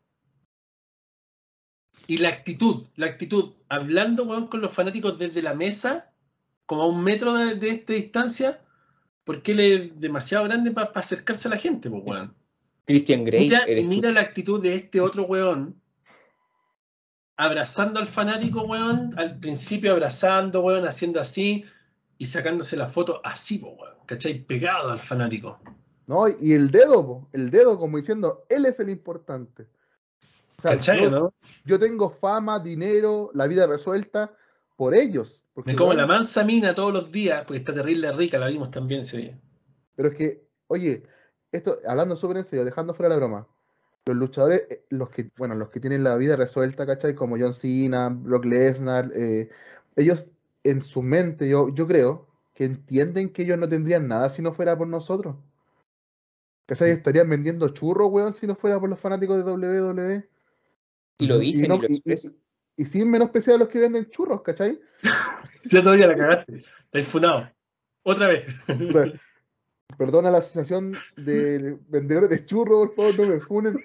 Y la actitud, hablando, weón, con los fanáticos desde la mesa, como a un metro de esta distancia, porque él es demasiado grande para acercarse a la gente, pues, weón. Christian Grey. Mira la actitud de este otro weón, abrazando al fanático, weón, al principio abrazando, weón, haciendo así, y sacándose la foto así, po, weón, ¿cachai? Pegado al fanático. No, y el dedo, po, el dedo como diciendo, él es el importante. O sea, ¿cachai, no? Yo tengo fama, dinero, la vida resuelta por ellos. Porque, me como bueno, la mansa mina todos los días, porque está terrible rica, la vimos también ese día. Pero es que, oye, esto, hablando súper en serio, dejando fuera la broma, los luchadores, los que tienen la vida resuelta, ¿cachai? Como John Cena, Brock Lesnar, ellos en su mente, yo creo, que entienden que ellos no tendrían nada si no fuera por nosotros. ¿Cachai? Estarían vendiendo churros, weón, si no fuera por los fanáticos de WWE. Y lo dicen, y sin menospreciar a los que venden churros, ¿cachai? Ya todavía la cagaste, está infunado. Otra vez. Perdona la asociación de vendedores de churros, por favor, no me funen.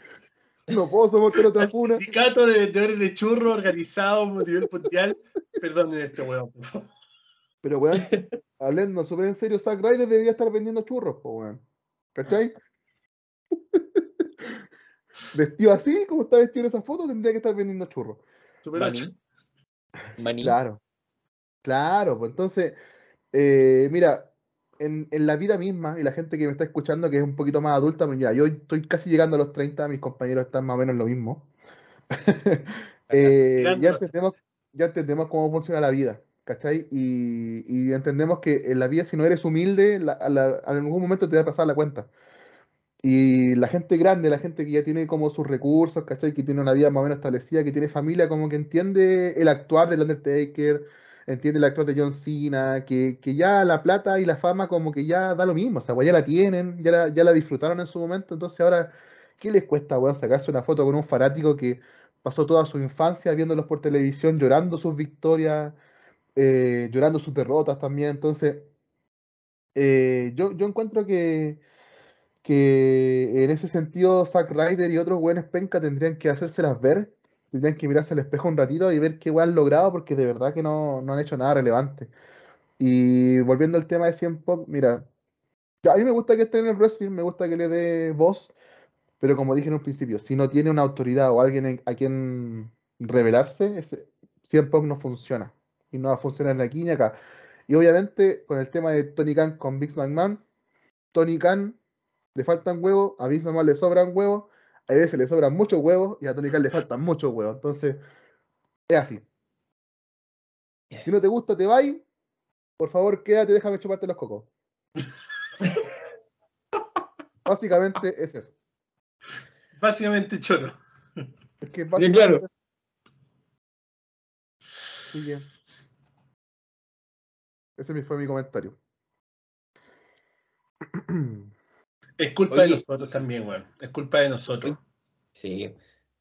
No puedo soportar otra funa. El sindicato de vendedores de churros organizado a nivel mundial. Perdonen este weón, por favor. Pero weón, hablando súper en serio, Zack Ryder debería estar vendiendo churros, po, weón. ¿Cachai? Vestido así, como está vestido en esa foto, tendría que estar vendiendo churros. Super 8. Maní. Claro, pues entonces, mira, en la vida misma, y la gente que me está escuchando que es un poquito más adulta, mira, yo estoy casi llegando a los 30, mis compañeros están más o menos en lo mismo. Ya entendemos cómo funciona la vida, ¿cachai? Y entendemos que en la vida, si no eres humilde, a algún momento te va a pasar la cuenta. Y la gente grande, la gente que ya tiene como sus recursos, ¿cachai? Que tiene una vida más o menos establecida, que tiene familia, como que entiende el actuar del Undertaker, entiende el actuar de John Cena, que ya la plata y la fama como que ya da lo mismo, o sea, pues ya la tienen, ya la disfrutaron en su momento, entonces ahora, ¿qué les cuesta, weón, sacarse una foto con un fanático que pasó toda su infancia viéndolos por televisión, llorando sus victorias, llorando sus derrotas también? Entonces, yo encuentro que en ese sentido Zack Ryder y otros weones penca tendrían que hacérselas ver, tendrían que mirarse al espejo un ratito y ver qué weón han logrado, porque de verdad que no han hecho nada relevante. Y volviendo al tema de CM Punk, mira, a mí me gusta que esté en el wrestling, me gusta que le dé voz, pero como dije en un principio, si no tiene una autoridad o alguien a quien rebelarse, CM Punk no funciona, y no va a funcionar ni aquí ni acá. Y obviamente con el tema de Tony Khan con Vince McMahon, Tony Khan le faltan huevos, a Vince McMahon le sobran huevos, a veces le sobran muchos huevos y a Tony Khan le faltan muchos huevos. Entonces, es así. Si no te gusta, te vas. Por favor, quédate, déjame chuparte los cocos. Básicamente es eso. Básicamente choro. Es que bien claro. Así que ese fue mi comentario. Es culpa de nosotros también, weón. Es culpa de nosotros. Sí.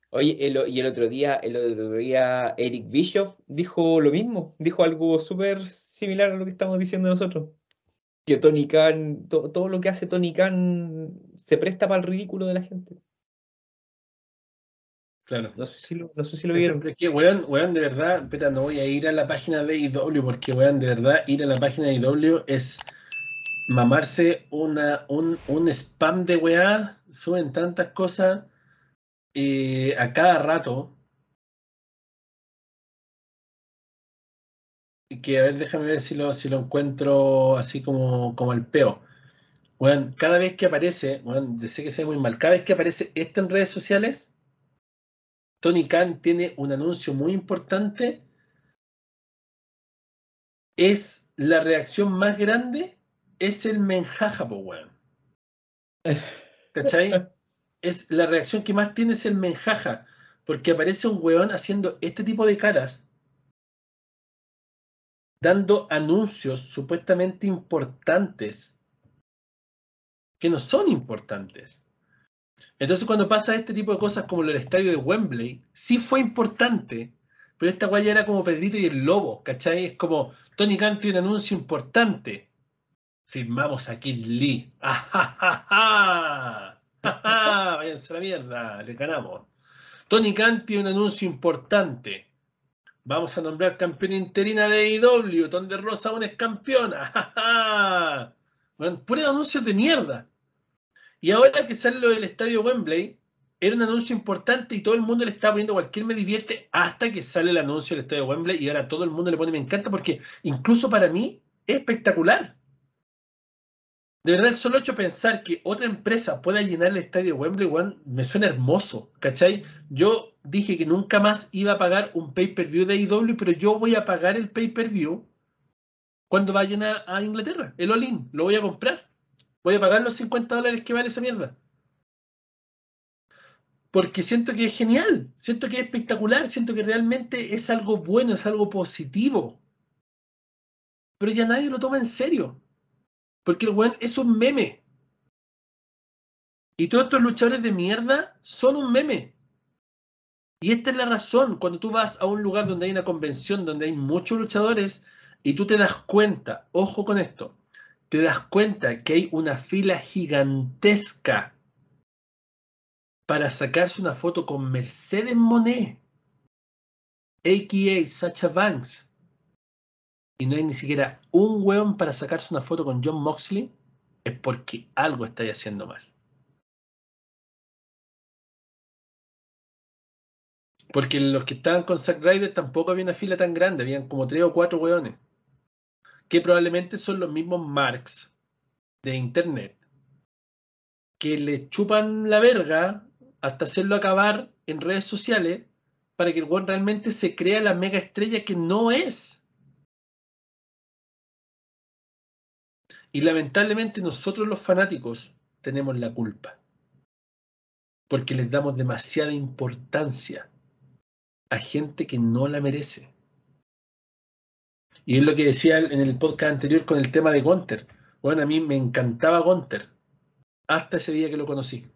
Oye, el otro día Eric Bischoff dijo lo mismo. Dijo algo súper similar a lo que estamos diciendo nosotros. Que Tony Khan, todo lo que hace Tony Khan se presta para el ridículo de la gente. Claro. No sé si lo vieron. Es que, weón, de verdad, peta, no voy a ir a la página de AEW porque, weón, de verdad, ir a la página de AEW es mamarse un spam de weá. Suben tantas cosas a cada rato. Que a ver, déjame ver si lo encuentro así como el peo. Weón, cada vez que aparece, weón, sé que se ve muy mal, cada vez que aparece este en redes sociales, Tony Khan tiene un anuncio muy importante. Es la reacción más grande, es el menjaja, po, weón. ¿Cachai? Es la reacción que más tiene, es el menjaja, porque aparece un weón haciendo este tipo de caras, dando anuncios supuestamente importantes que no son importantes. Entonces, cuando pasa este tipo de cosas como el estadio de Wembley, sí fue importante, pero esta guaya era como Pedrito y el Lobo, ¿cachai? Es como Tony Khan tiene un anuncio importante. Firmamos a Kid Lee. ¡Ajajaja! ¡Ajaja! Váyanse a la mierda, le ganamos. Tony Khan tiene un anuncio importante. Vamos a nombrar campeona interina de AEW, donde Rosa aún es campeona. ¡Ja, ja! Bueno, puros anuncios de mierda. Y ahora que sale lo del estadio Wembley, era un anuncio importante y todo el mundo le estaba poniendo cualquier me divierte hasta que sale el anuncio del estadio Wembley y ahora todo el mundo le pone me encanta porque incluso para mí es espectacular. De verdad, el solo hecho de pensar que otra empresa pueda llenar el estadio Wembley, One, me suena hermoso, ¿cachai? Yo dije que nunca más iba a pagar un pay-per-view de AEW, pero yo voy a pagar el pay-per-view cuando vayan a Inglaterra. El All-In, lo voy a comprar. Voy a pagar los $50 que vale esa mierda. Porque siento que es genial, siento que es espectacular, siento que realmente es algo bueno, es algo positivo. Pero ya nadie lo toma en serio. Porque el weón es un meme. Y todos estos luchadores de mierda son un meme. Y esta es la razón. Cuando tú vas a un lugar donde hay una convención, donde hay muchos luchadores, y tú te das cuenta, ojo con esto, te das cuenta que hay una fila gigantesca para sacarse una foto con Mercedes Moné, a.k.a. Sasha Banks. Y no hay ni siquiera un weón para sacarse una foto con Jon Moxley, es porque algo estáis haciendo mal. Porque los que estaban con Zack Ryder tampoco había una fila tan grande, habían como 3 o 4 weones, que probablemente son los mismos marks de internet, que le chupan la verga hasta hacerlo acabar en redes sociales para que el weón realmente se crea la mega estrella que no es. Y lamentablemente nosotros los fanáticos tenemos la culpa. Porque les damos demasiada importancia a gente que no la merece. Y es lo que decía en el podcast anterior con el tema de Gunther. Bueno, a mí me encantaba Gunther. Hasta ese día que lo conocí.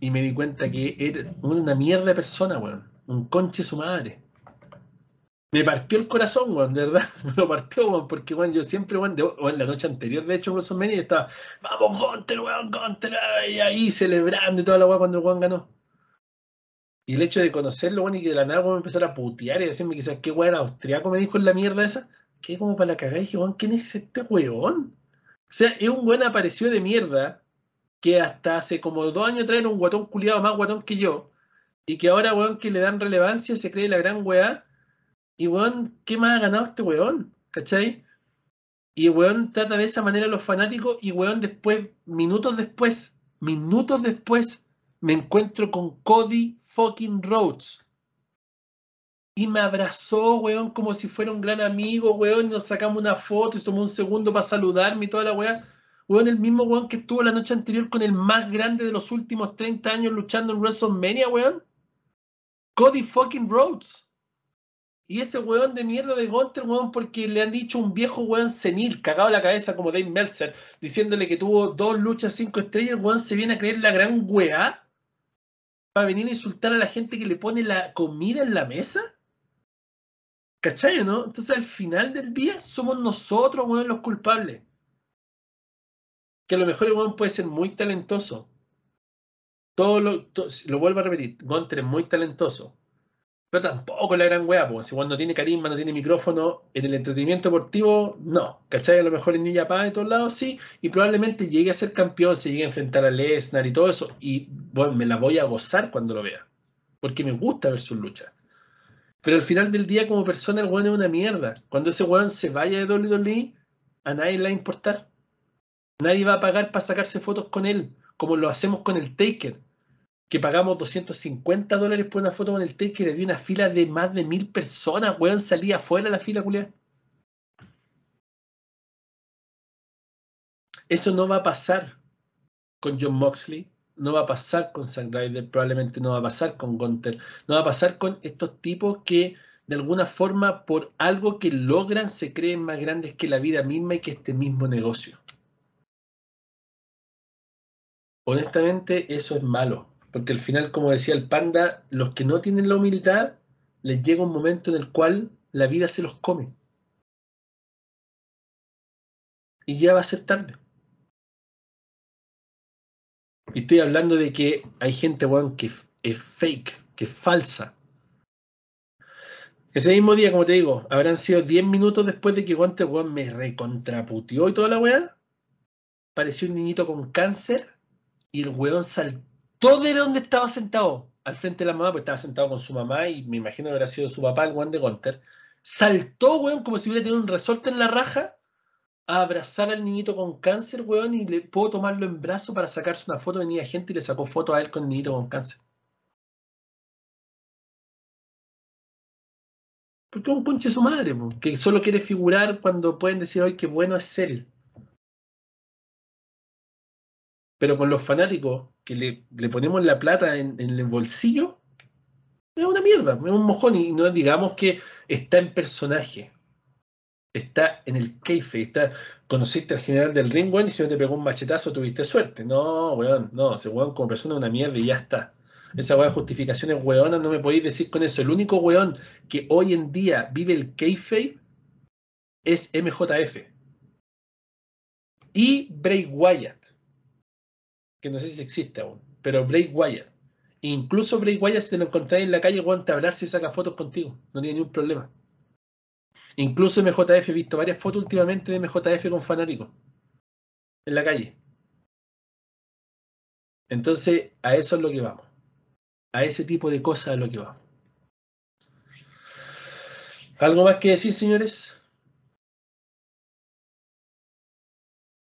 Y me di cuenta que era una mierda de persona, weón. Un conche su madre. Me partió el corazón, weón, de verdad. Me lo partió, weón, porque, weón, yo siempre, weón, la noche anterior, de hecho, en WrestleMania, yo estaba, vamos, Gunther, weón, Gunther, y ahí celebrando y toda la weón cuando el weón ganó. Y el hecho de conocerlo, weón, y que de la nada, weón, empezar a putear y decirme quizás qué weón austriaco me dijo en la mierda esa, que como para la cagada, y dije, weón, ¿quién es este weón? O sea, es un weón aparecido de mierda que hasta hace como 2 años atrás era un guatón culiado más guatón que yo, y que ahora, weón, que le dan relevancia, se cree la gran weá. Y weón, ¿qué más ha ganado este weón? ¿Cachai? Y weón trata de esa manera a los fanáticos y weón después, minutos después, me encuentro con Cody fucking Rhodes. Y me abrazó, weón, como si fuera un gran amigo, weón, y nos sacamos una foto y se tomó un segundo para saludarme y toda la weá. weón, el mismo weón que estuvo la noche anterior con el más grande de los últimos 30 años luchando en WrestleMania, weón. Cody fucking Rhodes. Y ese weón de mierda de Gunther, weón, porque le han dicho un viejo weón senil, cagado a la cabeza como Dave Meltzer, diciéndole que tuvo 2 luchas 5 estrellas, el weón se viene a creer la gran weá para venir a insultar a la gente que le pone la comida en la mesa. ¿Cachai, no? Entonces al final del día somos nosotros, weón, los culpables. Que a lo mejor el weón puede ser muy talentoso. Lo vuelvo a repetir, Gunther es muy talentoso. Pero tampoco la gran weá, porque si cuando tiene carisma, no tiene micrófono, en el entretenimiento deportivo, no. ¿Cachai? A lo mejor en New Japan y todos lados sí, y probablemente llegue a ser campeón, se llegue a enfrentar a Lesnar y todo eso, y bueno, me la voy a gozar cuando lo vea, porque me gusta ver sus luchas. Pero al final del día, como persona, el weón es una mierda. Cuando ese weón se vaya de WWE, a nadie le va a importar. Nadie va a pagar para sacarse fotos con él, como lo hacemos con el Taker. Que pagamos $250 por una foto con el Taker, que había una fila de más de 1000 personas, weón, salía afuera la fila, culiá. Eso no va a pasar con Jon Moxley, no va a pasar con Zack Ryder, probablemente no va a pasar con Gunther, no va a pasar con estos tipos que de alguna forma por algo que logran se creen más grandes que la vida misma y que este mismo negocio. Honestamente, eso es malo. Porque al final, como decía el Panda, los que no tienen la humildad, les llega un momento en el cual la vida se los come. Y ya va a ser tarde. Y estoy hablando de que hay gente, weón, que es fake, que es falsa. Ese mismo día, como te digo, habrán sido 10 minutos después de que Gunther, weón, me recontraputeó y toda la weá. Pareció un niñito con cáncer y el weón saltó. Todo era donde estaba sentado, al frente de la mamá, porque estaba sentado con su mamá y me imagino que hubiera sido su papá, el weón de Gunther. Saltó, weón, como si hubiera tenido un resorte en la raja, a abrazar al niñito con cáncer, weón, y le pudo tomarlo en brazo para sacarse una foto. Venía gente y le sacó foto a él con el niñito con cáncer. Porque un punche su madre, po, que solo quiere figurar cuando pueden decir, ay, qué bueno es él. Pero con los fanáticos que le ponemos la plata en el bolsillo, es una mierda, es un mojón. Y no digamos que está en personaje, está en el keife, está, conociste al general del ring, weón, y si no te pegó un machetazo tuviste suerte. No, weón, no, ese weón como persona es una mierda y ya está. Esa weón de justificaciones weonas no me podéis decir con eso. El único weón que hoy en día vive el keife es MJF y Bray Wyatt, que no sé si existe aún, pero Bray Wyatt. Incluso Bray Wyatt, si te lo encontráis en la calle, weón, te abraza y saca fotos contigo. No tiene ningún problema. Incluso MJF, he visto varias fotos últimamente de MJF con fanáticos en la calle. Entonces, a eso es lo que vamos. A ese tipo de cosas es lo que vamos. ¿Algo más que decir, señores?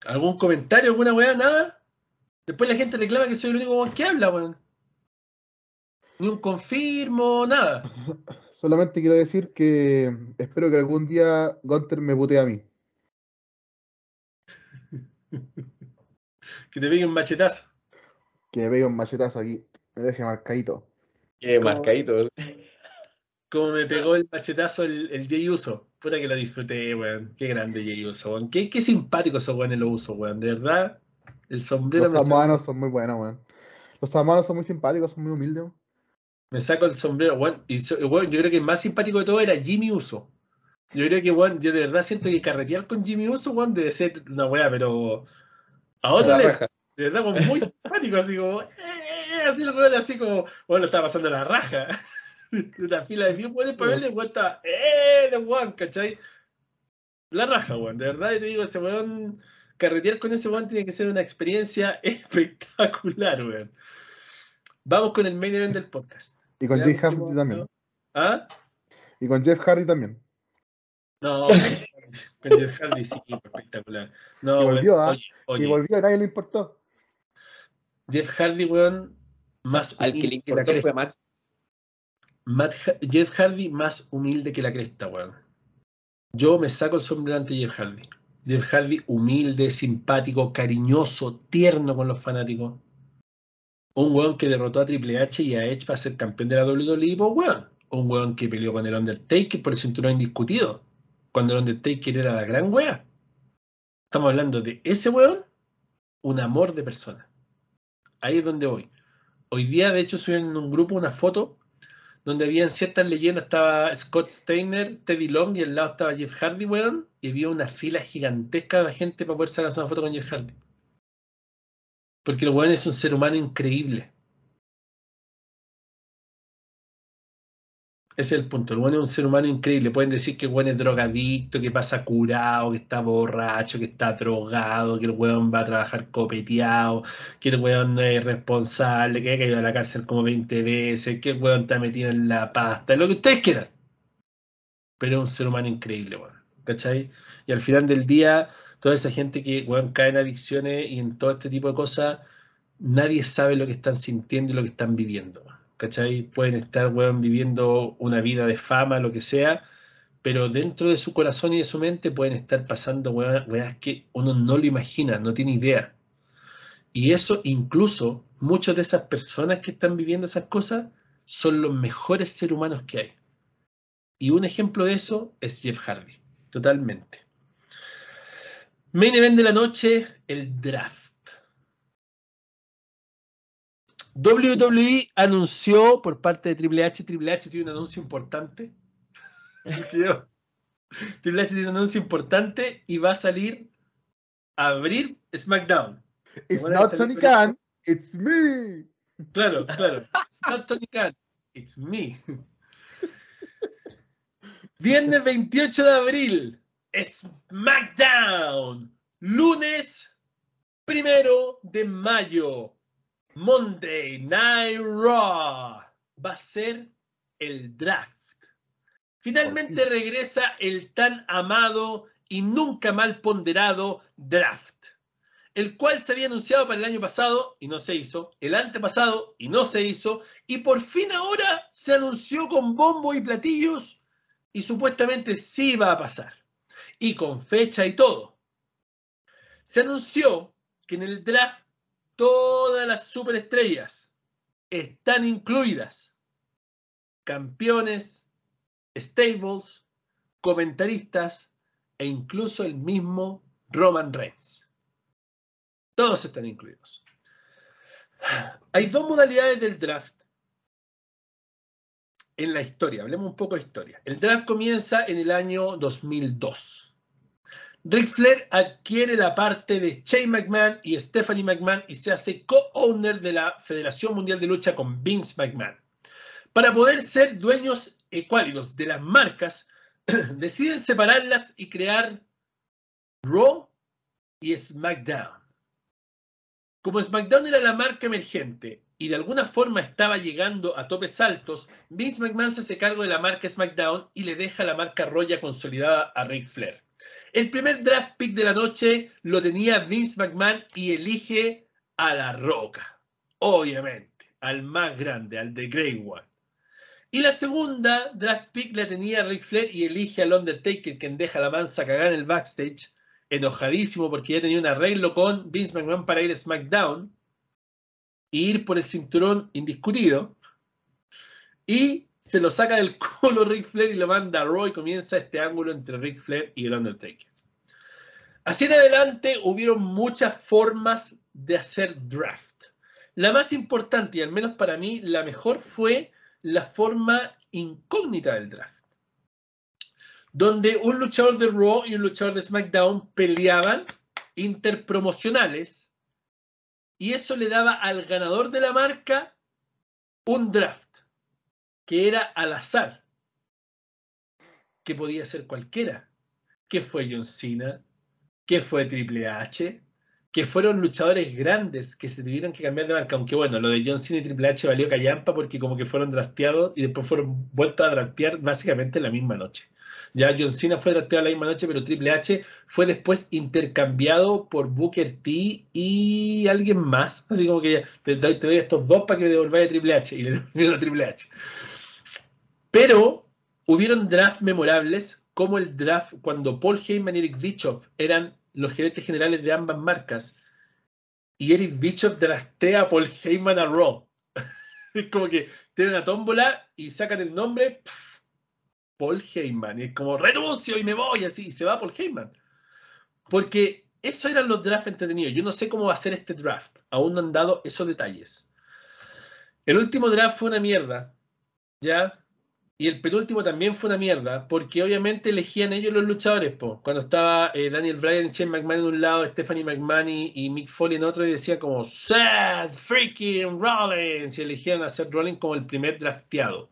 ¿Algún comentario? ¿Alguna weá? ¿Nada? Después la gente reclama que soy el único que habla, weón. Ni un confirmo, nada. Solamente quiero decir que espero que algún día Gunther me putee a mí. Que te pegue un machetazo. Que me pegue un machetazo aquí. Me deje marcadito. Marcadito. Como me pegó el machetazo el Jey Uso. Puta que lo disfruté, weón. Qué grande Jey Uso, weón. Qué simpático esos weones los Usos, weón. De verdad. El sombrero. Los hermanos son muy buenos, weón. Los hermanos son muy simpáticos, son muy humildes, weón. Me saco el sombrero, weón. Y weón, yo creo que el más simpático de todo era Jimmy Uso. Yo creo que, weón, yo de verdad siento que carretear con Jimmy Uso, weón, debe ser una weá, pero a otra vez. De verdad, weón, muy simpático, así como, así lo weón, así como, weón, lo estaba pasando la raja. La fila de 10 weones para verle, weón, estaba, de weón, ¿cachai? La raja, weón, de verdad, y te digo, ese weón. Carretear con ese weón tiene que ser una experiencia espectacular, weón. Vamos con el main event del podcast. Y con Jeff Hardy también. ¿Ah? Y con Jeff Hardy también. No, con Jeff Hardy sí, espectacular. No, y volvió, weón. Oye. Y volvió, a nadie le importó. Jeff Hardy, weón, más humilde. Al que le importó fue Matt. Jeff Hardy más humilde que la cresta, weón. Yo me saco el sombrero ante Jeff Hardy. Jeff Hardy humilde, simpático, cariñoso, tierno con los fanáticos. Un weón que derrotó a Triple H y a Edge para ser campeón de la WWE, pues weón. Un weón que peleó con el Undertaker por el cinturón indiscutido, cuando el Undertaker era la gran wea. Estamos hablando de ese weón, un amor de persona. Ahí es donde voy. Hoy día, de hecho, subí en un grupo una foto donde habían ciertas leyendas. Estaba Scott Steiner, Teddy Long, y al lado estaba Jeff Hardy, weón, y había una fila gigantesca de gente para poder sacar una foto con Jeff Hardy. Porque el weón es un ser humano increíble. Ese es el punto. El weón es un ser humano increíble. Pueden decir que el weón es drogadicto, que pasa curado, que está borracho, que está drogado, que el weón va a trabajar copeteado, que el weón no es responsable, que ha caído a la cárcel como 20 veces, que el weón está metido en la pasta, lo que ustedes quieran. Pero es un ser humano increíble, weón. ¿Cachai? Y al final del día, toda esa gente que, weón, cae en adicciones y en todo este tipo de cosas, nadie sabe lo que están sintiendo y lo que están viviendo, weón. ¿Cachai? Pueden estar, weón, viviendo una vida de fama, lo que sea, pero dentro de su corazón y de su mente pueden estar pasando, weón, que uno no lo imagina, no tiene idea. Y eso, incluso, muchas de esas personas que están viviendo esas cosas son los mejores seres humanos que hay. Y un ejemplo de eso es Jeff Hardy, totalmente. Main event de la noche, el draft. WWE anunció por parte de Triple H. Triple H tiene un anuncio importante. Triple H tiene un anuncio importante y va a salir a abrir SmackDown. It's not Tony Khan, it's me. Claro, claro. It's not Tony Khan, it's me. Viernes 28 de abril, SmackDown. Lunes 1 de mayo. Monday Night Raw va a ser el draft. Finalmente regresa el tan amado y nunca mal ponderado draft, el cual se había anunciado para el año pasado y no se hizo, el antepasado y no se hizo, y por fin ahora se anunció con bombo y platillos y supuestamente sí va a pasar, y con fecha y todo. Se anunció que en el draft todas las superestrellas están incluidas. Campeones, stables, comentaristas e incluso el mismo Roman Reigns. Todos están incluidos. Hay dos modalidades del draft en la historia. Hablemos un poco de historia. El draft comienza en el año 2002. Ric Flair adquiere la parte de Shane McMahon y Stephanie McMahon y se hace co-owner de la Federación Mundial de Lucha con Vince McMahon. Para poder ser dueños ecuálidos de las marcas, deciden separarlas y crear Raw y SmackDown. Como SmackDown era la marca emergente y de alguna forma estaba llegando a topes altos, Vince McMahon se hace cargo de la marca SmackDown y le deja la marca Raw ya consolidada a Ric Flair. El primer draft pick de la noche lo tenía Vince McMahon y elige a La Roca. Obviamente, al más grande, al The Great One. Y la segunda draft pick la tenía Ric Flair y elige al Undertaker, quien deja la mansa cagada en el backstage, enojadísimo porque ya tenía un arreglo con Vince McMahon para ir a SmackDown e ir por el cinturón indiscutido. Y se lo saca del culo Ric Flair y lo manda a Raw y comienza este ángulo entre Ric Flair y el Undertaker. Así en adelante hubieron muchas formas de hacer draft. La más importante, y al menos para mí, la mejor fue la forma incógnita del draft, donde un luchador de Raw y un luchador de SmackDown peleaban interpromocionales y eso le daba al ganador de la marca un draft, que era al azar, que podía ser cualquiera, que fue John Cena, que fue Triple H, que fueron luchadores grandes que se tuvieron que cambiar de marca, aunque bueno, lo de John Cena y Triple H valió callampa porque como que fueron drafteados y después fueron vueltos a draftear básicamente la misma noche. Ya John Cena fue drafteado la misma noche, pero Triple H fue después intercambiado por Booker T y alguien más, así como que te doy estos dos para que me devolváis a Triple H, y le devolvieron a Triple H. Pero hubieron drafts memorables cómo el draft, cuando Paul Heyman y Eric Bischoff eran los gerentes generales de ambas marcas, y Eric Bischoff draftea a Paul Heyman a Raw. Es como que tienen una tómbola y sacan el nombre, ¡puff! Paul Heyman. Y es como, renuncio y me voy, así, y se va Paul Heyman. Porque eso eran los drafts entretenidos. Yo no sé cómo va a ser este draft. Aún no han dado esos detalles. El último draft fue una mierda, ¿ya? Y el penúltimo también fue una mierda, porque obviamente elegían ellos los luchadores, po. Cuando estaba Daniel Bryan y Shane McMahon en un lado, Stephanie McMahon y Mick Foley en otro, y decían como Seth freaking Rollins, y elegían a Seth Rollins como el primer drafteado.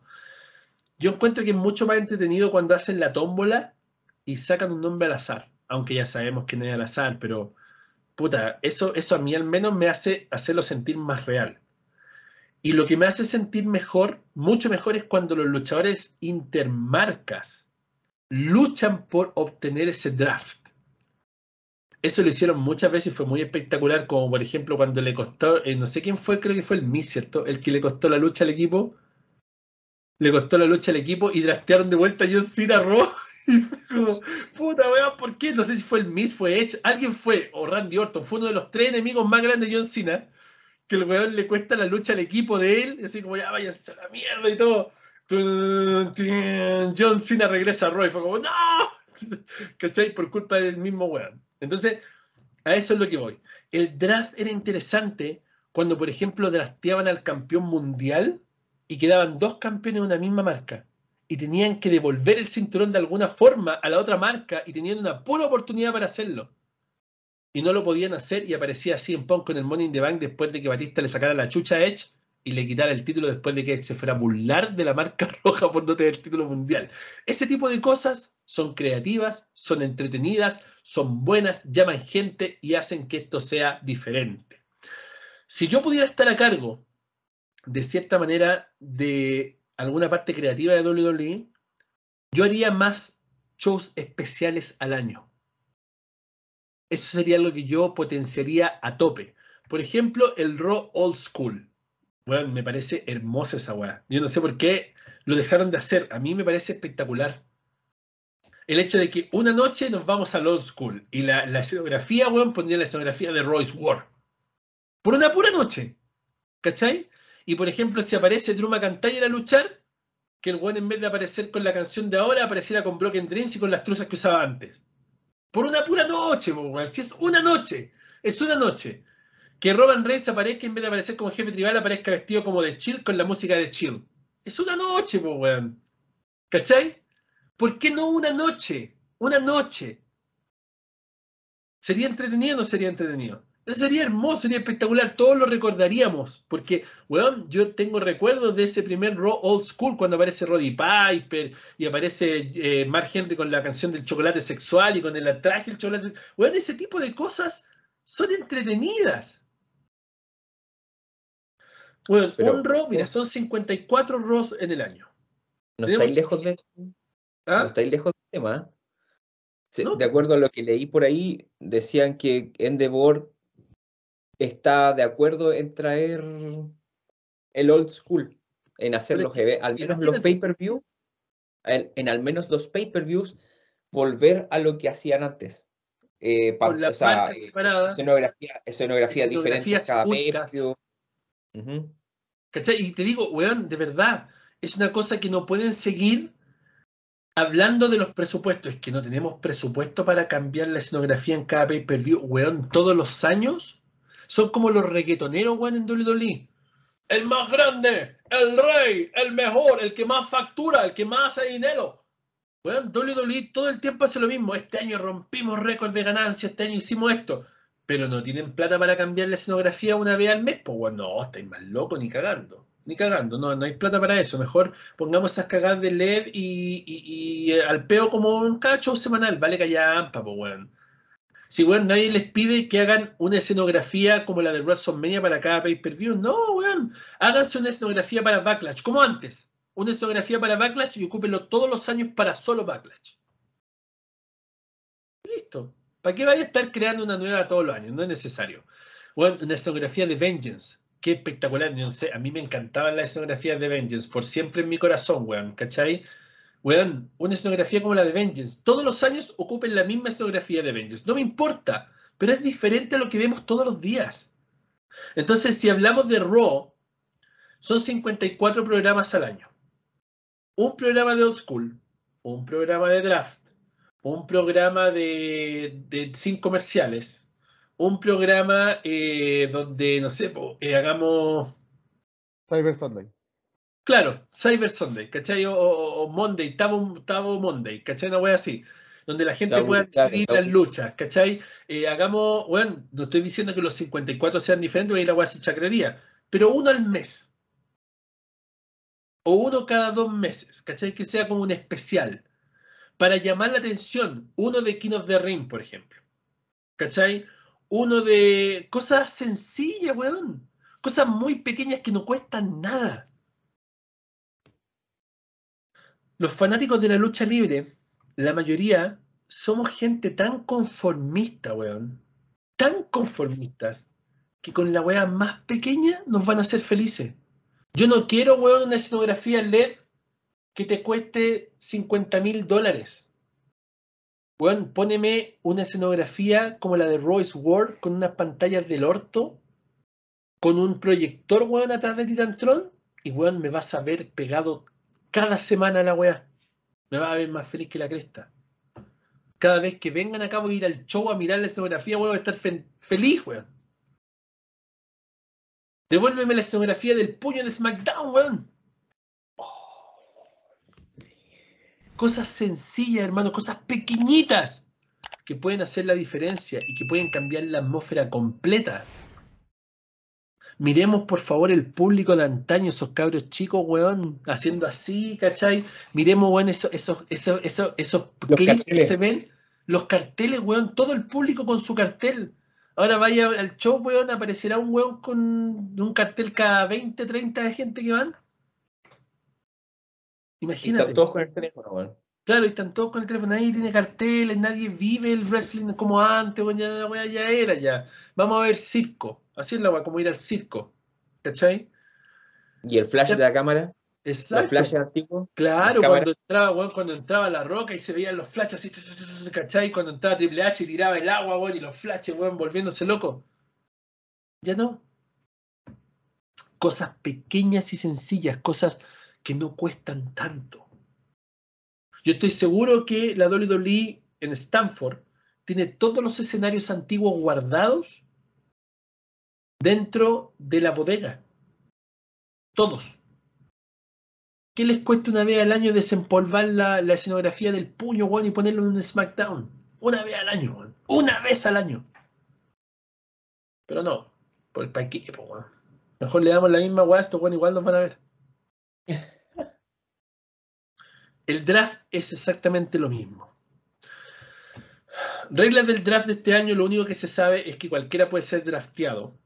Yo encuentro que es mucho más entretenido cuando hacen la tómbola y sacan un nombre al azar, aunque ya sabemos que no es al azar, pero puta, eso a mí al menos me hace hacerlo sentir más real. Y lo que me hace sentir mejor, mucho mejor, es cuando los luchadores intermarcas luchan por obtener ese draft. Eso lo hicieron muchas veces y fue muy espectacular, como por ejemplo cuando le costó, no sé quién fue, creo que fue el Miz, ¿cierto? El que le costó la lucha al equipo. Le costó la lucha al equipo y draftearon de vuelta a John Cena Raw. Y fue como, puta weón, ¿por qué? No sé si fue el Miz, fue Edge, alguien fue, o Randy Orton, fue uno de los tres enemigos más grandes de John Cena, que el weón le cuesta la lucha al equipo de él, así como ya váyanse a la mierda y todo. John Cena regresa a Raw y fue como ¡no! ¿Cachai? Por culpa del mismo weón. Entonces, a eso es lo que voy. El draft era interesante cuando, por ejemplo, drafteaban al campeón mundial y quedaban dos campeones de una misma marca y tenían que devolver el cinturón de alguna forma a la otra marca y tenían una pura oportunidad para hacerlo. Y no lo podían hacer, y aparecía CM Punk con el Money in the Bank después de que Batista le sacara la chucha a Edge y le quitara el título después de que Edge se fuera a burlar de la marca roja por no tener el título mundial. Ese tipo de cosas son creativas, son entretenidas, son buenas, llaman gente y hacen que esto sea diferente. Si yo pudiera estar a cargo, de cierta manera, de alguna parte creativa de WWE, yo haría más shows especiales al año. Eso sería algo que yo potenciaría a tope. Por ejemplo, el Raw Old School. Bueno, me parece hermosa esa weá. Yo no sé por qué lo dejaron de hacer. A mí me parece espectacular. El hecho de que una noche nos vamos al Old School y la escenografía, weón, pondría la escenografía de Royce Ward. Por una pura noche. ¿Cachai? Y por ejemplo, si aparece Drew McIntyre a luchar, que el weón en vez de aparecer con la canción de ahora, apareciera con Broken Dreams y con las truzas que usaba antes. Por una pura noche, weón. Si es una noche. Que Roman Reigns aparezca, en vez de aparecer como jefe tribal, aparezca vestido como de Chill con la música de Chill. Es una noche, weón. ¿Cachai? ¿Por qué no una noche? Una noche. ¿Sería entretenido o no sería entretenido? Eso sería hermoso, sería espectacular. Todos lo recordaríamos. Porque, weón, yo tengo recuerdos de ese primer Raw Old School cuando aparece Roddy Piper y aparece Mark Henry con la canción del chocolate sexual y con el traje del chocolate sexual. Weón, ese tipo de cosas son entretenidas. Weón, pero, un Raw, mira, son 54 Raws en el año. No estáis lejos de... ¿Ah? No estáis lejos del tema. Sí, no. De acuerdo a lo que leí por ahí, decían que Endeavor está de acuerdo en traer el old school, en hacer los al menos los pay-per-view, en al menos los pay-per-views, volver a lo que hacían antes. Escenografía diferente cada pay-per-view. Uh-huh. ¿Cachai? Y te digo, weón, de verdad, es una cosa que no pueden seguir hablando de los presupuestos. Es que no tenemos presupuesto para cambiar la escenografía en cada pay-per-view, weón, todos los años. Son como los reggaetoneros, weón, en WWE. El más grande, el rey, el mejor, el que más factura, el que más hace dinero. Weón, WWE todo el tiempo hace lo mismo. Este año rompimos récord de ganancias, este año hicimos esto. Pero no tienen plata para cambiar la escenografía una vez al mes. Pues, weón, no, estáis más locos, ni cagando. Ni cagando, no hay plata para eso. Mejor pongamos esas cagadas de LED y al peo como en cada show semanal. Vale callampa, pues, weón. Si, weón, nadie les pide que hagan una escenografía como la de WrestleMania para cada pay-per-view. No, weón. Háganse una escenografía para Backlash, como antes. Una escenografía para Backlash y ocúpenlo todos los años para solo Backlash. Listo. ¿Para qué vaya a estar creando una nueva todos los años? No es necesario. Weón, una escenografía de Vengeance. Qué espectacular. No sé, a mí me encantaban las escenografías de Vengeance. Por siempre en mi corazón, weón. ¿Cachai? Weón, una escenografía como la de Vengeance. Todos los años ocupen la misma escenografía de Vengeance. No me importa, pero es diferente a lo que vemos todos los días. Entonces, si hablamos de Raw, son 54 programas al año. Un programa de Old School, un programa de Draft, un programa de sin comerciales, un programa donde, no sé, hagamos... Cyber Sunday. Claro, Cyber Sunday, ¿cachai? O Monday, Tabo Monday, ¿cachai? Una wea así, donde la gente pueda decidir las luchas, ¿cachai? Hagamos, bueno, no estoy diciendo que los 54 sean diferentes, ahí la wea se chacrería, pero uno al mes. O uno cada 2 meses, ¿cachai? Que sea como un especial. Para llamar la atención, uno de King of the Ring, por ejemplo. ¿Cachai? Uno de cosas sencillas, weón. Cosas muy pequeñas que no cuestan nada. Los fanáticos de la lucha libre, la mayoría, somos gente tan conformista, weón. Tan conformistas, que con la weá más pequeña nos van a hacer felices. Yo no quiero, weón, una escenografía LED que te cueste $50.000. Weón, póneme una escenografía como la de Royce Ward, con unas pantallas del orto, con un proyector, weón, atrás de Titantron, y weón, me vas a ver pegado cada semana a la weá. Me vas a ver más feliz que la cresta. Cada vez que vengan acá voy a ir al show a mirar la escenografía, weón, voy a estar feliz, weón. Devuélveme la escenografía del puño de SmackDown, weón. Cosas sencillas, hermano, cosas pequeñitas que pueden hacer la diferencia y que pueden cambiar la atmósfera completa. Miremos, por favor, el público de antaño, esos cabros chicos, weón, haciendo así, ¿cachai? Miremos, weón, esos clips que se ven, los carteles, weón, todo el público con su cartel. Ahora vaya al show, weón, aparecerá un weón con un cartel cada 20, 30 de gente que van. Imagínate. Y están todos con el teléfono, weón. Claro, están todos con el teléfono. Nadie tiene carteles, nadie vive el wrestling como antes, weón. Ya, weón, ya era, ya. Vamos a ver circo. Así es la weón, como ir al circo. ¿Cachai? Y el flash de la cámara. Exacto. El flash antiguo. Claro, cuando entraba, weón, cuando entraba La Roca y se veían los flashes así, ¿cachai? Cuando entraba Triple H y tiraba el agua, weón, y los flashes, weón, volviéndose loco. Ya no. Cosas pequeñas y sencillas, cosas que no cuestan tanto. Yo estoy seguro que la WWE en Stanford tiene todos los escenarios antiguos guardados dentro de la bodega. Todos. ¿Qué les cuesta una vez al año desempolvar la escenografía del puño, weón, y ponerlo en un SmackDown? Una vez al año, weón. Una vez al año. Pero no. Por el paquete, weón. Mejor le damos la misma weá a esto, weón, igual nos van a ver. El draft es exactamente lo mismo. Reglas del draft de este año, lo único que se sabe es que cualquiera puede ser drafteado.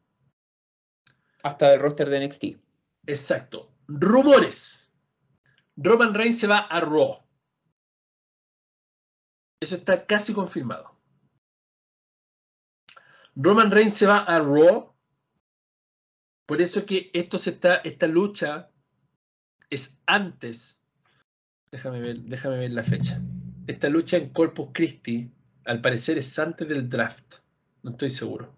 Hasta el roster de NXT. Exacto. Rumores. Roman Reigns se va a Raw. Eso está casi confirmado. Roman Reigns se va a Raw. Por eso que esta lucha es antes. Déjame ver la fecha. Esta lucha en Corpus Christi, al parecer, es antes del draft. No estoy seguro.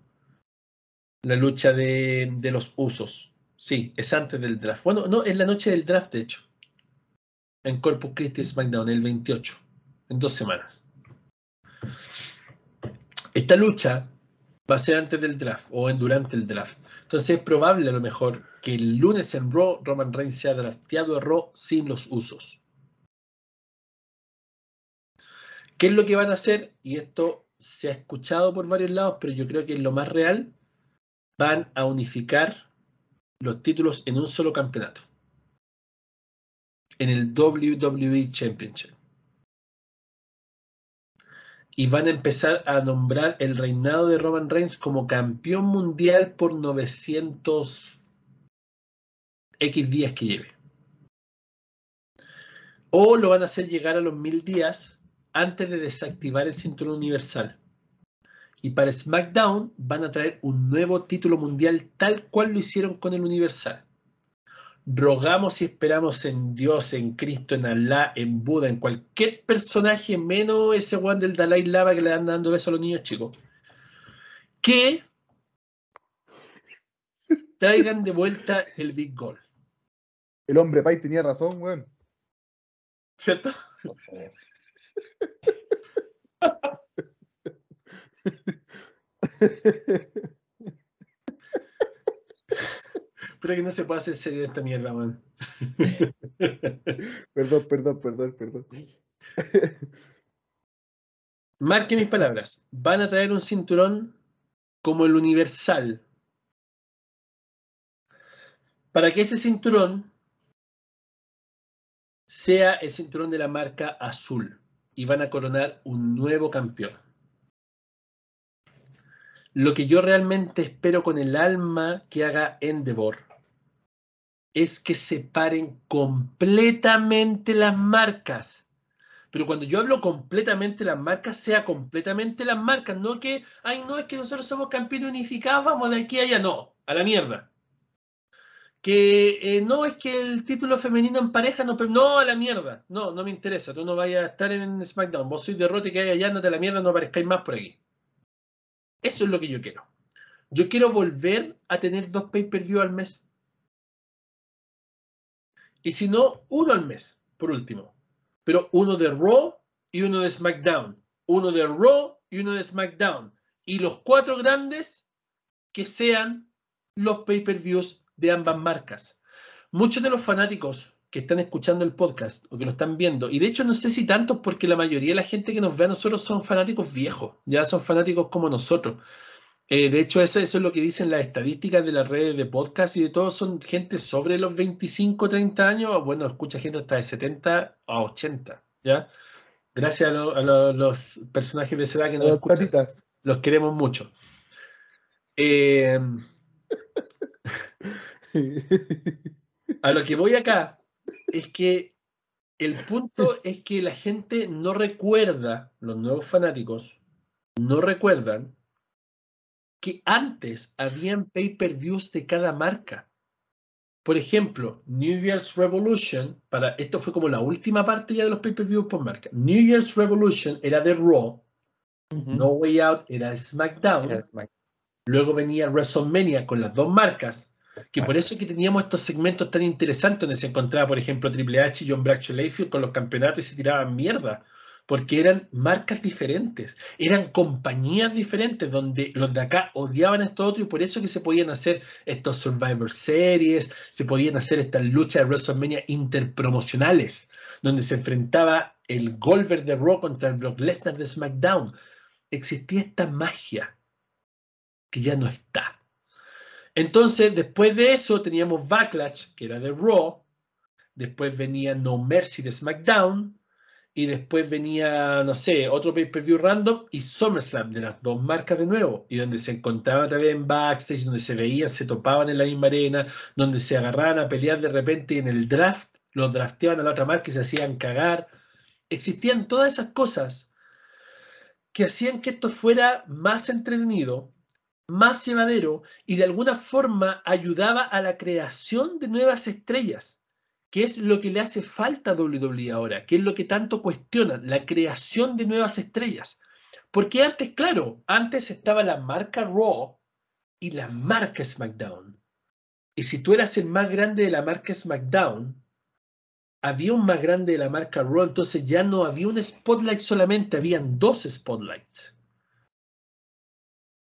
La lucha de los Usos. Sí, es antes del draft. Bueno, no, es la noche del draft, de hecho. En Corpus Christi SmackDown, el 28, en 2 semanas. Esta lucha va a ser antes del draft o durante el draft. Entonces es probable, a lo mejor, que el lunes en Raw, Roman Reigns sea drafteado a Raw sin los Usos. ¿Qué es lo que van a hacer? Y esto se ha escuchado por varios lados, pero yo creo que es lo más real. Van a unificar los títulos en un solo campeonato. En el WWE Championship. Y van a empezar a nombrar el reinado de Roman Reigns como campeón mundial por 900 días que lleve. O lo van a hacer llegar a los 1000 días antes de desactivar el cinturón universal. Y para SmackDown van a traer un nuevo título mundial tal cual lo hicieron con el universal. rogamos y esperamos en Dios, en Cristo, en Alá, en Buda, en cualquier personaje, menos ese weón del Dalai Lama que le andan dando besos a los niños chicos, que traigan de vuelta el Big Goal. El hombre país tenía razón, weón. ¿Cierto? Pero que no se puede hacer serio de esta mierda, man. Perdón. Marque mis palabras. Van a traer un cinturón como el universal. Para que ese cinturón sea el cinturón de la marca azul. Y van a coronar un nuevo campeón. Lo que yo realmente espero con el alma que haga Endeavor es que separen completamente las marcas. Pero cuando yo hablo completamente las marcas, sea completamente las marcas, no que, ay no, es que nosotros somos campeones unificados, vamos de aquí a allá, no, a la mierda. Que no, es que el título femenino en pareja, no, a la mierda, no me interesa, tú no vayas a estar en SmackDown, vos sois derrote que hay allá, andate a la mierda, no aparezcáis más por aquí. Eso es lo que yo quiero. Yo quiero volver a tener 2 pay-per-view al mes. Y si no, 1 al mes, por último. Pero 1 de Raw y 1 de SmackDown. 1 de Raw y 1 de SmackDown. Y los 4 grandes que sean los pay-per-views de ambas marcas. Muchos de los fanáticos que están escuchando el podcast o que lo están viendo, y de hecho no sé si tantos porque la mayoría de la gente que nos ve a nosotros son fanáticos viejos, ya son fanáticos como nosotros. De hecho eso es lo que dicen las estadísticas de las redes de podcast y de todo, son gente sobre los 25, 30 años, o bueno, escucha gente hasta de 70 a 80, ¿ya? Gracias a los personajes de esa edad que nos escuchan. Tatitas. Los queremos mucho. A lo que voy acá es que el punto es que la gente no recuerda, los nuevos fanáticos no recuerdan que antes habían pay-per-views de cada marca. Por ejemplo, New Year's Revolution, esto fue como la última parte ya de los pay-per-views por marca. New Year's Revolution era de Raw, No Way Out era de SmackDown, luego venía WrestleMania con las 2 marcas. Que por eso es que teníamos estos segmentos tan interesantes donde se encontraba, por ejemplo, Triple H y John Bradshaw Layfield con los campeonatos y se tiraban mierda, porque eran marcas diferentes, eran compañías diferentes donde los de acá odiaban a estos otros, y por eso es que se podían hacer estos Survivor Series, se podían hacer estas luchas de WrestleMania interpromocionales, donde se enfrentaba el Goldberg de Raw contra el Brock Lesnar de SmackDown. Existía esta magia que ya no está. Entonces, después de eso, teníamos Backlash, que era de Raw. Después venía No Mercy de SmackDown. Y después venía, no sé, otro pay-per-view random y SummerSlam de las 2 marcas de nuevo. Y donde se encontraban otra vez en backstage, donde se veían, se topaban en la misma arena, donde se agarraban a pelear de repente y en el draft los drafteaban a la otra marca y se hacían cagar. Existían todas esas cosas que hacían que esto fuera más entretenido, más llevadero y de alguna forma ayudaba a la creación de nuevas estrellas, que es lo que le hace falta a WWE ahora, que es lo que tanto cuestionan, la creación de nuevas estrellas. Porque antes, claro, antes estaba la marca Raw y la marca SmackDown. Y si tú eras el más grande de la marca SmackDown, había un más grande de la marca Raw, entonces ya no había un spotlight solamente, habían 2 spotlights.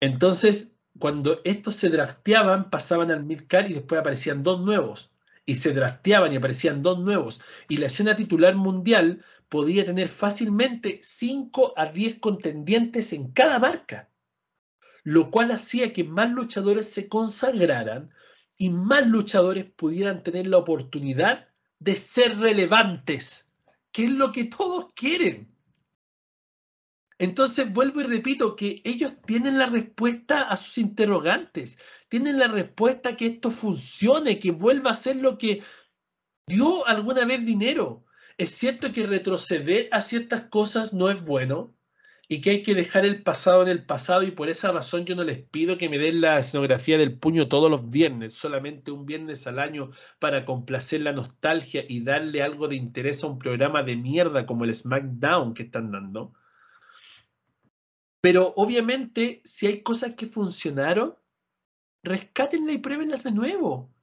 Entonces, cuando estos se drafteaban, pasaban al midcard y después aparecían 2 nuevos. Y se drafteaban y aparecían 2 nuevos. Y la escena titular mundial podía tener fácilmente 5 a 10 contendientes en cada marca. Lo cual hacía que más luchadores se consagraran y más luchadores pudieran tener la oportunidad de ser relevantes, que es lo que todos quieren. Entonces vuelvo y repito que ellos tienen la respuesta a sus interrogantes, tienen la respuesta a que esto funcione, que vuelva a ser lo que dio alguna vez dinero. Es cierto que retroceder a ciertas cosas no es bueno, y que hay que dejar el pasado en el pasado, y por esa razón yo no les pido que me den la escenografía del puño todos los viernes, solamente un viernes al año para complacer la nostalgia y darle algo de interés a un programa de mierda como el SmackDown que están dando. Pero obviamente si hay cosas que funcionaron, rescátenla y pruébenlas de nuevo.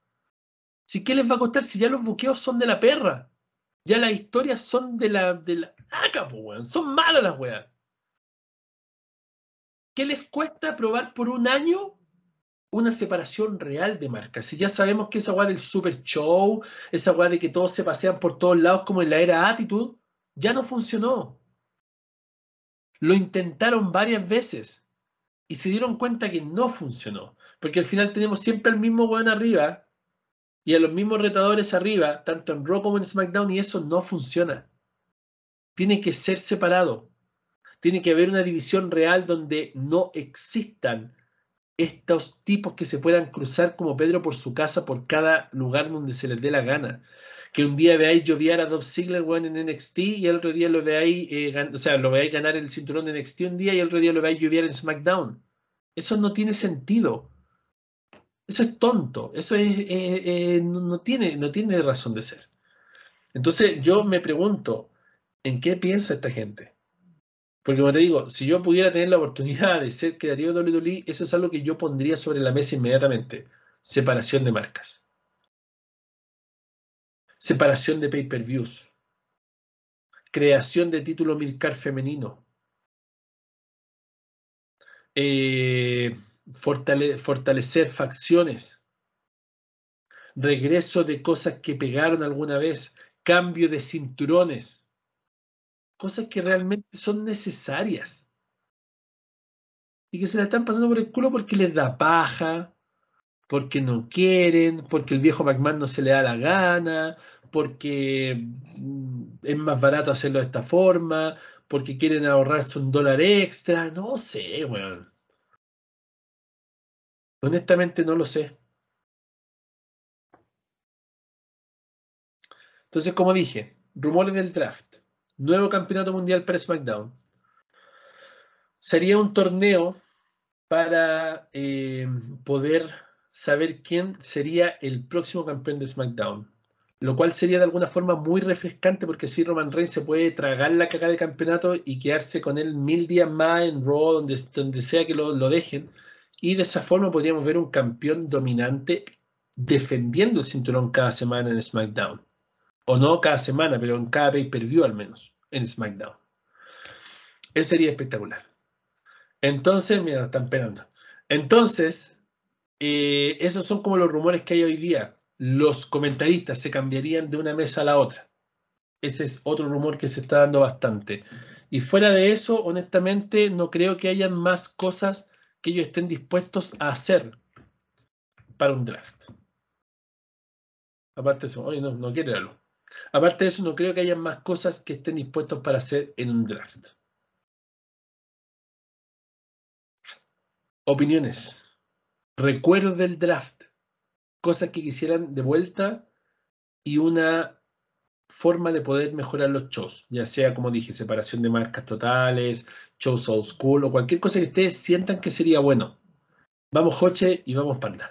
Si qué les va a costar, si ya los buqueos son de la perra, ya las historias son de la ¡aca, po, weón! Son malas las weas. ¿Qué les cuesta probar por un año una separación real de marcas? Si ya sabemos que esa weá del super show, esa weá de que todos se pasean por todos lados como en la era Attitude, ya no funcionó. Lo intentaron varias veces y se dieron cuenta que no funcionó. Porque al final tenemos siempre al mismo weón arriba y a los mismos retadores arriba, tanto en Raw como en SmackDown, y eso no funciona. Tiene que ser separado. Tiene que haber una división real donde no existan estos tipos que se puedan cruzar como Pedro por su casa por cada lugar donde se les dé la gana. Que un día veáis lloviar a Dolph Ziggler en NXT y el otro día lo veáis ganar el cinturón de NXT un día y el otro día lo veáis lloviar en SmackDown. Eso no tiene sentido. Eso es tonto. Eso es, no tiene razón de ser. Entonces yo me pregunto, ¿en qué piensa esta gente? Porque como te digo, si yo pudiera tener la oportunidad de ser creativo de WWE, eso es algo que yo pondría sobre la mesa inmediatamente. Separación de marcas. Separación de pay-per-views. Creación de título militar femenino. Fortalecer facciones. Regreso de cosas que pegaron alguna vez. Cambio de cinturones. Cosas que realmente son necesarias y que se la están pasando por el culo porque les da paja, porque no quieren, porque el viejo McMahon no se le da la gana, porque es más barato hacerlo de esta forma, porque quieren ahorrarse un dólar extra, no sé, weón. Honestamente no lo sé. Entonces, como dije, rumores del draft. Nuevo campeonato mundial para SmackDown. Sería un torneo para poder saber quién sería el próximo campeón de SmackDown. Lo cual sería de alguna forma muy refrescante, porque así Roman Reigns se puede tragar la cagada de campeonato y quedarse con él 1000 días más en Raw, donde sea que lo dejen. Y de esa forma podríamos ver un campeón dominante defendiendo el cinturón cada semana en SmackDown. O no cada semana, pero en cada pay-per-view al menos, en SmackDown. Eso sería espectacular. Entonces, mira, están penando. Entonces, esos son como los rumores que hay hoy día. Los comentaristas se cambiarían de una mesa a la otra. Ese es otro rumor que se está dando bastante. Y fuera de eso, honestamente, no creo que hayan más cosas que ellos estén dispuestos a hacer para un draft. Aparte de eso, oye, no quiere verlo. Aparte de eso, no creo que haya más cosas que estén dispuestos para hacer en un draft. Opiniones. Recuerdos del draft. Cosas que quisieran de vuelta y una forma de poder mejorar los shows. Ya sea, como dije, separación de marcas totales, shows old school o cualquier cosa que ustedes sientan que sería bueno. Vamos, Joche, y vamos, Panda.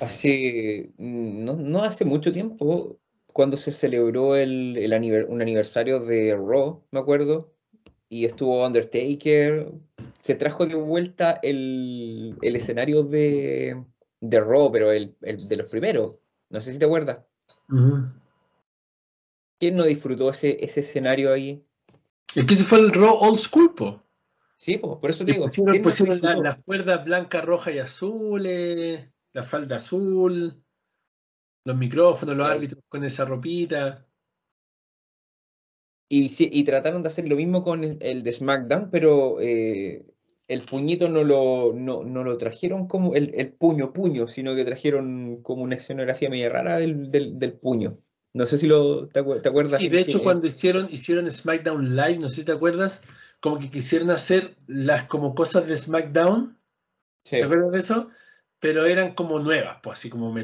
Hace no hace mucho tiempo, cuando se celebró un aniversario de Raw, me acuerdo, y estuvo Undertaker, se trajo de vuelta el escenario de Raw, pero el de los primeros, no sé si te acuerdas. Uh-huh. ¿Quién no disfrutó ese escenario ahí? Es que se fue el Raw old school, po. Sí, po, por eso te digo. Pusieron las cuerdas blancas, rojas y azules. La falda azul, los micrófonos, los árbitros con esa ropita. Y trataron de hacer lo mismo con el de SmackDown, pero el puñito no lo trajeron como el puño, sino que trajeron como una escenografía media rara del puño. No sé si te acuerdas. Sí, de hecho cuando hicieron SmackDown Live, no sé si te acuerdas, como que quisieron hacer como cosas de SmackDown. Sí. ¿Te acuerdas de eso? Pero eran como nuevas, pues así como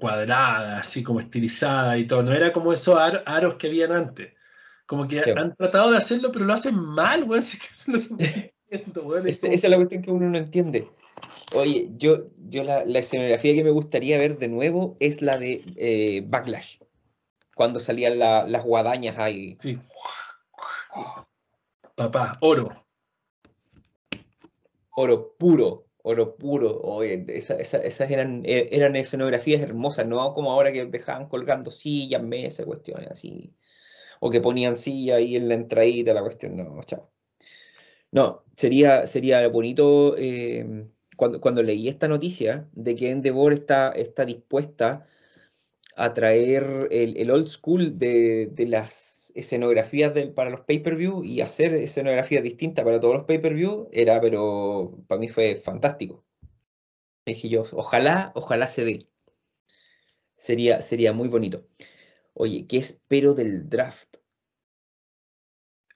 cuadradas, así como estilizadas y todo. No era como esos aros que habían antes. Como que sí, han tratado de hacerlo, pero lo hacen mal, weón. Sí, eso es lo que entiendo, weón. Esa es la cuestión que uno no entiende. Oye, yo la escenografía que me gustaría ver de nuevo es la de Backlash. Cuando salían las guadañas ahí. Sí. Papá, oro. Oro puro. Oro puro. Oye, esas eran escenografías hermosas, ¿no? Como ahora que dejaban colgando sillas, mesas, cuestiones así. O que ponían silla ahí en la entradita, la cuestión. No, chao. No, sería bonito cuando leí esta noticia de que Endeavor está dispuesta a traer el old school de las escenografías para los pay-per-view y hacer escenografías distintas para todos los pay-per-view, pero para mí fue fantástico. Dije yo, ojalá se dé. Sería muy bonito. Oye, ¿qué espero del draft?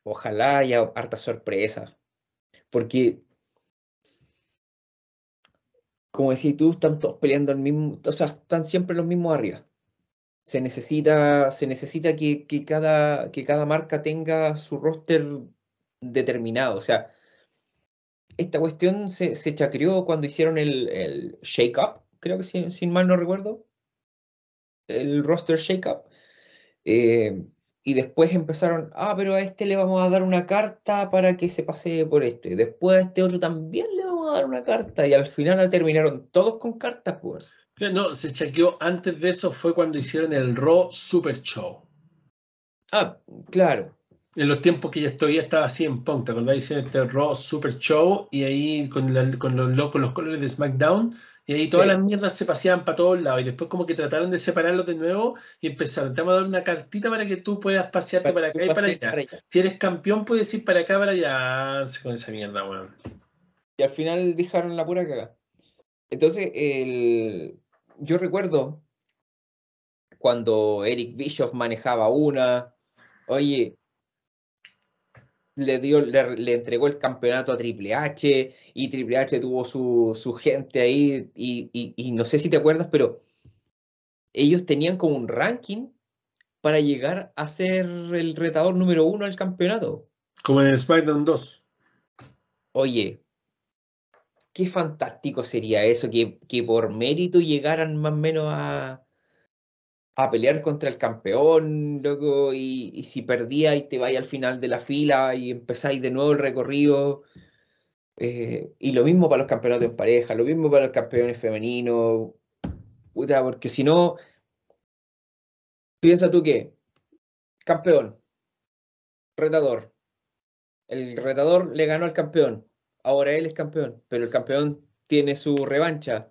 Ojalá haya harta sorpresa. Porque, como decís tú, están todos peleando al mismo... O sea, están siempre los mismos arriba. Se necesita que cada marca tenga su roster determinado. O sea, esta cuestión se chacreó cuando hicieron el shake-up. Creo que sin mal no recuerdo. El roster shake-up. Y después empezaron, pero a este le vamos a dar una carta para que se pase por este. Después a este otro también le vamos a dar una carta. Y al final terminaron todos con cartas, pues. No, se chequeó antes de eso, fue cuando hicieron el Raw Super Show. Claro. En los tiempos que ya todavía estaba CM Punk, ¿te acordás? Hicieron este Raw Super Show y ahí con los colores de SmackDown... Y ahí todas las mierdas se paseaban para todos lados. Y después como que trataron de separarlos de nuevo y empezaron, te vamos a dar una cartita para que tú puedas pasearte para acá y para allá. Si eres campeón puedes ir para acá, para allá. Con esa mierda, weón. Y al final dejaron la pura cagada. Entonces, yo recuerdo cuando Eric Bischoff manejaba una. Oye, le entregó el campeonato a Triple H y Triple H tuvo su gente ahí y no sé si te acuerdas, pero ellos tenían como un ranking para llegar a ser el retador número 1 al campeonato. Como en el SmackDown 2. Oye, qué fantástico sería eso, que por mérito llegaran más o menos a pelear contra el campeón, loco, y si perdía y te vais al final de la fila y empezáis de nuevo el recorrido, y lo mismo para los campeonatos en pareja, lo mismo para los campeones femeninos, puta, porque si no, piensa tú que campeón, retador, el retador le ganó al campeón, ahora él es campeón, pero el campeón tiene su revancha,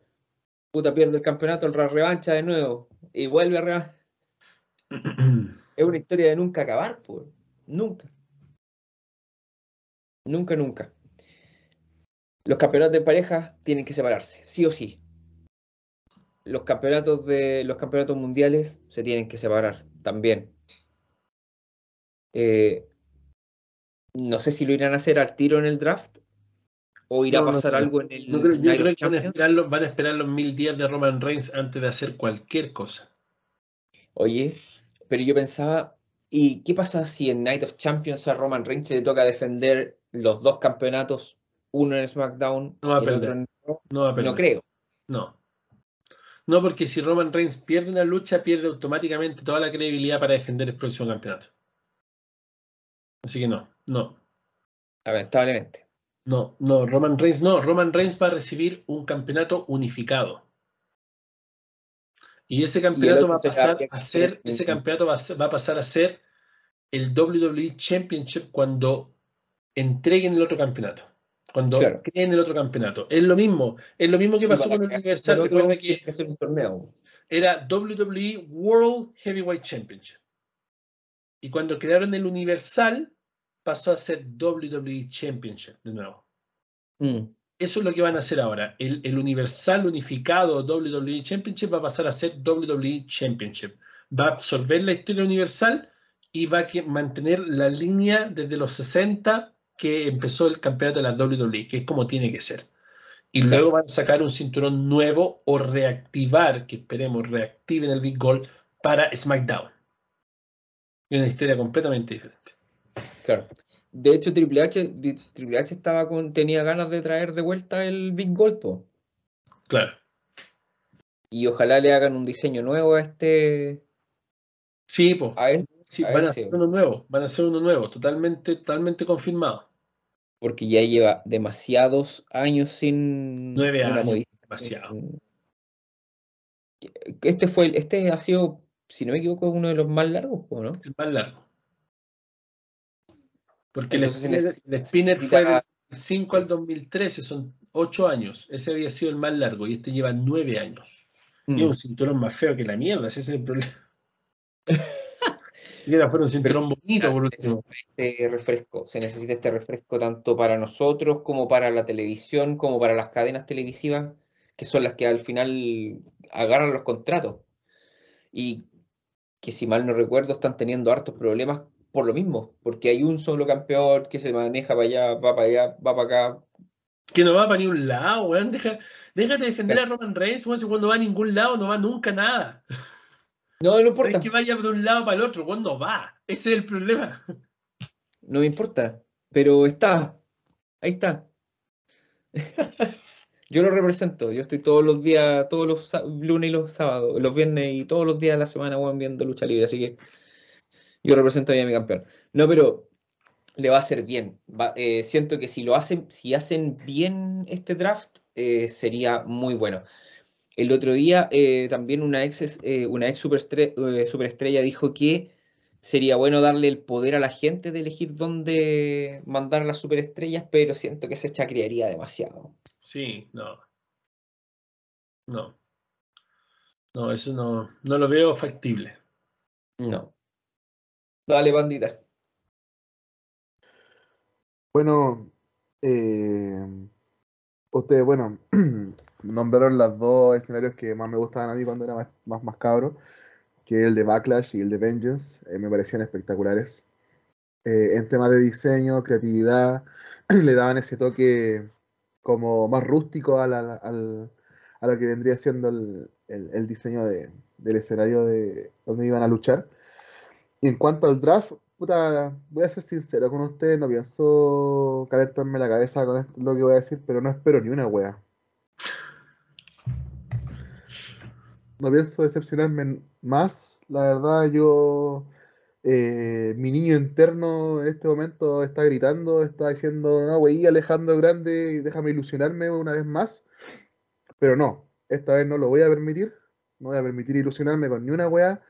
puta, pierde el campeonato, la revancha de nuevo, y vuelve arriba. Es una historia de nunca acabar, pues. Nunca. Los campeonatos de pareja tienen que separarse, sí o sí. Los campeonatos mundiales se tienen que separar también. No sé si lo irán a hacer al tiro en el draft. ¿O irá a pasar algo en el... No creo, yo creo que van a esperar los 1000 días de Roman Reigns antes de hacer cualquier cosa. Oye, pero yo pensaba, ¿y qué pasa si en Night of Champions a Roman Reigns se le toca defender los dos campeonatos? Uno en SmackDown, no va a perder. No va a perder. No creo. No, porque si Roman Reigns pierde una lucha, pierde automáticamente toda la credibilidad para defender el próximo campeonato. Así que no. Lamentablemente. Roman Reigns va a recibir un campeonato unificado. Y ese campeonato va a pasar a ser el WWE Championship cuando entreguen el otro campeonato. Cuando creen el otro campeonato. Es lo mismo que pasó con el Universal. Recuerda que es un torneo. Era WWE World Heavyweight Championship. Y cuando crearon el Universal, pasó a ser WWE Championship de nuevo. Eso es lo que van a hacer ahora. El universal unificado WWE Championship va a pasar a ser WWE Championship. Va a absorber la historia universal y va a mantener la línea desde los 60 que empezó el campeonato de la WWE, que es como tiene que ser. Y luego van a sacar un cinturón nuevo o reactivar, que esperemos reactiven el Big Gold para SmackDown. Y una historia completamente diferente. Claro. De hecho, Triple H estaba tenía ganas de traer de vuelta el Big Gold, po. Claro. Y ojalá le hagan un diseño nuevo a este. Sí, po. A ver, sí, van a hacer uno nuevo. Van a hacer uno nuevo, totalmente confirmado. Porque ya lleva demasiados años sin. 9 años. Demasiado. Este ha sido, si no me equivoco, uno de los más largos, po, ¿no? El más largo. Porque el Spinner fue del 5 al 2013, son 8 años. Ese había sido el más largo y este lleva 9 años. Y es un cinturón más feo que la mierda, ese es el problema. Siquiera fuera un cinturón bonito, por último. Se necesita este refresco tanto para nosotros como para la televisión, como para las cadenas televisivas, que son las que al final agarran los contratos. Y que, si mal no recuerdo, están teniendo hartos problemas por lo mismo, porque hay un solo campeón que se maneja para allá, va para allá, va para acá. Que no va para ningún lado, weón. Déjate defender a Roman Reigns, weón. Si cuando va a ningún lado no va nunca nada. No importa. Es que vaya de un lado para el otro, weón, no va. Ese es el problema. No me importa, pero está. Ahí está. Yo lo represento. Yo estoy todos los días, todos los lunes y los sábados, los viernes y todos los días de la semana, weón, viendo lucha libre, así que yo represento bien a mi campeón. No, pero le va a hacer bien. Siento que si hacen bien este draft, sería muy bueno. El otro día también una ex superestrella dijo que sería bueno darle el poder a la gente de elegir dónde mandar a las superestrellas, pero siento que se chacrearía demasiado. Sí, no, eso no lo veo factible. No. Dale, bandita. Bueno, ustedes, bueno, nombraron los dos escenarios que más me gustaban a mí cuando era más cabro, que el de Backlash y el de Vengeance. Me parecían espectaculares. En temas de diseño, creatividad, le daban ese toque como más rústico a lo que vendría siendo el diseño del escenario de donde iban a luchar. Y en cuanto al draft, puta, voy a ser sincero con ustedes, no pienso calentarme la cabeza con esto, lo que voy a decir, pero no espero ni una wea. No pienso decepcionarme más, la verdad. Yo, mi niño interno en este momento está gritando, está diciendo, no, wey, Alejandro Grande, déjame ilusionarme una vez más, pero no, esta vez no lo voy a permitir, no voy a permitir ilusionarme con ni una wea.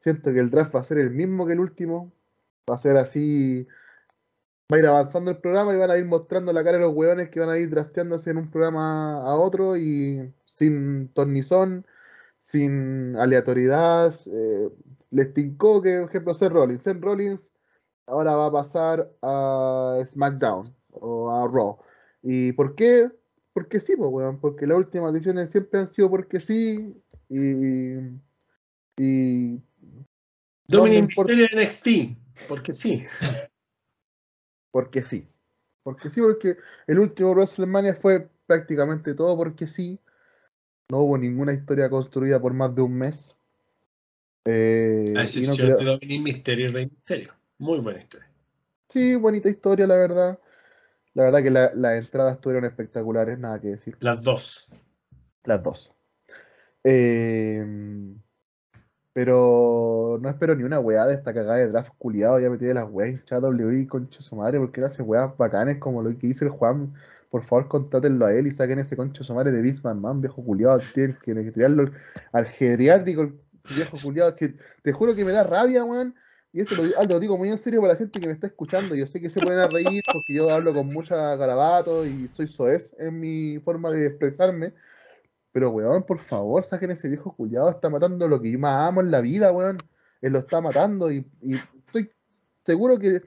Siento que el draft va a ser el mismo que el último. Va a ser así. Va a ir avanzando el programa y van a ir mostrando la cara de los huevones que van a ir drafteándose en un programa a otro y sin tornizón, sin aleatoriedad. Les tincó que, por ejemplo, Seth Rollins ahora va a pasar a SmackDown o a Raw. ¿Y por qué? Porque sí, pues, huevón. Porque las últimas ediciones siempre han sido porque sí y Dominic Mysterio de NXT, porque sí. Porque sí. Porque sí, porque el último WrestleMania fue prácticamente todo porque sí. No hubo ninguna historia construida por más de un mes. A excepción de Dominic Mysterio y Rey Mysterio. Muy buena historia. Sí, bonita historia, la verdad. La verdad que las entradas estuvieron espectaculares, nada que decir. Las dos. Pero no espero ni una weá de esta cagada de draft culiado. Ya me tiene las weas hinchadas WWE, concha su madre, porque él hace weas bacanes como lo que dice el Juan. Por favor, contrátenlo a él y saquen ese concha su madre de Vince McMahon, viejo culiado. Tienen que tirarlo al geriátrico, el viejo culiado. Que te juro que me da rabia, weón. Y esto lo digo muy en serio para la gente que me está escuchando. Yo sé que se pueden a reír porque yo hablo con mucha garabato y soy soez en mi forma de expresarme. Pero, weón, por favor, saquen ese viejo culiado. Está matando lo que yo más amo en la vida, weón. Él lo está matando y estoy seguro que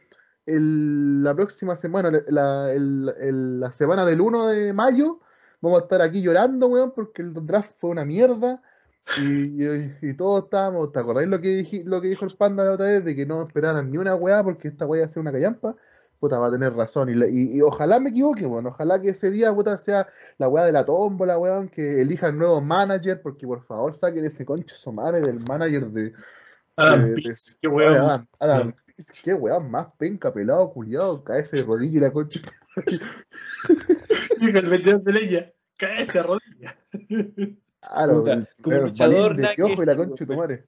la próxima semana, la semana del 1 de mayo, vamos a estar aquí llorando, weón, porque el draft fue una mierda. Y todos estábamos, ¿te acordáis lo que dijo el Panda la otra vez? De que no esperaran ni una weá porque esta weá iba a ser una callampa. Puta, va a tener razón, y ojalá me equivoque, bueno, ojalá que ese día, puta, sea la weá de la tómbola, weón, que elijan nuevo manager, porque por favor saquen ese concho su madre del manager Qué weón. Adam, qué weón más penca, pelado, culiado. Cáese de rodilla la concha. Y el vendedor de leña. Cáese de rodilla. Claro, como luchador de piojo y la concha de tu madre.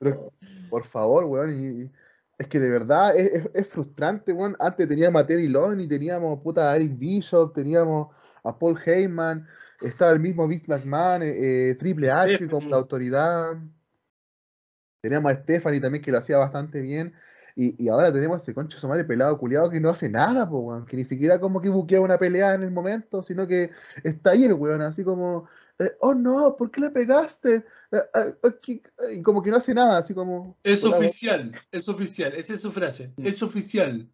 Pero, por favor, weón. Es que de verdad es frustrante, weón. Antes teníamos a Teddy Long, teníamos puta a Eric Bischoff, teníamos a Paul Heyman, estaba el mismo Vince McMahon, Triple H como la autoridad. Teníamos a Stephanie también, que lo hacía bastante bien. Y ahora tenemos a ese concho su madre pelado culiado que no hace nada, po, weón. Que ni siquiera como que buquea una pelea en el momento, sino que está ahí el weón, así como, oh no, ¿por qué le pegaste? Y como que no hace nada, así como. Es oficial, weón. Es oficial, esa es su frase, es oficial.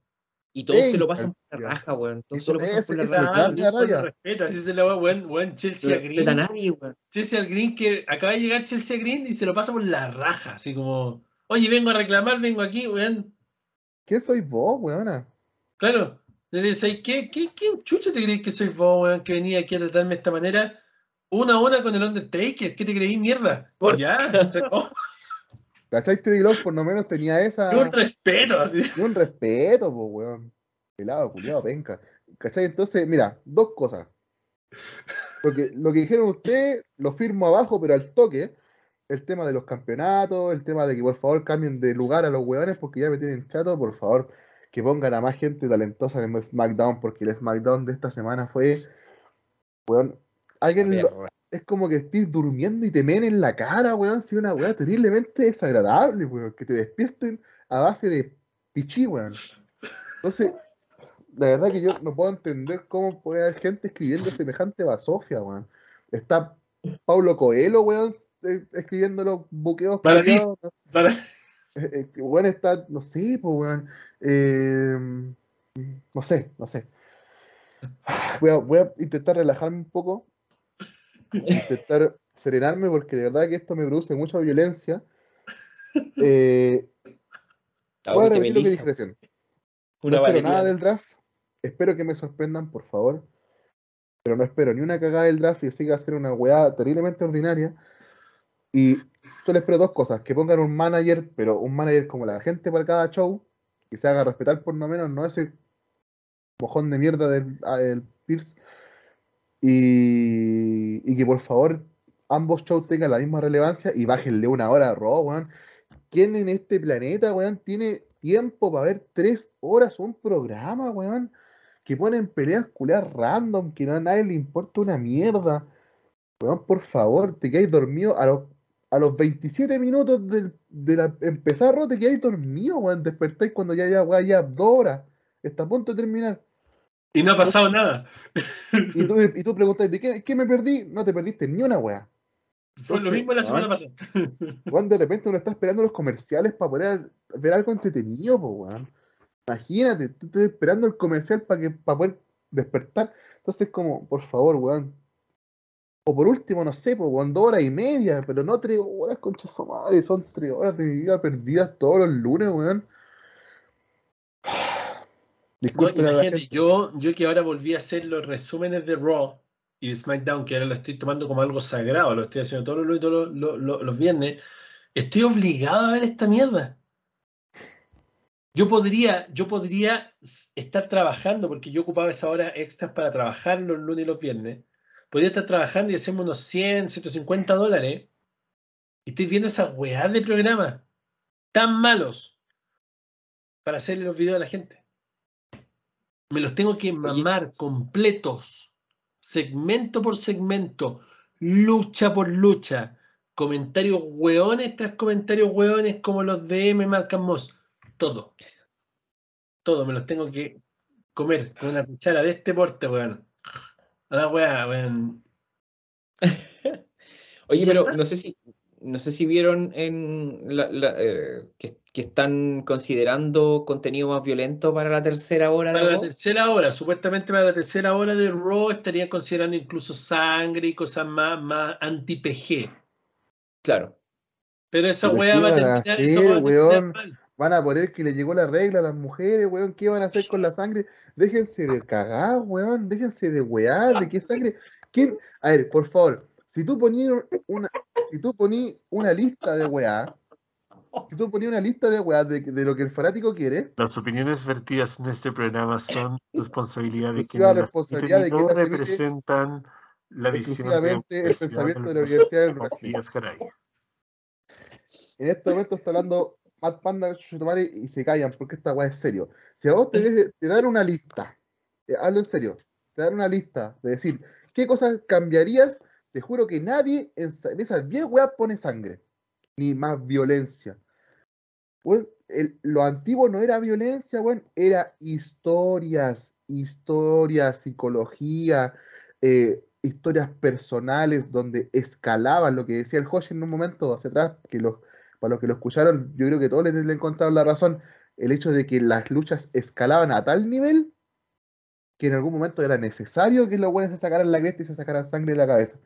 Y todos se lo pasan por la raja, weón. Todos se lo pasan por la raja. No respeta, así se le va, weón. Chelsea Green. No respeta a nadie, weón. Chelsea Green, que acaba de llegar Chelsea Green y se lo pasa por la raja. Así como, oye, vengo a reclamar, vengo aquí, weón. ¿Qué soy vos, weón? Claro. ¿Qué chucha te crees que soy vos, weón, que venía aquí a tratarme de esta manera? Una a una con el Undertaker. ¿Qué te creí, mierda? Por ya. ¿Cachai? Teddy Long por lo menos tenía esa. De un respeto, así. De un respeto, po, weón. Pelado, culiado, penca. ¿Cachai? Entonces, mira, dos cosas. Porque lo que dijeron ustedes, lo firmo abajo, pero al toque. El tema de los campeonatos, el tema de que por favor cambien de lugar a los weones porque ya me tienen chato, por favor, que pongan a más gente talentosa en el SmackDown, porque el SmackDown de esta semana fue. Weón. Alguien. Es como que estés durmiendo y te menen en la cara, weón. Si una weá terriblemente desagradable, weón. Que te despierten a base de pichí, weón. Entonces, la verdad que yo no puedo entender cómo puede haber gente escribiendo semejante basofia, weón. Está Paulo Coelho, weón, escribiendo los buqueos. Para ti. Para... weón está, no sé, pues, weón. No sé. Voy a intentar relajarme un poco. Intentar serenarme porque de verdad que esto me produce mucha violencia. Voy a repetir lo que dije recién. No espero nada del draft. Espero que me sorprendan, por favor. Pero no espero ni una cagada del draft y siga a ser una weá terriblemente ordinaria. Y solo espero dos cosas: que pongan un manager, pero un manager como la gente para cada show, que se haga respetar por lo menos, no ese mojón de mierda del Pierce. Y que por favor ambos shows tengan la misma relevancia y bájenle una hora a Raw, weón. ¿Quién en este planeta, weón, tiene tiempo para ver 3 horas un programa, weón? Que ponen peleas culeas random, que no a nadie le importa una mierda. Weón, por favor, te quedáis dormido a los 27 minutos de empezar Raw, te quedáis dormido, weón. Despertáis cuando ya 2 horas. Está a punto de terminar. Y no ha pasado nada. Y tú preguntas, ¿de qué me perdí? No te perdiste ni una weá. Fue lo mismo la semana pasada. Weón, de repente uno está esperando los comerciales para poder ver algo entretenido, po, weón. Imagínate, tú estás esperando el comercial para poder despertar. Entonces, como, por favor, weón. O por último, no sé, po, weón, 2 horas y media, pero no 3 horas, concha su madre. Son 3 horas de mi vida perdidas todos los lunes, weón. No, imagínate, yo que ahora volví a hacer los resúmenes de Raw y de SmackDown, que ahora lo estoy tomando como algo sagrado, lo estoy haciendo todos los viernes, estoy obligado a ver esta mierda. Yo podría estar trabajando, porque yo ocupaba esas horas extras para trabajar los lunes y los viernes, podría estar trabajando y hacerme unos $100, $150, y estoy viendo esas weas de programas tan malos para hacerle los videos a la gente. Me los tengo que mamar completos, segmento por segmento, lucha por lucha, comentarios hueones tras comentarios hueones como los de Madcap Moss. Todo me los tengo que comer con una cuchara de este porte, hueón. A la hueá, hueón. Oye, pero no sé si vieron en que están considerando contenido más violento para la tercera hora de Raw. Para la tercera hora, supuestamente para la tercera hora de Raw estarían considerando incluso sangre y cosas más anti-PG. Claro. Pero esa weá va a terminar, weón. Van a poner que le llegó la regla a las mujeres, weón. ¿Qué van a hacer con la sangre? Déjense de cagar, weón. Déjense de wear. ¿De qué sangre? ¿Quién? A ver, por favor. Si tú ponías una lista de weá, Si tú ponías una lista de weas de lo que el fanático quiere. Las opiniones vertidas en este programa son responsabilidad de quienes las no representan la visión el pensamiento de la Universidad del Brasil. En este momento está hablando Matt Panda y se callan porque esta wea es serio. Si a vos te dan una lista, hablo en serio, te dan una lista de decir qué cosas cambiarías, te juro que nadie en esas 10 weas pone sangre ni más violencia. Bueno, lo antiguo no era violencia, bueno, era historias, psicología, historias personales donde escalaban lo que decía el Josh en un momento hacia atrás, que para los que lo escucharon, yo creo que todos les encontraron la razón, el hecho de que las luchas escalaban a tal nivel que en algún momento era necesario que los buenos se sacaran la cresta y se sacaran sangre de la cabeza.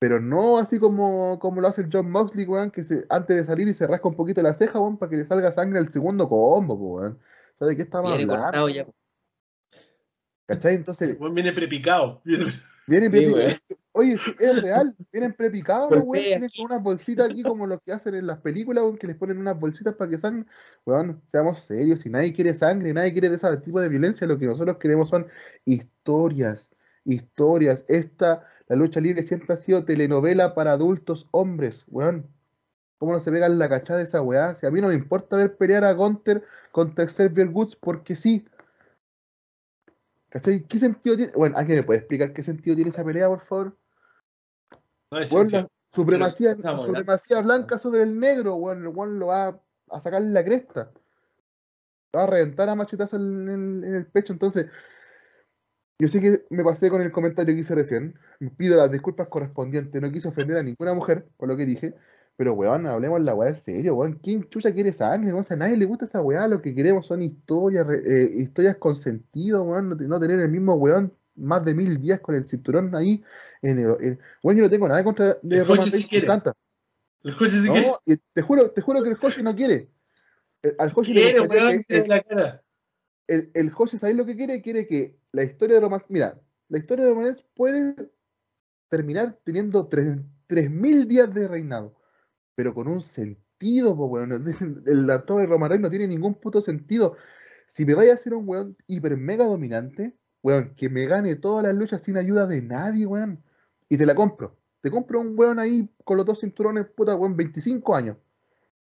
Pero no así como lo hace el Jon Moxley, weón, que antes de salir y se rasca un poquito la ceja, weón, para que le salga sangre al segundo combo, weón. O sea, ¿de qué estamos hablando? Ya. ¿Cachai? Entonces... El weón viene prepicado. Viene prepicado. Sí, oye, sí, es real. Vienen prepicados, weón. Tienen con unas bolsitas aquí como lo que hacen en las películas, weón, que les ponen unas bolsitas para que sangre. Weón, seamos serios. Si nadie quiere sangre, nadie quiere de ese tipo de violencia, lo que nosotros queremos son historias. La lucha libre siempre ha sido telenovela para adultos hombres, weón. ¿Cómo no se pegan la cachada de esa weá? Si a mí no me importa ver pelear a Gunther contra Xavier Woods porque sí. ¿Cachai? ¿Qué sentido tiene? Bueno, ¿alguien me puede explicar qué sentido tiene esa pelea, por favor? No es bueno, la supremacía blanca sobre el negro, weón. El weón lo va a sacarle la cresta. Lo va a reventar a machetazo en el pecho, entonces... Yo sé que me pasé con el comentario que hice recién. Me pido las disculpas correspondientes. No quise ofender a ninguna mujer por lo que dije. Pero, weón, hablemos la weá en serio, weón. ¿Quién chucha quiere sangre? O sea, a nadie le gusta esa weá. Lo que queremos son historias con sentido, weón. No tener el mismo weón más de 1000 días con el cinturón ahí. Bueno, yo no tengo nada contra de Roman Reigns. El coche sí quiere. No, te juro que el coche no quiere. Al coche quiere, weón, es la cara. El José, ¿sabéis lo que quiere? Quiere que la historia de Roman... Mira, la historia de Roman puede terminar teniendo 3.000 días de reinado, pero con un sentido, pues, bueno, el actor de Roman Reigns no tiene ningún puto sentido. Si me vaya a hacer un weón hiper mega dominante, weón, que me gane todas las luchas sin ayuda de nadie, weón, y te la compro. Te compro un weón ahí con los dos cinturones, puta, weón, 25 años.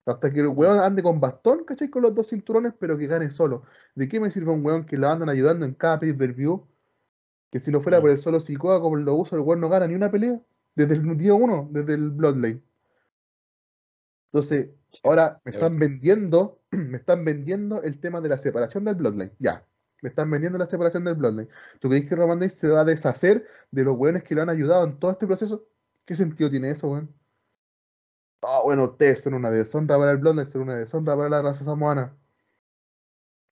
Hasta que el weón ande con bastón, ¿cachai? Con los dos cinturones, pero que gane solo. ¿De qué me sirve un weón que lo andan ayudando en cada pay-per-view? Que si no fuera por el solo psicoa como lo uso, el weón no gana ni una pelea. Desde el día 1, desde el Bloodline. Entonces, ahora me están vendiendo el tema de la separación del Bloodline. Ya, me están vendiendo la separación del Bloodline. ¿Tú crees que Roman Reigns se va a deshacer de los weones que lo han ayudado en todo este proceso? ¿Qué sentido tiene eso, weón? Ah, bueno, ustedes son una deshonra para el Bloodline, son una deshonra para la raza samoana.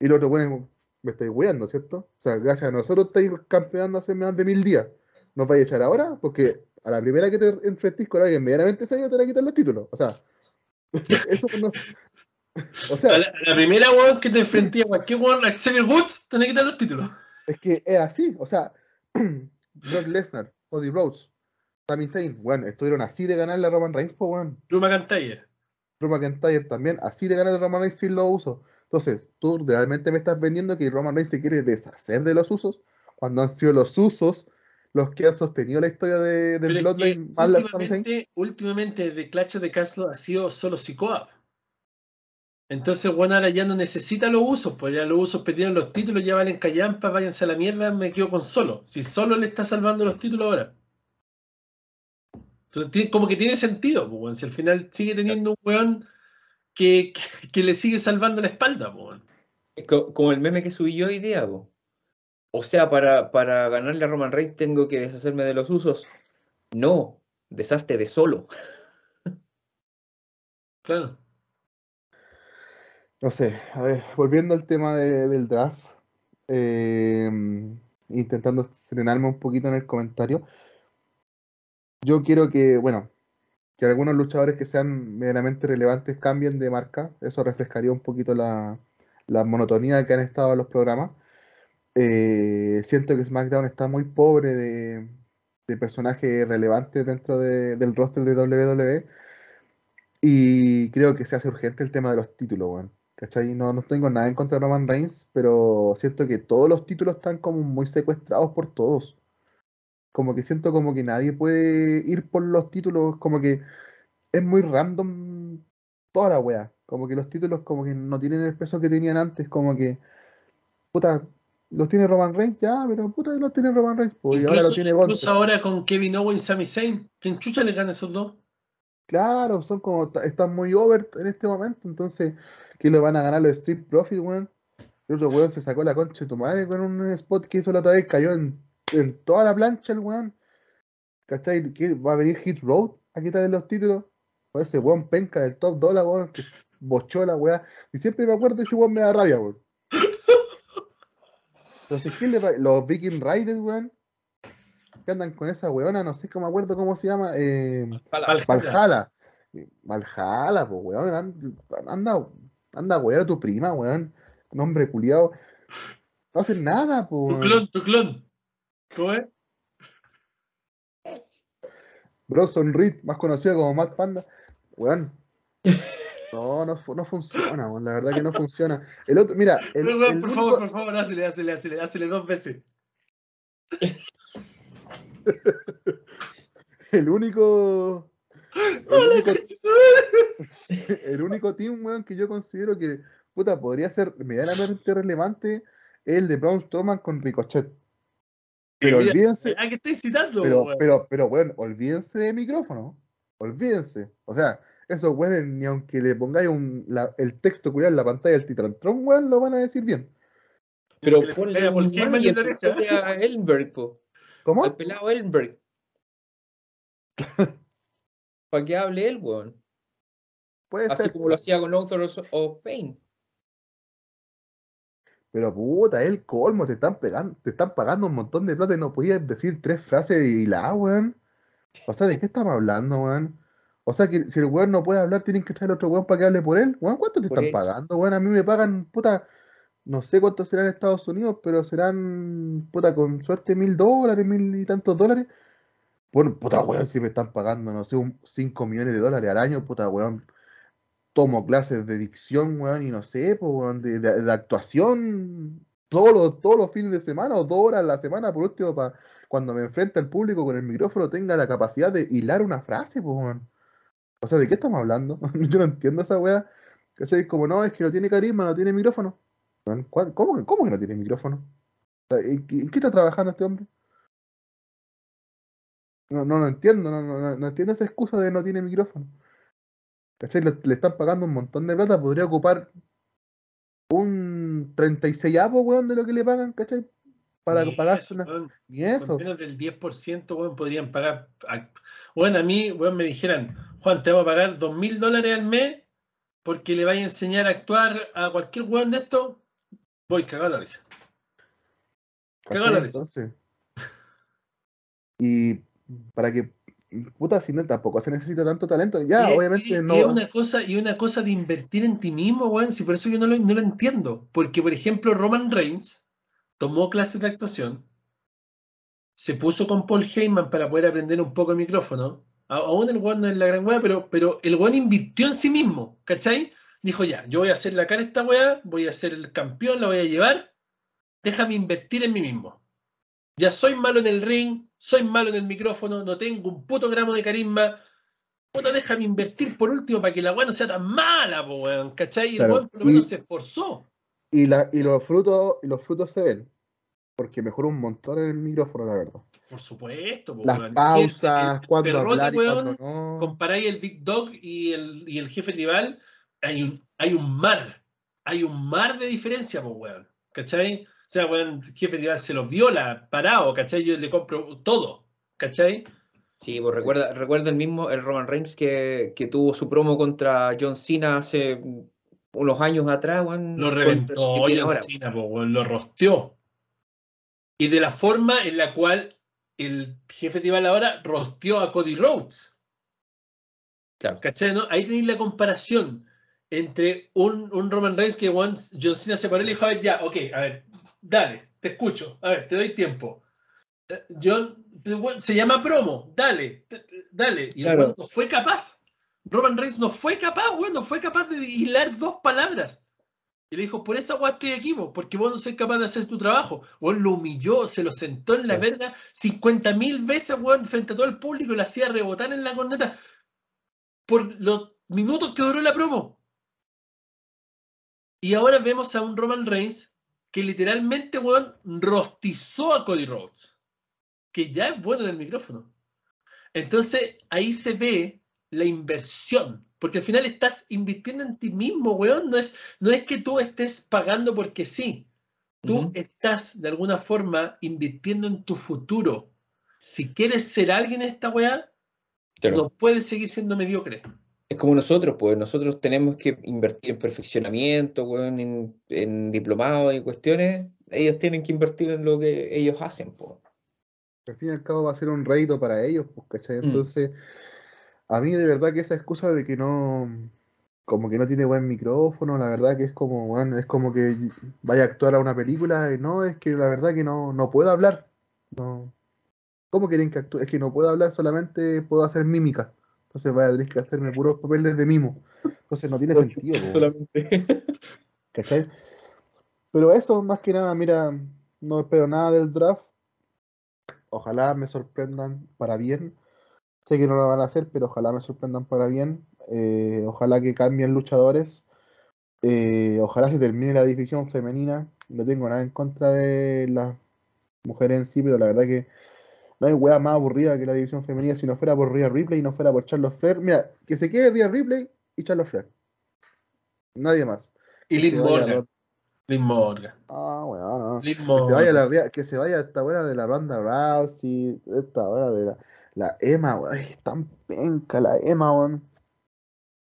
Y los otros, bueno, me estáis weando, ¿cierto? O sea, gracias a nosotros estáis campeonando hace más de 1000 días. ¿Nos vais a echar ahora? Porque a la primera que te enfrentís con alguien medianamente serio te van a quitar los títulos. O sea, eso no... O sea... A la primera weón que te enfrentía a cualquier weón, a Xavier Woods, te van a quitar los títulos. Es que es así, o sea... Brock Lesnar, Cody Rhodes, Sami Zayn, bueno, estuvieron así de ganar la Roman Reigns, pues, bueno. Drew McIntyre también, así de ganar la Roman Reigns sin los usos. Entonces, tú realmente me estás vendiendo que Roman Reigns se quiere deshacer de los usos, cuando han sido los usos los que han sostenido la historia del Bloodline. Últimamente, The Clash of the Castle ha sido solo psicoa. Entonces, bueno, ahora ya no necesita los usos, pues ya los usos perdieron los títulos, ya valen callampa, váyanse a la mierda, me quedo con solo. Si solo le está salvando los títulos ahora. Entonces, como que tiene sentido, pues, si al final sigue teniendo un weón que le sigue salvando la espalda, pues. Como el meme que subí yo hoy día, pues. O sea, para ganarle a Roman Reigns tengo que deshacerme de los usos. No, deshazte de solo. Claro. No sé, a ver, volviendo al tema del draft, intentando serenarme un poquito en el comentario. Yo quiero que, bueno, que algunos luchadores que sean medianamente relevantes cambien de marca. Eso refrescaría un poquito la monotonía que han estado en los programas. Siento que SmackDown está muy pobre de personajes relevantes dentro del roster de WWE. Y creo que se hace urgente el tema de los títulos, weón. ¿Cachai? No tengo nada en contra de Roman Reigns, pero siento que todos los títulos están como muy secuestrados por todos. Como que siento como que nadie puede ir por los títulos, como que es muy random toda la wea. Como que los títulos como que no tienen el peso que tenían antes, como que, puta, los tiene Roman Reigns, ya, pero puta, los tiene Roman Reigns, pues, incluso, y ahora lo tiene Gunther. Incluso ahora con Kevin Owens y Sami Zayn, ¿quién chucha le gana esos dos? Claro, son como, están muy over en este momento, entonces, ¿qué le van a ganar los Street Profits, weón? El otro weón se sacó la concha de tu madre con un spot que hizo la otra vez, cayó en toda la plancha el weón. ¿Cachai? ¿Qué? ¿Va a venir Hit Road a quitarle los títulos? Por ese weón penca del top $1, weón, que bochó la weá. Y siempre me acuerdo de ese weón, me da rabia, weón. Entonces, ¿qué le va? Los Viking Riders, weón, que andan con esa weona, no sé cómo me acuerdo cómo se llama. Valhalla. Valhalla, pues, weón. Anda a wear a tu prima, weón. Nombre culiado. No hacen nada, pues. Tu clon. ¿Cómo es? Bronson Reed, más conocido como Matt Panda. Weón. No funciona, weón. La verdad que no funciona. El otro, mira. El por único... favor, hazle dos veces. El único team, weón, que yo considero que puta podría ser medianamente relevante es el de Braun Strowman con Ricochet. Pero mira, olvídense. ¿A qué estoy citando? Pero weón, olvídense de micrófono. Olvídense. O sea, esos weones, ni aunque le pongáis el texto culiado en la pantalla del Titantrón, weón, lo van a decir bien. Pero ponle por qué me a Elberg, po. ¿Cómo? Al pelado Elberg. Para que hable él, weón. Puede así ser, como lo hacía con Authors of Pain. Pero puta, el colmo, te están pagando un montón de plata y no podías decir 3 frases y la, weón. O sea, ¿de qué estamos hablando, weón? O sea, que si el weón no puede hablar, tienen que traer otro weón para que hable por él. Weón, ¿cuánto te por están eso pagando, weón? A mí me pagan, puta, no sé cuánto serán en Estados Unidos, pero serán, puta, con suerte $1,000, $1,000 y tantos. Bueno, puta, weón, si me están pagando, no sé, $5 millones al año, puta, weón. Tomo clases de dicción, weón, y no sé, pues, weón, de actuación todos los fines de semana o 2 horas a la semana, por último, para cuando me enfrente al público con el micrófono tenga la capacidad de hilar una frase, pues, weón. O sea, ¿de qué estamos hablando? Yo no entiendo esa weá. ¿Cachai? Como, no, es que no tiene carisma, no tiene micrófono. ¿Cómo que no tiene micrófono? ¿En qué está trabajando este hombre? No entiendo, no entiendo esa excusa de no tiene micrófono. ¿Cachai? Le están pagando un montón de plata, podría ocupar un 36avo, weón, de lo que le pagan, ¿cachai? Para pagarse una... Ni eso. Menos del 10%, weón, podrían pagar. Bueno, a mí, weón, me dijeran, Juan, te vamos a pagar $2,000 al mes porque le vais a enseñar a actuar a cualquier weón de esto, voy cagado la risa. Cagado la risa. Entonces, y para que, puta, si no, tampoco se necesita tanto talento. Ya, obviamente no. Y una cosa de invertir en ti mismo, weón. Si por eso yo no lo entiendo. Porque, por ejemplo, Roman Reigns tomó clases de actuación, se puso con Paul Heyman para poder aprender un poco el micrófono. Aún el weón no es la gran weá, pero el weón invirtió en sí mismo, ¿cachai? Dijo, ya, yo voy a hacer la cara a esta weá, voy a ser el campeón, la voy a llevar. Déjame invertir en mí mismo. Ya soy malo en el ring, soy malo en el micrófono, no tengo un puto gramo de carisma. Puta, déjame invertir por último para que la weá no sea tan mala, po, weón, ¿cachai? Y claro, el weón por lo menos se esforzó. Y los frutos se ven. Porque mejoró un montón en el micrófono, la verdad. Por supuesto, po, las weón pausas, cuando hablar y cuando no. Comparáis el Big Dog y el jefe rival, hay un mar de diferencia, po, weón, ¿cachai? O sea, weón, jefe rival se los viola, parado, ¿cachai? Yo le compro todo, ¿cachai? Sí, pues recuerda el Roman Reigns que tuvo su promo contra John Cena hace unos años atrás, weón. Lo reventó John Cena, po, weón, lo rosteó. Y de la forma en la cual el jefe rival ahora rosteó a Cody Rhodes. Claro. ¿Cachai? ¿No? Ahí tenéis la comparación entre un Roman Reigns que John Cena se paró y le dijo, a ver, ya, ok, a ver, dale, te escucho, a ver, te doy tiempo. John se llama promo, dale, y claro, fue capaz Roman Reigns no fue capaz, güey, no fue capaz de hilar dos palabras. Y le dijo, por esa weá estoy aquí, porque vos no sois capaz de hacer tu trabajo. Weón, lo humilló, se lo sentó en la verga 50.000 veces, weón, frente a todo el público, y lo hacía rebotar en la corneta por los minutos que duró la promo. Y ahora vemos a un Roman Reigns que literalmente, weón, rostizó a Cody Rhodes, que ya es bueno en el micrófono. Entonces, ahí se ve la inversión. Porque al final estás invirtiendo en ti mismo, weón. No es que tú estés pagando porque sí. Tú estás, de alguna forma, invirtiendo en tu futuro. Si quieres ser alguien en esta weá, no puedes seguir siendo mediocre. Es como nosotros, pues. Nosotros tenemos que invertir en perfeccionamiento, weón, en diplomados y cuestiones. Ellos tienen que invertir en lo que ellos hacen, pues. Al fin y al cabo va a ser un rédito para ellos, pues, ¿cachai? Entonces... A mí de verdad que esa excusa de que no, como que no tiene buen micrófono, la verdad que es como, bueno, es como que vaya a actuar a una película y no, es que la verdad que no puedo hablar. No. ¿Cómo quieren que actúe? Es que no puedo hablar, solamente puedo hacer mímica. Entonces vaya a tener que hacerme puros papeles de mimo. Entonces no tiene sentido. Solamente. ¿Cachai? Pero eso, más que nada, mira, no espero nada del draft. Ojalá me sorprendan para bien. Sé que no lo van a hacer, pero ojalá me sorprendan para bien. Ojalá que cambien luchadores. Ojalá se termine la división femenina. No tengo nada en contra de las mujeres en sí, pero la verdad que no hay hueá más aburrida que la división femenina. Si no fuera por Rhea Ripley y no fuera por Charlotte Flair. Mira, que se quede Rhea Ripley y Charlotte Flair. Nadie más. Y Liv Morgan. Liv Morgan. Ah, bueno, no. Que se vaya esta hueá de la Ronda Rousey. Esta hueá de la Emma, weón, es tan penca la Emma, weón.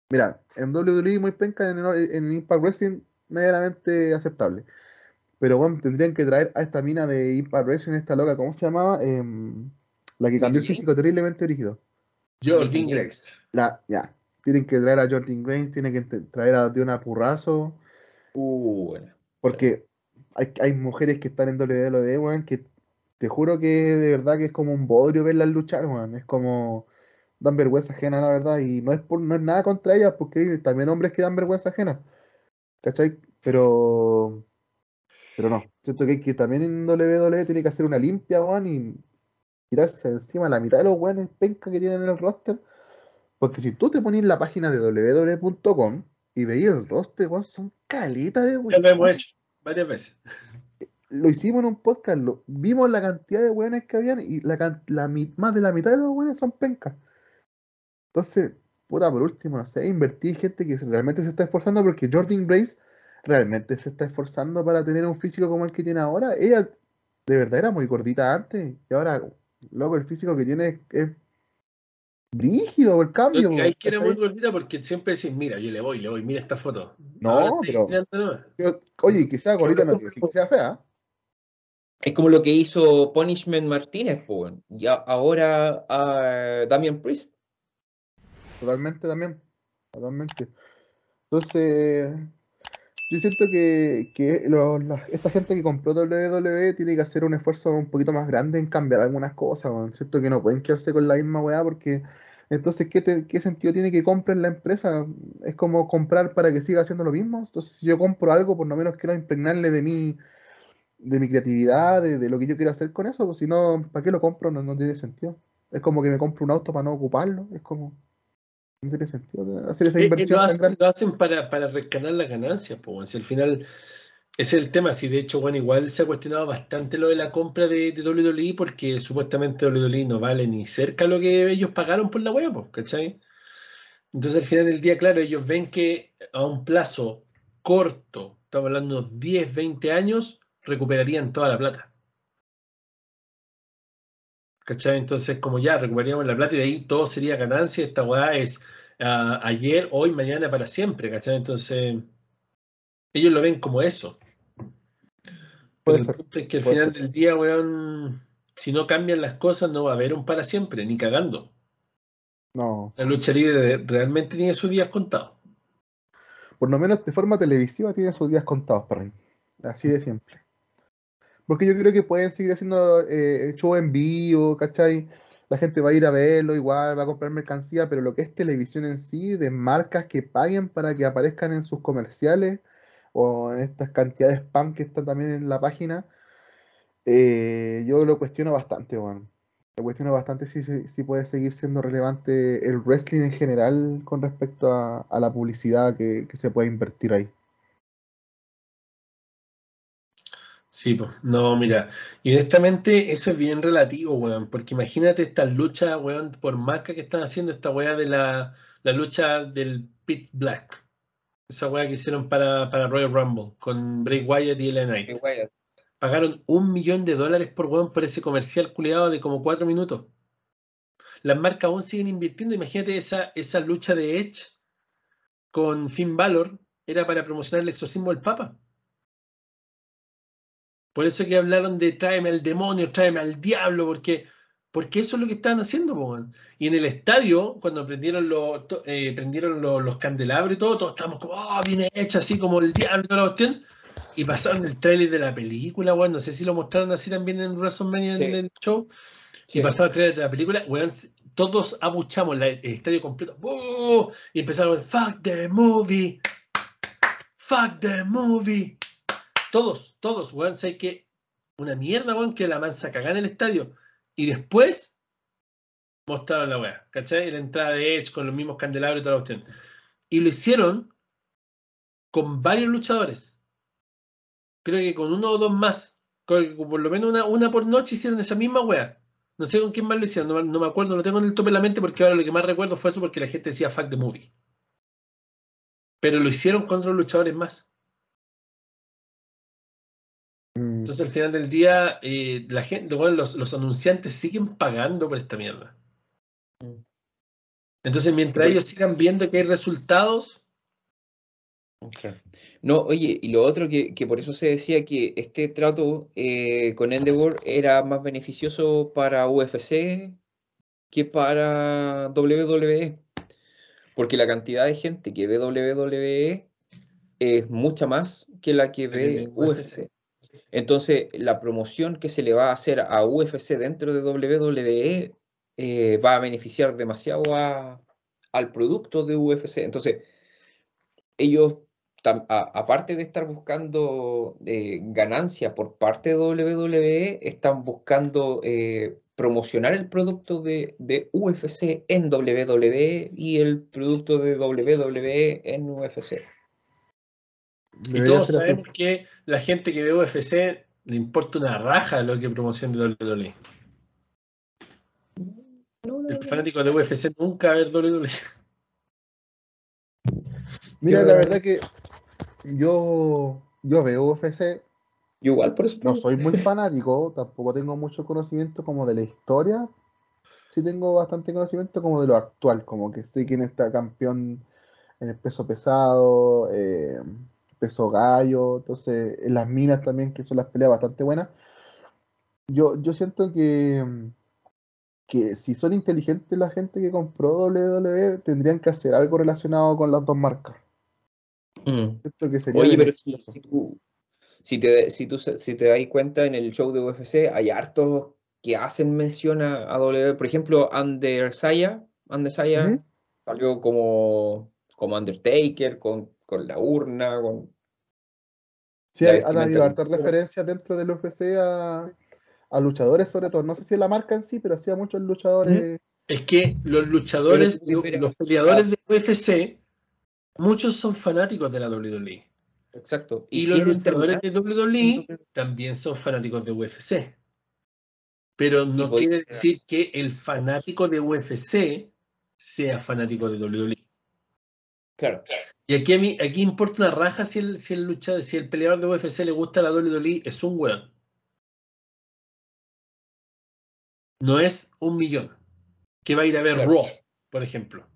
Mira, en WWE muy penca, en Impact Wrestling medianamente aceptable. Pero, weón, tendrían que traer a esta mina de Impact Wrestling, esta loca, ¿cómo se llamaba? La que cambió el físico terriblemente rígido. Jordan Grace. Ya, tienen que traer a Jordan Grace, tienen que traer a Diona Purrazzo. Bueno. Porque hay mujeres que están en WWE, weón, que... Te juro que de verdad que es como un bodrio verlas luchar, man. Es como... Dan vergüenza ajena, la verdad. Y no es nada contra ellas, porque hay también hombres que dan vergüenza ajena. ¿Cachai? Pero no. Siento que también en WWE tiene que hacer una limpia, man, y tirarse encima la mitad de los weones penca que tienen en el roster. Porque si tú te pones la página de www.com y veis el roster, man, son caletas de weones. Ya lo hemos hecho varias veces. Lo hicimos en un podcast, vimos la cantidad de hueones que habían y más de la mitad de los hueones son pencas. Entonces, puta, por último, no sé, invertir gente que realmente se está esforzando, porque Jordan Grace realmente se está esforzando para tener un físico como el que tiene ahora. Ella de verdad era muy gordita antes y ahora, loco, el físico que tiene es brígido el cambio. No, hay que era muy gordita porque siempre decís, mira, yo le voy, mira esta foto. No, pero oye, que sea gordita no quiere decir que sea fea. Es como lo que hizo Punishment Martínez, pues. Y ahora a Damian Priest. Totalmente, también. Totalmente. Entonces, yo siento que esta gente que compró WWE tiene que hacer un esfuerzo un poquito más grande en cambiar algunas cosas, man. Siento que no pueden quedarse con la misma weá, porque entonces, ¿qué sentido tiene que compren la empresa? Es como comprar para que siga haciendo lo mismo. Entonces, si yo compro algo, por lo menos quiero impregnarle de mi creatividad, de lo que yo quiero hacer con eso, pues, si no, ¿para qué lo compro? No tiene sentido. Es como que me compro un auto para no ocuparlo, es como... No tiene sentido hacer esa inversión. Lo hacen para rescatar las ganancias, pues, si al final ese es el tema. Si de hecho, bueno, igual se ha cuestionado bastante lo de la compra de WWE, porque supuestamente WWE no vale ni cerca lo que ellos pagaron por la web, ¿cachai? Entonces al final del día, claro, ellos ven que a un plazo corto, estamos hablando de unos 10, 20 años, recuperarían toda la plata, ¿cachai? Entonces, como ya recuperaríamos la plata y de ahí todo sería ganancia. Esta weá es ayer, hoy, mañana, para siempre, ¿cachai? Entonces ellos lo ven como eso. Pero el punto es que al final del día, weón, si no cambian las cosas no va a haber un para siempre, ni cagando. No. La lucha libre realmente tiene sus días contados. Por lo menos de forma televisiva tiene sus días contados, perrín. Así de simple. Porque yo creo que pueden seguir haciendo show en vivo, ¿cachai? la gente va a ir a verlo, igual va a comprar mercancía, pero lo que es televisión en sí, de marcas que paguen para que aparezcan en sus comerciales o en estas cantidades de spam que está también en la página, yo lo cuestiono bastante, bueno. Lo cuestiono bastante si puede seguir siendo relevante el wrestling en general con respecto a la publicidad que se puede invertir ahí. Sí, pues, no, mira, y honestamente eso es bien relativo, weón, porque imagínate estas luchas, weón, por marca que están haciendo esta weá de la lucha del Pit Black, esa weá que hicieron para Royal Rumble, con Bray Wyatt y LA Knight. Pagaron $1 millón por weón por ese comercial culiado de como 4 minutos. Las marcas aún siguen invirtiendo, imagínate esa lucha de Edge con Finn Balor, era para promocionar el exorcismo del Papa. Por eso que hablaron de tráeme al demonio, tráeme al diablo, porque eso es lo que estaban haciendo, weón. Y en el estadio, cuando prendieron los candelabros y todo, todos estábamos como, oh, viene hecha así como el diablo, toda la cuestión. Y pasaron el tráiler de la película, weón. No sé si lo mostraron así también en WrestleMania, sí, en el show. Sí. Y pasaron el tráiler de la película, weón. Todos abuchamos el estadio completo. ¡Oh! Y empezaron, fuck the movie, fuck the movie. Todos, weón, sé que una mierda, weón, que la mansa cagá en el estadio. Y después mostraron la weá, ¿cachai? La entrada de Edge con los mismos candelabros y toda la cuestión. Y lo hicieron con varios luchadores. Creo que con uno o dos más. Por lo menos una por noche hicieron esa misma weá. No sé con quién más lo hicieron, no me acuerdo, lo tengo en el tope de la mente porque ahora lo que más recuerdo fue eso porque la gente decía fuck the movie. Pero lo hicieron con otros luchadores más. Entonces al final del día la gente, bueno, los anunciantes siguen pagando por esta mierda. Entonces mientras ellos sigan viendo que hay resultados. Okay. No, oye, y lo otro que por eso se decía que este trato con Endeavor era más beneficioso para UFC que para WWE, porque la cantidad de gente que ve WWE es mucha más que la que ve UFC. Entonces, la promoción que se le va a hacer a UFC dentro de WWE va a beneficiar demasiado al producto de UFC. Entonces, ellos, aparte de estar buscando ganancias por parte de WWE, están buscando promocionar el producto de UFC en WWE y el producto de WWE en UFC. Y todos sabemos que la gente que ve UFC le importa una raja lo que promociona de WWE. El fanático de UFC nunca va a ver WWE. Mira, la verdad que yo veo UFC. Igual, por eso. No soy muy fanático, tampoco tengo mucho conocimiento como de la historia. Sí tengo bastante conocimiento como de lo actual, como que sé quién está campeón en el peso pesado, peso gallo, entonces en las minas también, que son las peleas bastante buenas. Yo siento que si son inteligentes la gente que compró WWE, tendrían que hacer algo relacionado con las dos marcas. Esto que sería. Oye, pero si te das cuenta, en el show de UFC hay hartos que hacen mención a WWE. Por ejemplo, Under Saya salió como Undertaker, con la urna, con... Sí, han habido hartas referencias dentro del UFC a luchadores, sobre todo. No sé si la marca en sí, pero sí a muchos luchadores. Es que los luchadores, los peleadores de UFC, muchos son fanáticos de la WWE. Exacto. Y los luchadores de WWE también son fanáticos de UFC. Pero no quiere decir que el fanático de UFC sea fanático de WWE. Claro, claro. Y aquí importa una raja si el peleador de UFC le gusta la WWE, es un weón. No es un millón que va a ir a ver, claro, Raw, por ejemplo.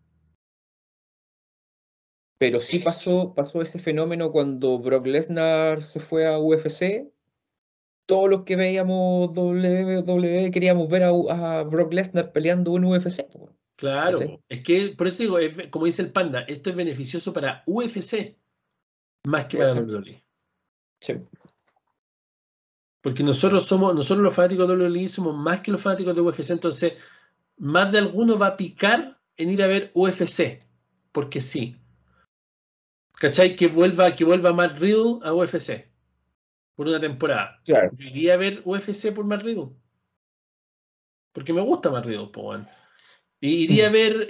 Pero sí pasó ese fenómeno cuando Brock Lesnar se fue a UFC. Todos los que veíamos WWE queríamos ver a Brock Lesnar peleando en UFC. Claro, ¿sí? Es que por eso digo, como dice el Panda, esto es beneficioso para UFC más que para WWE. Sí. Porque nosotros los fanáticos de WWE somos más que los fanáticos de UFC, entonces más de alguno va a picar en ir a ver UFC, porque sí. ¿Cachai? Que vuelva Matt Riddle a UFC por una temporada. Claro. Yo iría a ver UFC por Matt Riddle, porque me gusta Matt Riddle, po, bueno. Iría a ver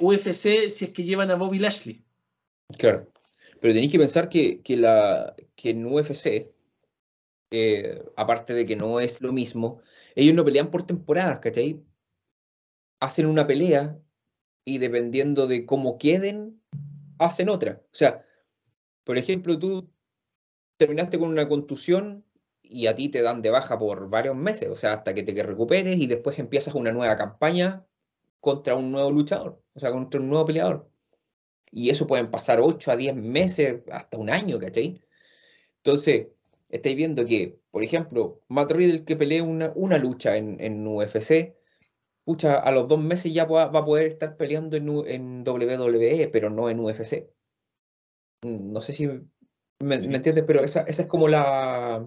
UFC si es que llevan a Bobby Lashley. Claro. Pero tenéis que pensar que en UFC, aparte de que no es lo mismo, ellos no pelean por temporadas, ¿cachai? Hacen una pelea y dependiendo de cómo queden, hacen otra. O sea, por ejemplo, tú terminaste con una contusión y a ti te dan de baja por varios meses, o sea, hasta que te recuperes y después empiezas una nueva campaña contra un nuevo luchador, o sea, contra un nuevo peleador. Y eso pueden pasar 8 a 10 meses, hasta un año, ¿cachai? Entonces, estáis viendo que, por ejemplo, Matt Riddle que pelea una lucha en UFC, pucha, a los 2 meses ya va a poder estar peleando en WWE, pero no en UFC. No sé si me entiendes, pero esa es como la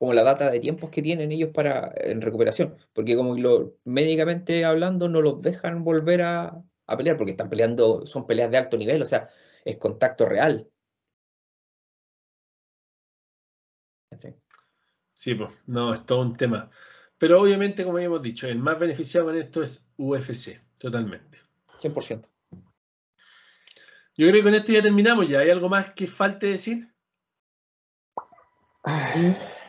data de tiempos que tienen ellos en recuperación, porque como médicamente hablando no los dejan volver a pelear, porque están peleando, son peleas de alto nivel, o sea, es contacto real. Sí, pues, no, es todo un tema. Pero obviamente, como habíamos dicho, el más beneficiado en esto es UFC, totalmente. 100%. Yo creo que con esto ya terminamos ya. ¿Hay algo más que falte decir?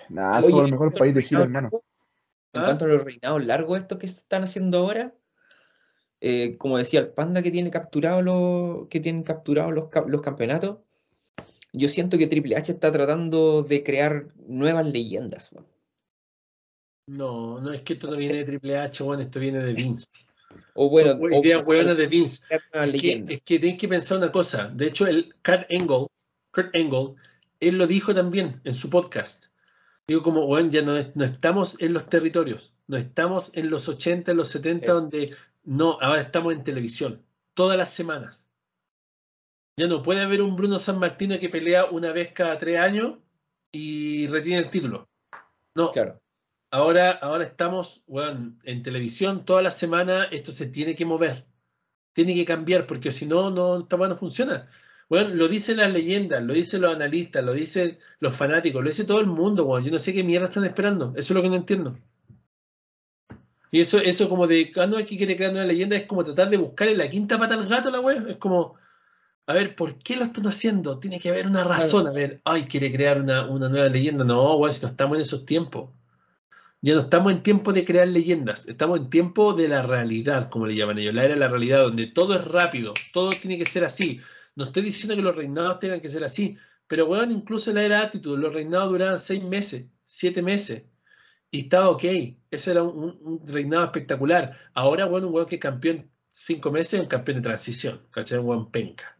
Nada, somos el mejor país de Chile, hermano. En cuanto a los reinados largos estos que se están haciendo ahora, como decía el Panda que tiene capturado los campeonatos, yo siento que Triple H está tratando de crear nuevas leyendas. Man. No, no es que esto no viene de Triple H, bueno, esto viene de Vince. O bueno, ideas hueonas de Vince. Es que tienes que pensar una cosa. De hecho, el Kurt Angle, él lo dijo también en su podcast. Digo, como, bueno, ya no estamos en los territorios, no estamos en los 80, en los 70, sí, donde no, ahora estamos en televisión, todas las semanas. Ya no puede haber un Bruno Sammartino que pelea una vez cada 3 años y retiene el título. No, claro. Ahora estamos, bueno, en televisión todas las semanas, esto se tiene que mover, tiene que cambiar, porque si no esta hueá no funciona. Bueno, lo dicen las leyendas, lo dicen los analistas, lo dicen los fanáticos, lo dice todo el mundo, bueno. Yo no sé qué mierda están esperando, eso es lo que no entiendo. Y eso como de, no es que quiere crear una leyenda, es como tratar de buscarle la quinta pata al gato a la wea. Es como, a ver, ¿por qué lo están haciendo? Tiene que haber una razón, a ver, ay, quiere crear una nueva leyenda. No, wea, si no estamos en esos tiempos. Ya no estamos en tiempo de crear leyendas, estamos en tiempo de la realidad, como le llaman ellos, la era de la realidad, donde todo es rápido, todo tiene que ser así. No estoy diciendo que los reinados tengan que ser así, pero bueno, incluso en la era Attitude, los reinados duraban 6 meses, 7 meses, y estaba ok. Eso era un reinado espectacular. Ahora, bueno, un weón que es campeón 5 meses es un campeón de transición, ¿cachai? Un weón penca.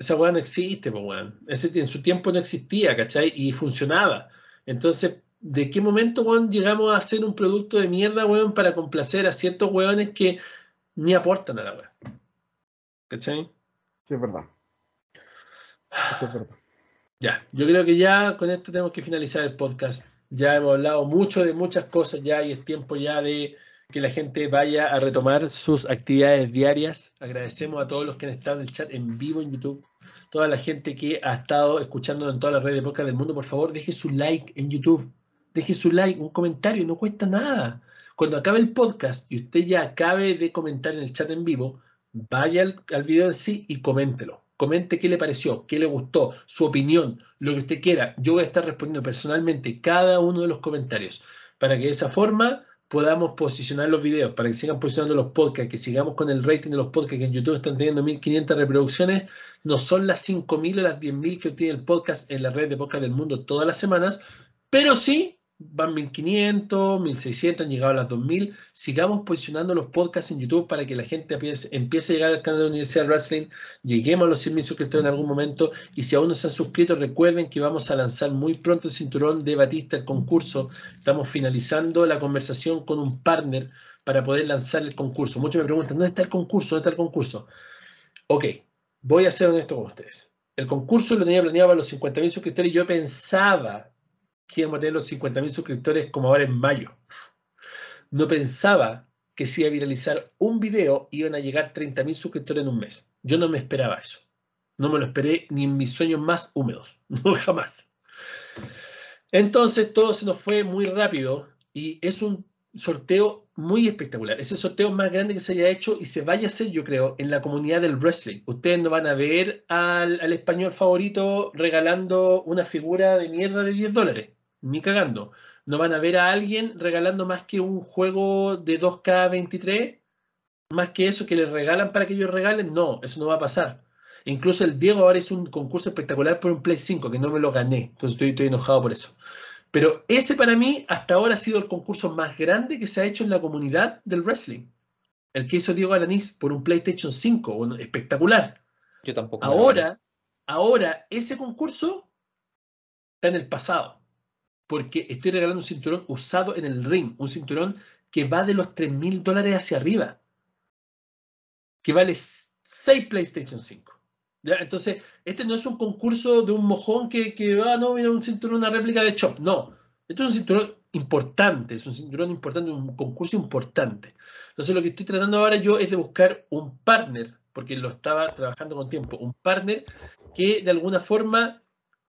Esa weón no existe, pues weón. En su tiempo no existía, ¿cachai? Y funcionaba. Entonces, ¿de qué momento, weón, llegamos a hacer un producto de mierda, weón, para complacer a ciertos weones que ni aportan a la weón? ¿Cachai? Sí, es verdad. Sí, es verdad. Ya, yo creo que ya con esto tenemos que finalizar el podcast. Ya hemos hablado mucho de muchas cosas ya y es tiempo ya de que la gente vaya a retomar sus actividades diarias. Agradecemos a todos los que han estado en el chat en vivo en YouTube. Toda la gente que ha estado escuchando en todas las redes de podcast del mundo, por favor, deje su like en YouTube. Deje su like, un comentario, no cuesta nada. Cuando acabe el podcast y usted ya acabe de comentar en el chat en vivo, vaya al video en sí y coméntelo. Comente qué le pareció, qué le gustó, su opinión, lo que usted quiera. Yo voy a estar respondiendo personalmente cada uno de los comentarios para que de esa forma podamos posicionar los videos, para que sigan posicionando los podcasts, que sigamos con el rating de los podcasts que en YouTube están teniendo 1.500 reproducciones. No son las 5.000 o las 10.000 que obtiene el podcast en la red de podcast del mundo todas las semanas, pero sí van 1.500, 1.600, han llegado a las 2.000. Sigamos posicionando los podcasts en YouTube para que la gente empiece a llegar al canal de la Universidad Wrestling. Lleguemos a los 100.000 suscriptores en algún momento. Y si aún no se han suscrito, recuerden que vamos a lanzar muy pronto el cinturón de Batista, el concurso. Estamos finalizando la conversación con un partner para poder lanzar el concurso. Muchos me preguntan, ¿dónde está el concurso? ¿Dónde está el concurso? Ok, voy a ser honesto con ustedes. El concurso lo tenía planeado para los 50.000 suscriptores y yo pensaba que íbamos a tener los 50.000 suscriptores como ahora en mayo. no pensaba que si iba a viralizar un video iban a llegar 30.000 suscriptores en un mes. Yo no me esperaba eso. No me lo esperé ni en mis sueños más húmedos. No, jamás. Entonces todo se nos fue muy rápido y es un sorteo muy espectacular. Es el sorteo más grande que se haya hecho y se vaya a hacer, yo creo, en la comunidad del wrestling. Ustedes no van a ver al español favorito regalando una figura de mierda de $10. Ni cagando. No van a ver a alguien regalando más que un juego de 2K23. Más que eso que les regalan para que ellos regalen. No, eso no va a pasar. Incluso el Diego ahora hizo un concurso espectacular por un Play 5 que no me lo gané. Entonces estoy enojado por eso. Pero ese para mí hasta ahora ha sido el concurso más grande que se ha hecho en la comunidad del wrestling. El que hizo Diego Alanís por un PlayStation 5. Espectacular. Yo tampoco. Ahora ese concurso está en el pasado. Porque estoy regalando un cinturón usado en el ring. Un cinturón que va de los $3.000 hacia arriba. Que vale 6 PlayStation 5. ¿Ya? Entonces, este no es un concurso de un mojón que un cinturón, una réplica de Chop. No, este es un cinturón importante, un concurso importante. Entonces, lo que estoy tratando ahora yo es de buscar un partner, porque lo estaba trabajando con tiempo, un partner que de alguna forma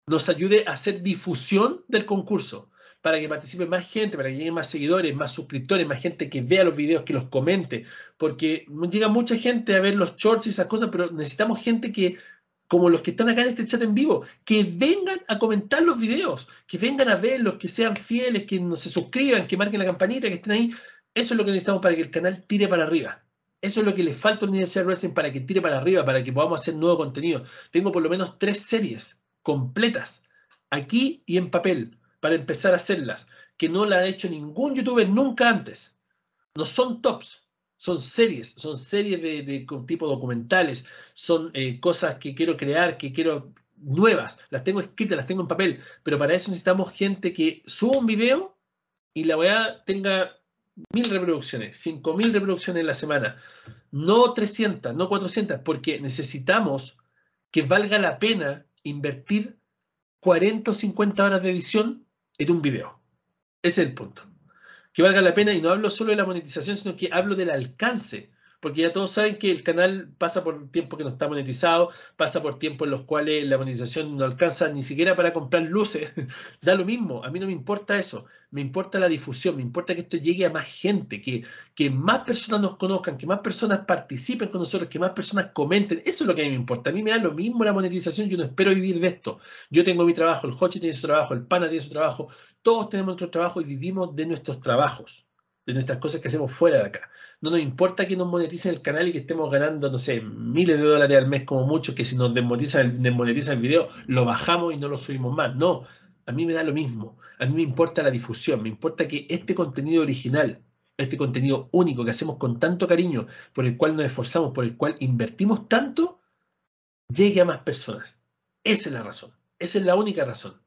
nos ayude a hacer difusión del concurso, para que participe más gente, para que lleguen más seguidores, más suscriptores, más gente que vea los videos, que los comente, porque llega mucha gente a ver los shorts y esas cosas, pero necesitamos gente que, como los que están acá en este chat en vivo, que vengan a comentar los videos, que vengan a verlos, que sean fieles, que no se suscriban, que marquen la campanita, que estén ahí. Eso es lo que necesitamos para que el canal tire para arriba. Eso es lo que le falta a la Universidad de Wrestling para que tire para arriba, para que podamos hacer nuevo contenido. Tengo por lo menos 3 series completas, aquí y en papel, para empezar a hacerlas, que no la ha hecho ningún youtuber nunca antes. No son tops, son series de tipo documentales, son cosas que quiero crear, que quiero nuevas, las tengo escritas, las tengo en papel, pero para eso necesitamos gente que suba un video y la weá tenga 1000 reproducciones, 5000 reproducciones en la semana, no 300, no 400, porque necesitamos que valga la pena invertir 40 o 50 horas de edición en un video. Ese es el punto. Que valga la pena, y no hablo solo de la monetización, sino que hablo del alcance, porque ya todos saben que el canal pasa por tiempo que no está monetizado, pasa por tiempos en los cuales la monetización no alcanza ni siquiera para comprar luces. Da lo mismo, a mí no me importa eso, me importa la difusión, me importa que esto llegue a más gente, que más personas nos conozcan, que más personas participen con nosotros, que más personas comenten. Eso es lo que a mí me importa. A mí me da lo mismo la monetización, yo no espero vivir de esto. Yo tengo mi trabajo, el Hochi tiene su trabajo, el Pana tiene su trabajo, todos tenemos nuestro trabajo y vivimos de nuestros trabajos, de nuestras cosas que hacemos fuera de acá. No nos importa que nos moneticen el canal y que estemos ganando, no sé, miles de dólares al mes como mucho, que si nos desmonetizan el video, lo bajamos y no lo subimos más. No, a mí me da lo mismo. A mí me importa la difusión, me importa que este contenido original, este contenido único que hacemos con tanto cariño, por el cual nos esforzamos, por el cual invertimos tanto, llegue a más personas. Esa es la razón. Esa es la única razón.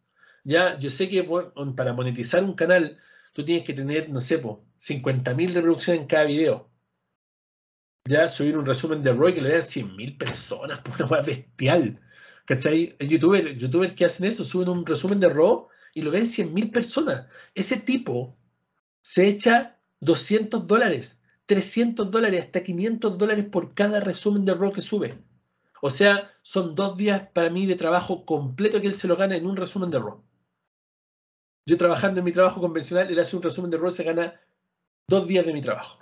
Ya, yo sé que para monetizar un canal tú tienes que tener, no sé, 50.000 reproducciones en cada video. Ya subir un resumen de Roy que le vean 100.000 personas, por una bestial. ¿Cachai? Youtubers que hacen eso, suben un resumen de Raw y lo ven 100.000 personas. Ese tipo se echa $200, $300, hasta $500 por cada resumen de Raw que sube. O sea, son 2 días para mí de trabajo completo que él se lo gana en un resumen de Raw. Yo trabajando en mi trabajo convencional, él hace un resumen de Raw, se gana 2 días de mi trabajo.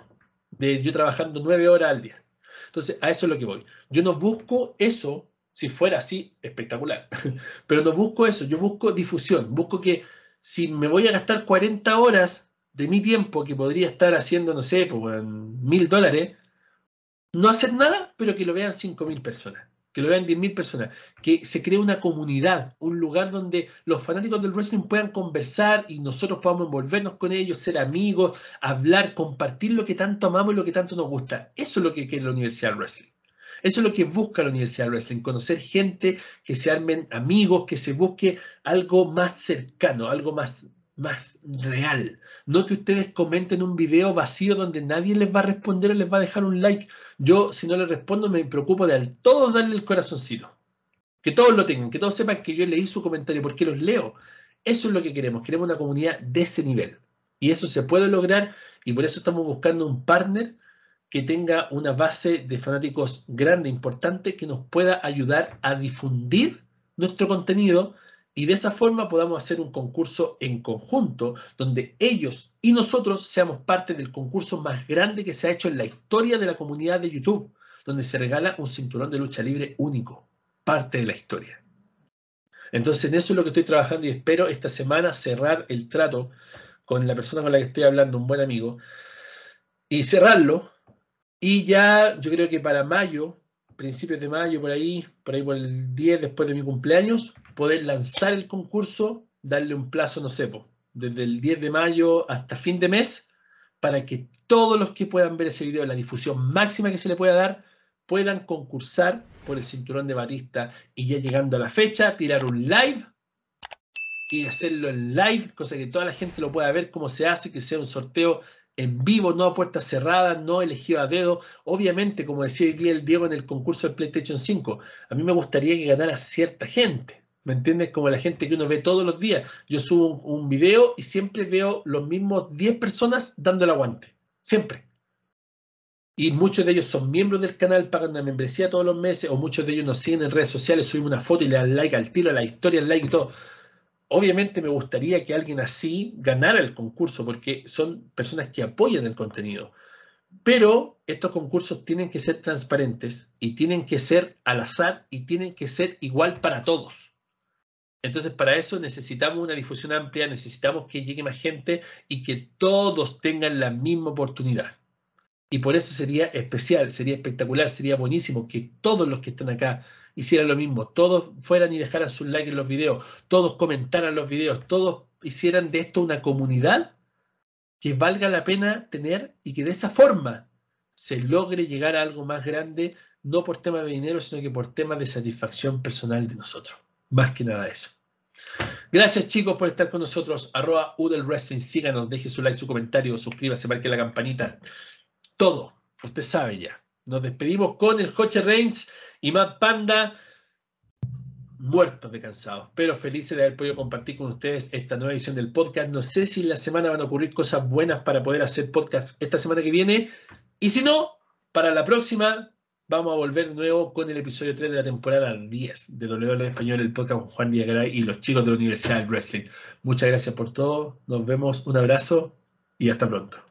Yo trabajando 9 horas al día. Entonces, a eso es lo que voy. Yo no busco eso, si fuera así, espectacular. Pero no busco eso, yo busco difusión. Busco que si me voy a gastar 40 horas de mi tiempo, que podría estar haciendo, no sé, pues, $1.000, no hacer nada, pero que lo vean 5.000 personas. Que lo vean 10.000 personas, que se cree una comunidad, un lugar donde los fanáticos del wrestling puedan conversar y nosotros podamos envolvernos con ellos, ser amigos, hablar, compartir lo que tanto amamos y lo que tanto nos gusta. Eso es lo que quiere la Universidad del Wrestling. Eso es lo que busca la Universidad del Wrestling, conocer gente, que se armen amigos, que se busque algo más cercano, algo más real. No que ustedes comenten un video vacío donde nadie les va a responder o les va a dejar un like. Yo, si no les respondo, me preocupo de al todos darle el corazoncito. Que todos lo tengan, que todos sepan que yo leí su comentario, porque los leo. Eso es lo que queremos. Queremos una comunidad de ese nivel. Y eso se puede lograr, y por eso estamos buscando un partner que tenga una base de fanáticos grande, importante, que nos pueda ayudar a difundir nuestro contenido, y de esa forma podamos hacer un concurso en conjunto, donde ellos y nosotros seamos parte del concurso más grande que se ha hecho en la historia de la comunidad de YouTube, donde se regala un cinturón de lucha libre único, parte de la historia. Entonces, en eso es lo que estoy trabajando, y espero esta semana cerrar el trato con la persona con la que estoy hablando, un buen amigo, y cerrarlo. Y ya, yo creo que para mayo, principios de mayo, por ahí por el 10, después de mi cumpleaños, poder lanzar el concurso, darle un plazo, no sé, desde el 10 de mayo hasta fin de mes, para que todos los que puedan ver ese video, la difusión máxima que se le pueda dar, puedan concursar por el cinturón de Batista, y ya llegando a la fecha, tirar un live y hacerlo en live, cosa que toda la gente lo pueda ver cómo se hace, que sea un sorteo en vivo, no a puertas cerradas, no elegido a dedo. Obviamente, como decía hoy día el Diego en el concurso del PlayStation 5, a mí me gustaría que ganara cierta gente, ¿me entiendes? Como la gente que uno ve todos los días. Yo subo un video y siempre veo los mismos 10 personas dando el aguante, siempre. Y muchos de ellos son miembros del canal, pagan una membresía todos los meses, o muchos de ellos nos siguen en redes sociales, subimos una foto y le dan like al tiro, a la historia, al like y todo. Obviamente me gustaría que alguien así ganara el concurso, porque son personas que apoyan el contenido. Pero estos concursos tienen que ser transparentes, y tienen que ser al azar, y tienen que ser igual para todos. Entonces, para eso necesitamos una difusión amplia, necesitamos que llegue más gente y que todos tengan la misma oportunidad. Y por eso sería especial, sería espectacular, sería buenísimo que todos los que están acá hicieran lo mismo, todos fueran y dejaran sus likes en los videos, todos comentaran los videos, todos hicieran de esto una comunidad que valga la pena tener, y que de esa forma se logre llegar a algo más grande, no por tema de dinero, sino que por tema de satisfacción personal de nosotros. Más que nada eso. Gracias, chicos, por estar con nosotros. @udelwrestling, síganos, deje su like, su comentario, suscríbase, marque la campanita. Todo, usted sabe ya. Nos despedimos con el Joche Reigns y Mad Panda, muertos de cansados, pero felices de haber podido compartir con ustedes esta nueva edición del podcast. No sé si en la semana van a ocurrir cosas buenas para poder hacer podcast esta semana que viene, y si no, para la próxima vamos a volver de nuevo con el episodio 3 de la temporada 10 de WWE Español, el podcast con Juan Díaz Garay y los chicos de la Universidad del Wrestling. Muchas gracias por todo, nos vemos, un abrazo y hasta pronto.